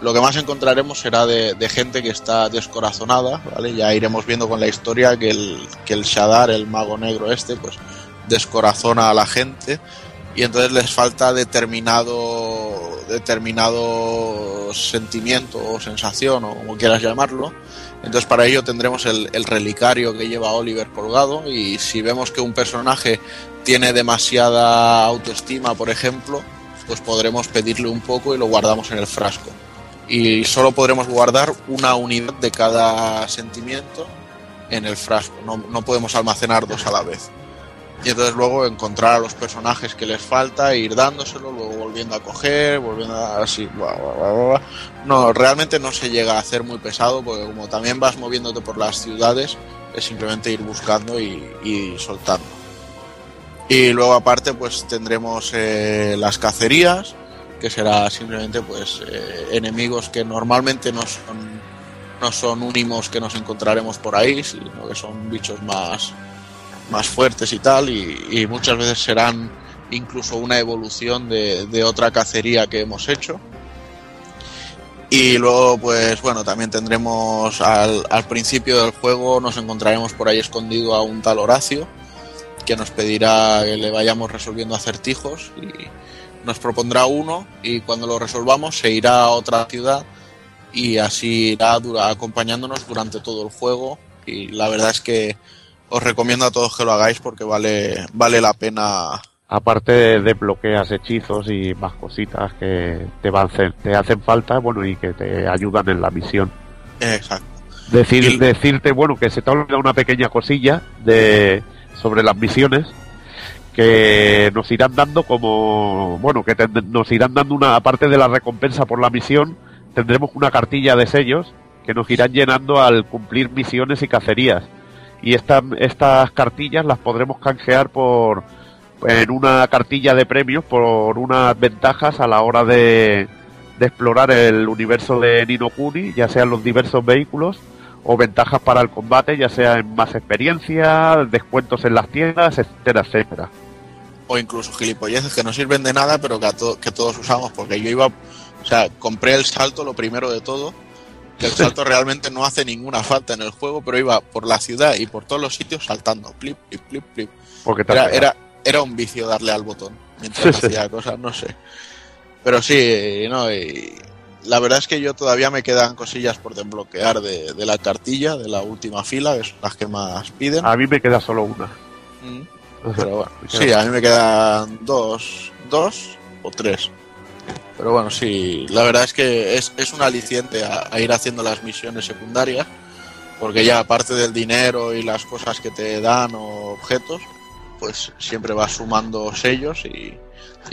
Lo que más encontraremos será de gente que está descorazonada, ¿vale? Ya iremos viendo con la historia que el Shadar, el mago negro este, pues descorazona a la gente y entonces les falta determinado sentimiento o sensación o como quieras llamarlo. Entonces para ello tendremos el relicario que lleva Oliver colgado, y si vemos que un personaje tiene demasiada autoestima, por ejemplo, pues podremos pedirle un poco y lo guardamos en el frasco. Y solo podremos guardar una unidad de cada sentimiento en el frasco, no podemos almacenar dos a la vez. Y entonces luego encontrar a los personajes que les falta, ir dándoselo, luego volviendo a coger, volviendo a... así... bla, bla, bla, bla. No, realmente no se llega a hacer muy pesado, porque como también vas moviéndote por las ciudades, es simplemente ir buscando y soltando. Y luego aparte pues tendremos las cacerías, que será simplemente pues enemigos que normalmente no son únicos que nos encontraremos por ahí, sino que son bichos más fuertes y tal, y muchas veces serán incluso una evolución de otra cacería que hemos hecho. Y luego pues bueno, también tendremos al principio del juego nos encontraremos por ahí escondido a un tal Horacio que nos pedirá que le vayamos resolviendo acertijos y nos propondrá uno, y cuando lo resolvamos se irá a otra ciudad y así irá acompañándonos durante todo el juego. Y la verdad es que os recomiendo a todos que lo hagáis porque vale la pena. Aparte desbloqueas hechizos y más cositas que te hacen falta, bueno, y que te ayudan en la misión. Exacto. Decirte, bueno, que se te ha olvidado una pequeña cosilla sobre las misiones que nos irán dando, como bueno, que nos irán dando una parte de la recompensa por la misión. Tendremos una cartilla de sellos que nos irán llenando al cumplir misiones y cacerías. Y estas cartillas las podremos canjear en una cartilla de premios por unas ventajas a la hora de explorar el universo de Ni no Kuni, ya sean los diversos vehículos, o ventajas para el combate, ya sea en más experiencia, descuentos en las tiendas, etcétera, etcétera. O incluso gilipolleces que no sirven de nada, pero que todos usamos, porque yo compré el salto, lo primero de todo. Que el salto realmente no hace ninguna falta en el juego, pero iba por la ciudad y por todos los sitios saltando, plip, plip, plip, plip. Era un vicio darle al botón mientras hacía cosas, no sé. Pero sí, no, y la verdad es que yo todavía me quedan cosillas por desbloquear de la cartilla, de la última fila, que son las que más piden. A mí me queda solo una. Pero bueno, sí, a mí me quedan dos o tres. Pero bueno, sí, la verdad es que es un aliciente a ir haciendo las misiones secundarias, porque ya aparte del dinero y las cosas que te dan o objetos, pues siempre vas sumando sellos y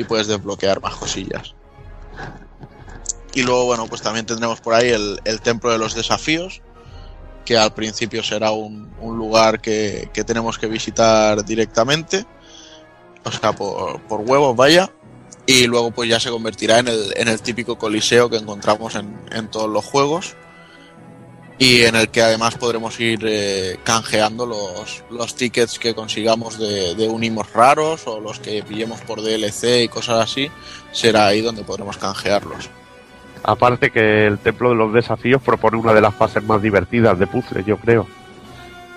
puedes desbloquear más cosillas. Y luego, bueno, pues también tendremos por ahí el Templo de los Desafíos, que al principio será un lugar que tenemos que visitar directamente, o sea, por huevos, vaya, y luego pues ya se convertirá en el típico coliseo que encontramos en todos los juegos, y en el que además podremos ir canjeando los tickets que consigamos de unimos raros o los que pillemos por DLC y cosas así. Será ahí donde podremos canjearlos. Aparte que el Templo de los Desafíos propone una de las fases más divertidas de puzzles, yo creo.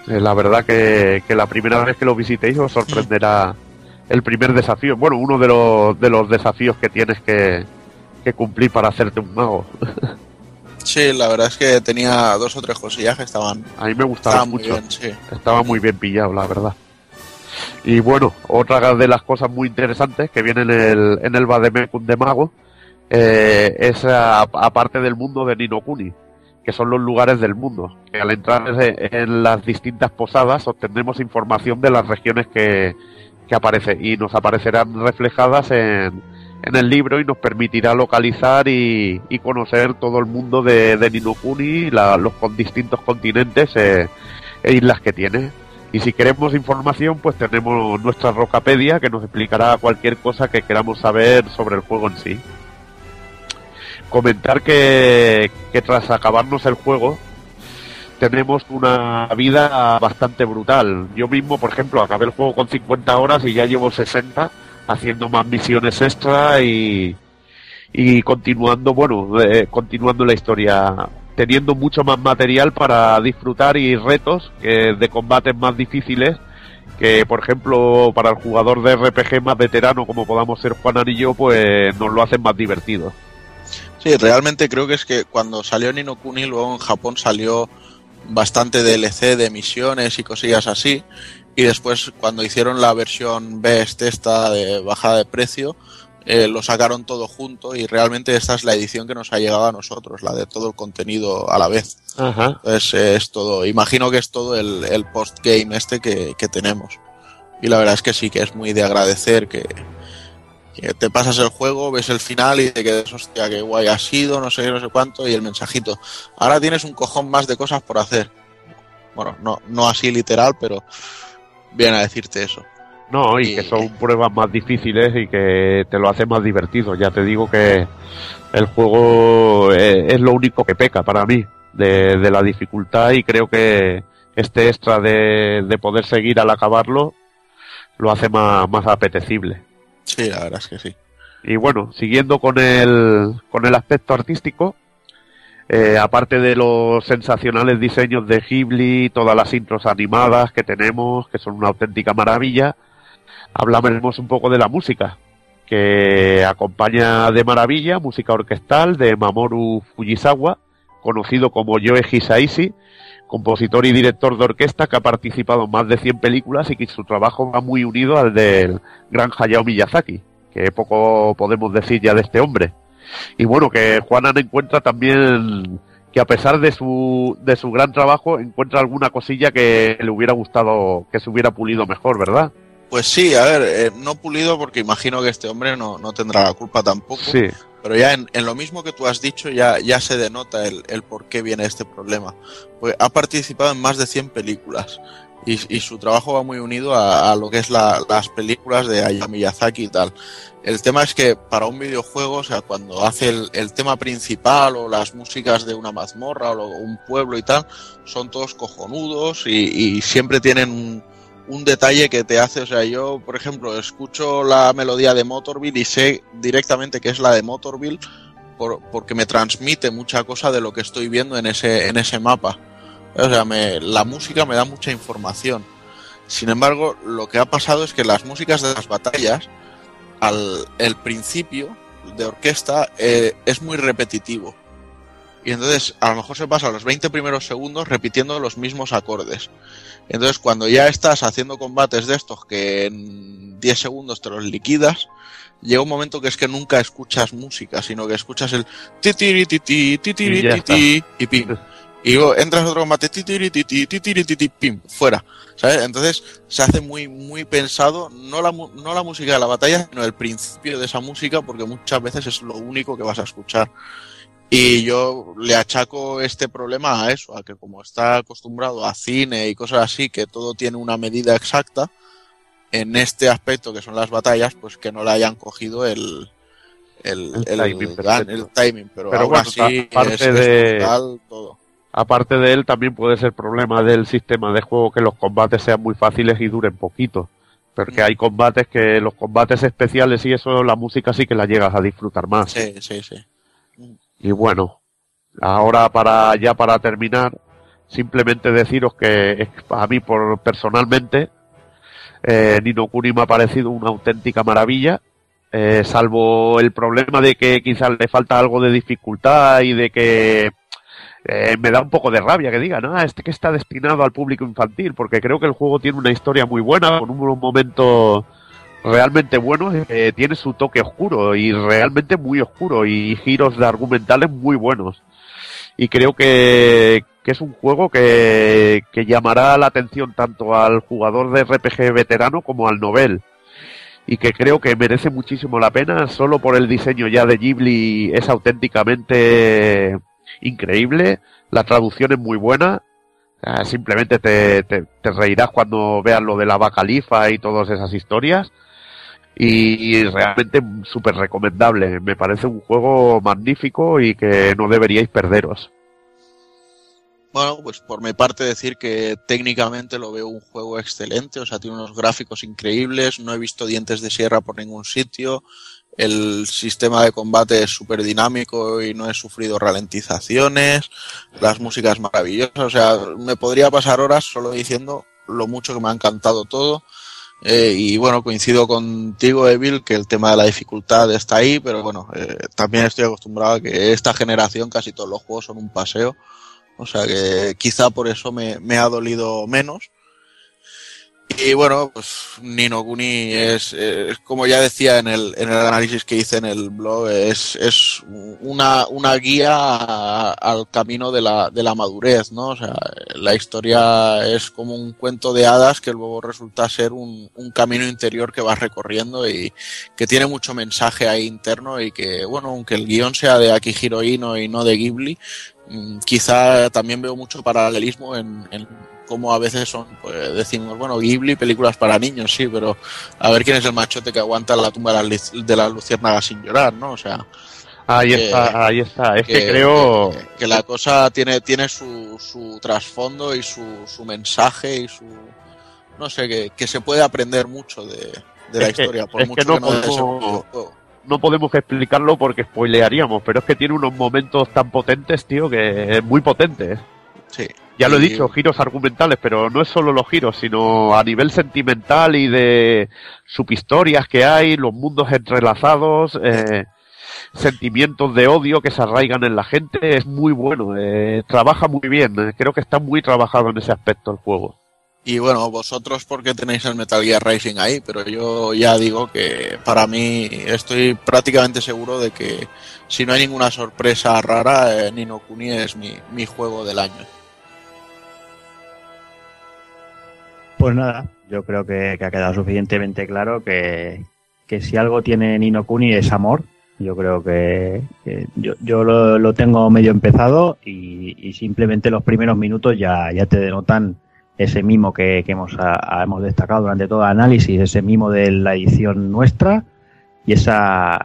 La verdad que la primera vez que lo visitéis os sorprenderá el primer desafío. Bueno, uno de los desafíos que tienes que cumplir para hacerte un mago. Sí, la verdad es que tenía dos o tres cosillas que estaban... A mí me gustaba mucho. Bien, sí. Estaba muy bien pillado, la verdad. Y bueno, otra de las cosas muy interesantes que viene en el Vademecum de Mago, es aparte del mundo de Ni no Kuni, que son los lugares del mundo. Que al entrar en las distintas posadas obtendremos información de las regiones que aparece, y nos aparecerán reflejadas en el libro, y nos permitirá localizar y conocer todo el mundo de Ni no Kuni, los distintos continentes e islas que tiene. Y si queremos información, pues tenemos nuestra Rocapedia, que nos explicará cualquier cosa que queramos saber sobre el juego en sí. Comentar que tras acabarnos el juego tenemos una vida bastante brutal. Yo mismo, por ejemplo, acabé el juego con 50 horas y ya llevo 60 haciendo más misiones extra y continuando la historia, teniendo mucho más material para disfrutar y retos de combates más difíciles que, por ejemplo, para el jugador de RPG más veterano como podamos ser Juanan y yo, pues nos lo hacen más divertido. Sí, realmente creo que es que cuando salió Ni no Kuni, luego en Japón salió bastante DLC de misiones y cosillas así, y después cuando hicieron la versión best esta de bajada de precio, lo sacaron todo junto, y realmente esta es la edición que nos ha llegado a nosotros, la de todo el contenido a la vez. Ajá. Entonces es todo, imagino que es todo el post-game que tenemos, y la verdad es que sí que es muy de agradecer que te pasas el juego, ves el final y te quedas, hostia, qué guay ha sido, no sé cuánto, y el mensajito, ahora tienes un cojón más de cosas por hacer. Bueno, no así literal, pero viene a decirte eso. No, y que son pruebas más difíciles y que te lo hace más divertido. Ya te digo que el juego es lo único que peca para mí de la dificultad, y creo que este extra de poder seguir al acabarlo lo hace más apetecible. Sí, la verdad es que sí. Y bueno, siguiendo con el aspecto artístico, aparte de los sensacionales diseños de Ghibli, todas las intros animadas que tenemos, que son una auténtica maravilla, hablaremos un poco de la música, que acompaña de maravilla música orquestal de Mamoru Fujisawa, conocido como Yoe Hisaishi, compositor y director de orquesta que ha participado en más de 100 películas y que su trabajo va muy unido al del gran Hayao Miyazaki, que poco podemos decir ya de este hombre. Y bueno, que Juanan encuentra también que a pesar de su gran trabajo, encuentra alguna cosilla que le hubiera gustado que se hubiera pulido mejor, ¿verdad? Pues sí, a ver, no pulido, porque imagino que este hombre no tendrá la culpa tampoco. Sí. Pero ya en lo mismo que tú has dicho, ya se denota el por qué viene este problema. Pues ha participado en más de 100 películas y su trabajo va muy unido a lo que es las películas de Hayao Miyazaki y tal. El tema es que para un videojuego, o sea, cuando hace el tema principal o las músicas de una mazmorra o un pueblo y tal, son todos cojonudos y siempre tienen un detalle que te hace, o sea, yo por ejemplo escucho la melodía de Motorville y sé directamente que es la de Motorville porque me transmite mucha cosa de lo que estoy viendo en ese mapa. O sea, la música me da mucha información. Sin embargo, lo que ha pasado es que las músicas de las batallas el principio de orquesta es muy repetitivo, y entonces a lo mejor se pasa los 20 primeros segundos repitiendo los mismos acordes. Entonces cuando ya estás haciendo combates de estos que en 10 segundos te los liquidas, llega un momento que es que nunca escuchas música, sino que escuchas el titiri titi titiri titi y pim. Y luego entras a otro combate titiri titi titiri titi pim, fuera, ¿sabes? Entonces se hace muy muy pensado, no la música de la batalla, sino el principio de esa música, porque muchas veces es lo único que vas a escuchar. Y yo le achaco este problema a eso, a que como está acostumbrado a cine y cosas así, que todo tiene una medida exacta, en este aspecto que son las batallas, pues que no le hayan cogido el timing. Pero aún bueno, así es brutal todo. Aparte de él, también puede ser problema del sistema de juego que los combates sean muy fáciles y duren poquito. Porque hay combates que los combates especiales y eso, la música sí que la llegas a disfrutar más. Sí, sí, sí. Y bueno, ahora para terminar, simplemente deciros que a mí personalmente Ni no Kuni me ha parecido una auténtica maravilla, salvo el problema de que quizás le falta algo de dificultad y de que me da un poco de rabia que digan, este que está destinado al público infantil, porque creo que el juego tiene una historia muy buena, con unos momentos realmente buenos, tiene su toque oscuro y realmente muy oscuro y giros de argumentales muy buenos, y creo que es un juego que llamará la atención tanto al jugador de RPG veterano como al novel, y que creo que merece muchísimo la pena. Solo por el diseño ya de Ghibli es auténticamente increíble, la traducción es muy buena. Simplemente te reirás cuando veas lo de la vaca Lifa y todas esas historias. Y realmente súper recomendable. Me parece un juego magnífico y que no deberíais perderos. Bueno, pues por mi parte decir que técnicamente lo veo un juego excelente. O sea, tiene unos gráficos increíbles. No he visto dientes de sierra por ningún sitio. El sistema de combate es súper dinámico y no he sufrido ralentizaciones. Las músicas maravillosas. O sea, me podría pasar horas solo diciendo lo mucho que me ha encantado todo. Y bueno, coincido contigo, Evil, que el tema de la dificultad está ahí, pero bueno, también estoy acostumbrado a que esta generación casi todos los juegos son un paseo, o sea que quizá por eso me ha dolido menos. Y bueno, pues Ni no Kuni es como ya decía en el análisis que hice en el blog, es una guía al camino de la madurez, ¿no? O sea, la historia es como un cuento de hadas que luego resulta ser un camino interior que vas recorriendo y que tiene mucho mensaje ahí interno, y que, bueno, aunque el guión sea de Akihiro Ino y no de Ghibli, quizá también veo mucho paralelismo en como a veces son, pues decimos, bueno, Ghibli, películas para niños, sí, pero a ver quién es el machote que aguanta La tumba de las luciérnagas sin llorar, ¿no? O sea, ahí está. Es que creo que la cosa tiene su trasfondo y su mensaje y su, no sé, que se puede aprender mucho de la historia, por mucho que no podemos explicarlo porque spoilearíamos, pero es que tiene unos momentos tan potentes, tío, que es muy potente. Sí. Ya lo he dicho, giros argumentales, pero no es solo los giros, sino a nivel sentimental y de subhistorias que hay, los mundos entrelazados, sentimientos de odio que se arraigan en la gente. Es muy bueno, trabaja muy bien, creo que está muy trabajado en ese aspecto el juego. Y bueno, vosotros porque tenéis el Metal Gear Rising ahí, pero yo ya digo que para mí estoy prácticamente seguro de que si no hay ninguna sorpresa rara, Ni no Kuni es mi juego del año. Pues nada, yo creo que ha quedado suficientemente claro que si algo tiene Ni no Kuni es amor. Yo creo que yo lo tengo medio empezado y simplemente los primeros minutos ya te denotan ese mimo que hemos destacado durante todo el análisis, ese mimo de la edición nuestra y esa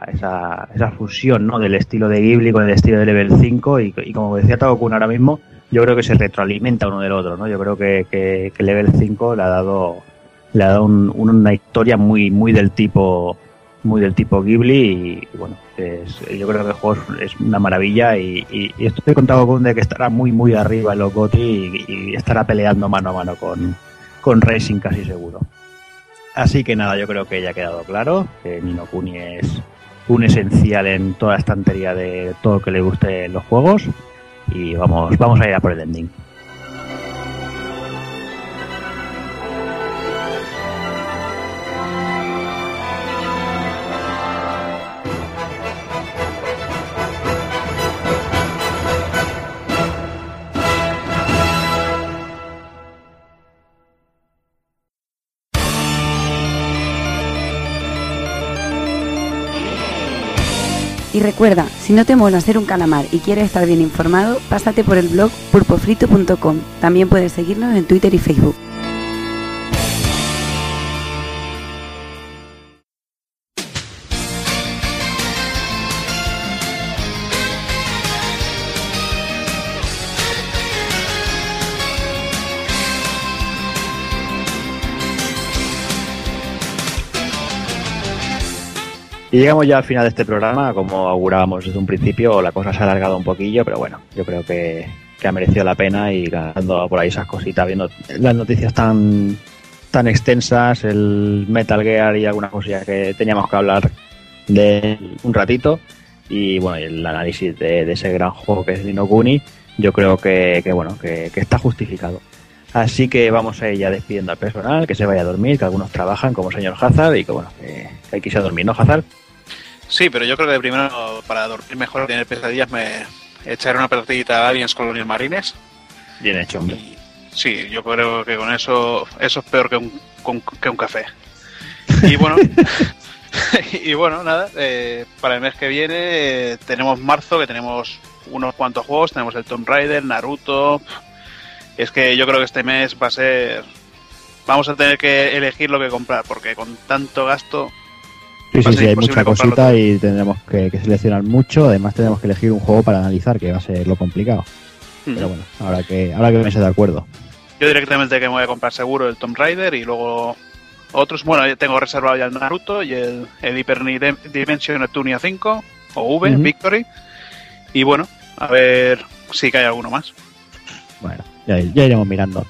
fusión, ¿no?, del estilo de Ghibli con el estilo de Level 5 y como decía Takokun ahora mismo, yo creo que se retroalimenta uno del otro, ¿no? Yo creo que Level 5 le ha dado una historia muy del tipo Ghibli y bueno, yo creo que el juego es una maravilla y estoy contado con de que estará muy muy arriba en los GOTY y estará peleando mano a mano con Racing casi seguro. Así que nada, yo creo que ya ha quedado claro que Ni no Kuni es un esencial en toda la estantería de todo lo que le guste los juegos y vamos a ir a por el ending. Y recuerda, si no te mola hacer un calamar y quieres estar bien informado, pásate por el blog pulpofrito.com. También puedes seguirnos en Twitter y Facebook. Y llegamos ya al final de este programa. Como augurábamos desde un principio, la cosa se ha alargado un poquillo, pero bueno, yo creo que ha merecido la pena, y dando por ahí esas cositas, viendo las noticias tan extensas, el Metal Gear y algunas cosillas que teníamos que hablar de un ratito, y bueno, el análisis de ese gran juego que es Ni no Kuni, yo creo que está justificado. Así que vamos a ir ya despidiendo al personal, que se vaya a dormir, que algunos trabajan, como el señor Hazard, y que bueno, que hay que irse a dormir, ¿no, Hazard? Sí, pero yo creo que primero, para dormir mejor, tener pesadillas, me echaré una partidita a Aliens Colonial Marines. Bien hecho, hombre. Y, sí, yo creo que con eso es peor que un café. Y bueno, nada, para el mes que viene tenemos marzo, que tenemos unos cuantos juegos, tenemos el Tomb Raider, Naruto... Es que yo creo que este mes va a ser... Vamos a tener que elegir lo que comprar, porque con tanto gasto... Sí, hay mucha cosita y tendremos que seleccionar mucho. Además tenemos que elegir un juego para analizar, que va a ser lo complicado. Pero bueno, habrá que ponerse de acuerdo. Yo directamente que me voy a comprar seguro el Tomb Raider, y luego otros... Bueno, tengo reservado ya el Naruto y el Hyper Dimension Neptunia 5, o V, Victory. Y bueno, a ver si cae alguno más. Bueno... Ya iremos mirando.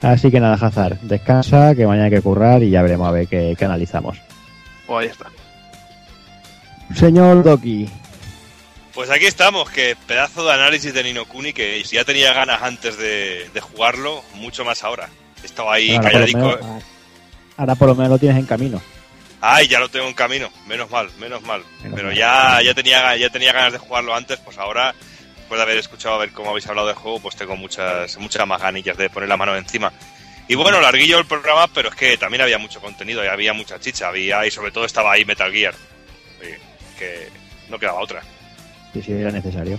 Así que nada, Hazard, descansa, que mañana hay que currar y ya veremos a ver qué analizamos. Pues ahí está. Señor Doki. Pues aquí estamos, que pedazo de análisis de Ni no Kuni, que si ya tenía ganas antes de jugarlo, mucho más ahora. Estaba ahí ahora calladico. Ahora por lo menos lo tienes en camino. Ay, ya lo tengo en camino, menos mal. Pero ya tenía ganas de jugarlo antes, pues ahora... Después de haber escuchado, a ver cómo habéis hablado del juego, pues tengo muchas más ganillas de poner la mano encima. Y bueno, larguillo el programa, pero es que también había mucho contenido y había mucha chicha, y sobre todo estaba ahí Metal Gear. Que no quedaba otra. Sí, era necesario.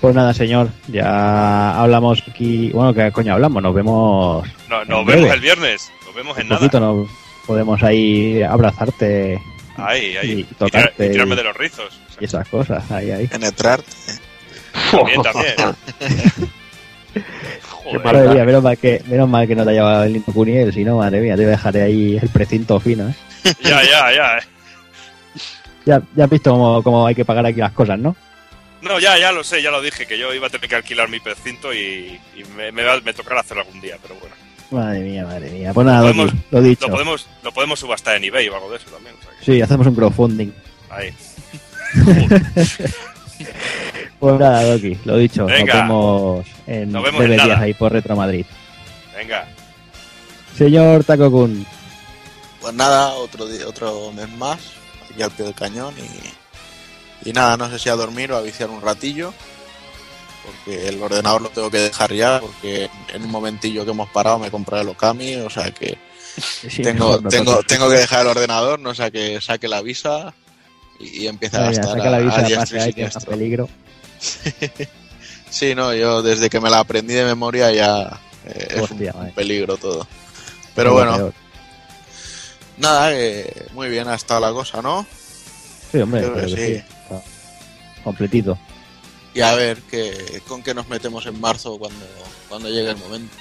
Pues nada, señor, ya hablamos aquí... Bueno, ¿qué coño hablamos? Nos vemos... Nos vemos el viernes, nos vemos en nada. Un poquito nos podemos ahí abrazarte... Ahí, y tocarte, y tirarme de los rizos. O sea. Y esas cosas, ahí. Penetrarte. También. Joder, madre mía, menos mal que no te ha llevado el Nino Cuniel, si no, madre mía, te dejaré ahí el precinto fino, ¿eh? Ya. Ya has visto cómo hay que pagar aquí las cosas, ¿no? No, ya lo sé, ya lo dije, que yo iba a tener que alquilar mi precinto y me tocará hacerlo algún día, pero bueno. Madre mía. Pues nada, lo dicho. Lo podemos subastar en eBay o algo de eso también. O sea que... Sí, hacemos un crowdfunding. Ahí. Pues nada, Doki, lo dicho. Venga. Nos vemos en nada. Ahí por Retro Madrid. Venga. Señor Takokun. Pues nada, otro mes más. Aquí al pie del cañón. Y nada, no sé si a dormir o a viciar un ratillo. Porque el ordenador lo tengo que dejar ya, porque en un momentillo que hemos parado me compré el Okami, o sea que sí, tengo que dejar el ordenador, no sea que saque la visa y empiece a gastar a diestra y siniestra. Sí, no, yo desde que me la aprendí de memoria ya es un peligro todo. Pero muy bueno, peor. Nada, muy bien ha estado la cosa, ¿no? Sí, hombre, creo que sí. Completito. Y a ver con qué nos metemos en marzo cuando llegue el momento.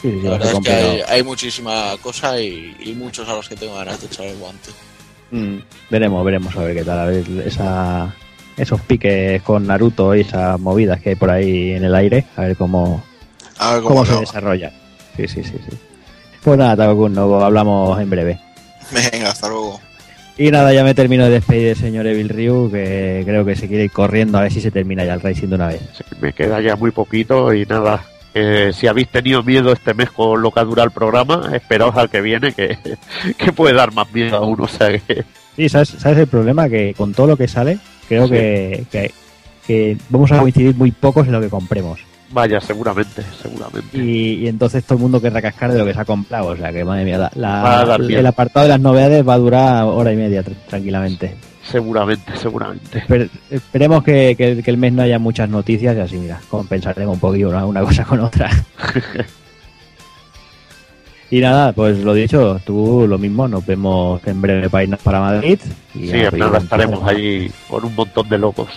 Sí, la verdad es que hay muchísima cosa y muchos a los que tengo ganas de echar el guante. Veremos a ver qué tal. A ver esos piques con Naruto y esas movidas que hay por ahí en el aire. A ver cómo se desarrolla. Sí. Pues nada, Takokun, nos hablamos en breve. Venga, hasta luego. Y nada, ya me termino de despedir del señor Evil Ryu, que creo que se quiere ir corriendo a ver si se termina ya el Rising de una vez. Sí, me queda ya muy poquito y nada, si habéis tenido miedo este mes con lo que ha durado el programa, esperaos al que viene, que puede dar más miedo a uno. O sea que... Sí, ¿sabes el problema? Que con todo lo que sale, creo que vamos a coincidir muy pocos en lo que compremos. Vaya, seguramente. Y entonces todo el mundo querrá cascar de lo que se ha comprado, o sea que, madre mía, el apartado de las novedades va a durar hora y media tranquilamente. Seguramente. Esperemos que el mes no haya muchas noticias y así, mira, compensaremos un poquillo una cosa con otra. Y nada, pues lo dicho, tú lo mismo, nos vemos en breve para Madrid. Y sí, nada, estaremos allí con un montón de locos.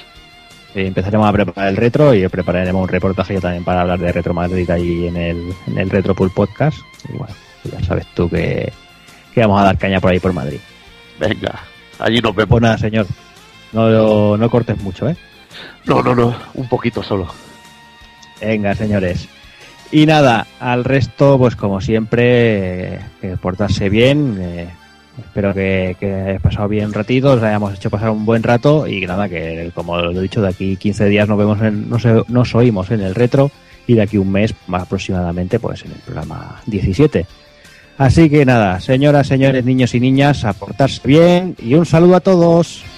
Empezaremos a preparar el retro y prepararemos un reportaje también para hablar de Retro Madrid ahí en el Retro Pool Podcast. Y bueno, ya sabes tú que vamos a dar caña por ahí por Madrid. Venga, allí nos vemos. Pues nada, señor, no cortes mucho, ¿eh? No, un poquito solo. Venga, señores. Y nada, al resto, pues como siempre, que portarse bien. Espero que hayáis pasado bien un ratito, os hayamos hecho pasar un buen rato y nada, que como lo he dicho, de aquí 15 días nos oímos en el retro y de aquí un mes más aproximadamente pues en el programa 17. Así que nada, señoras, señores, niños y niñas, a portarse bien y un saludo a todos.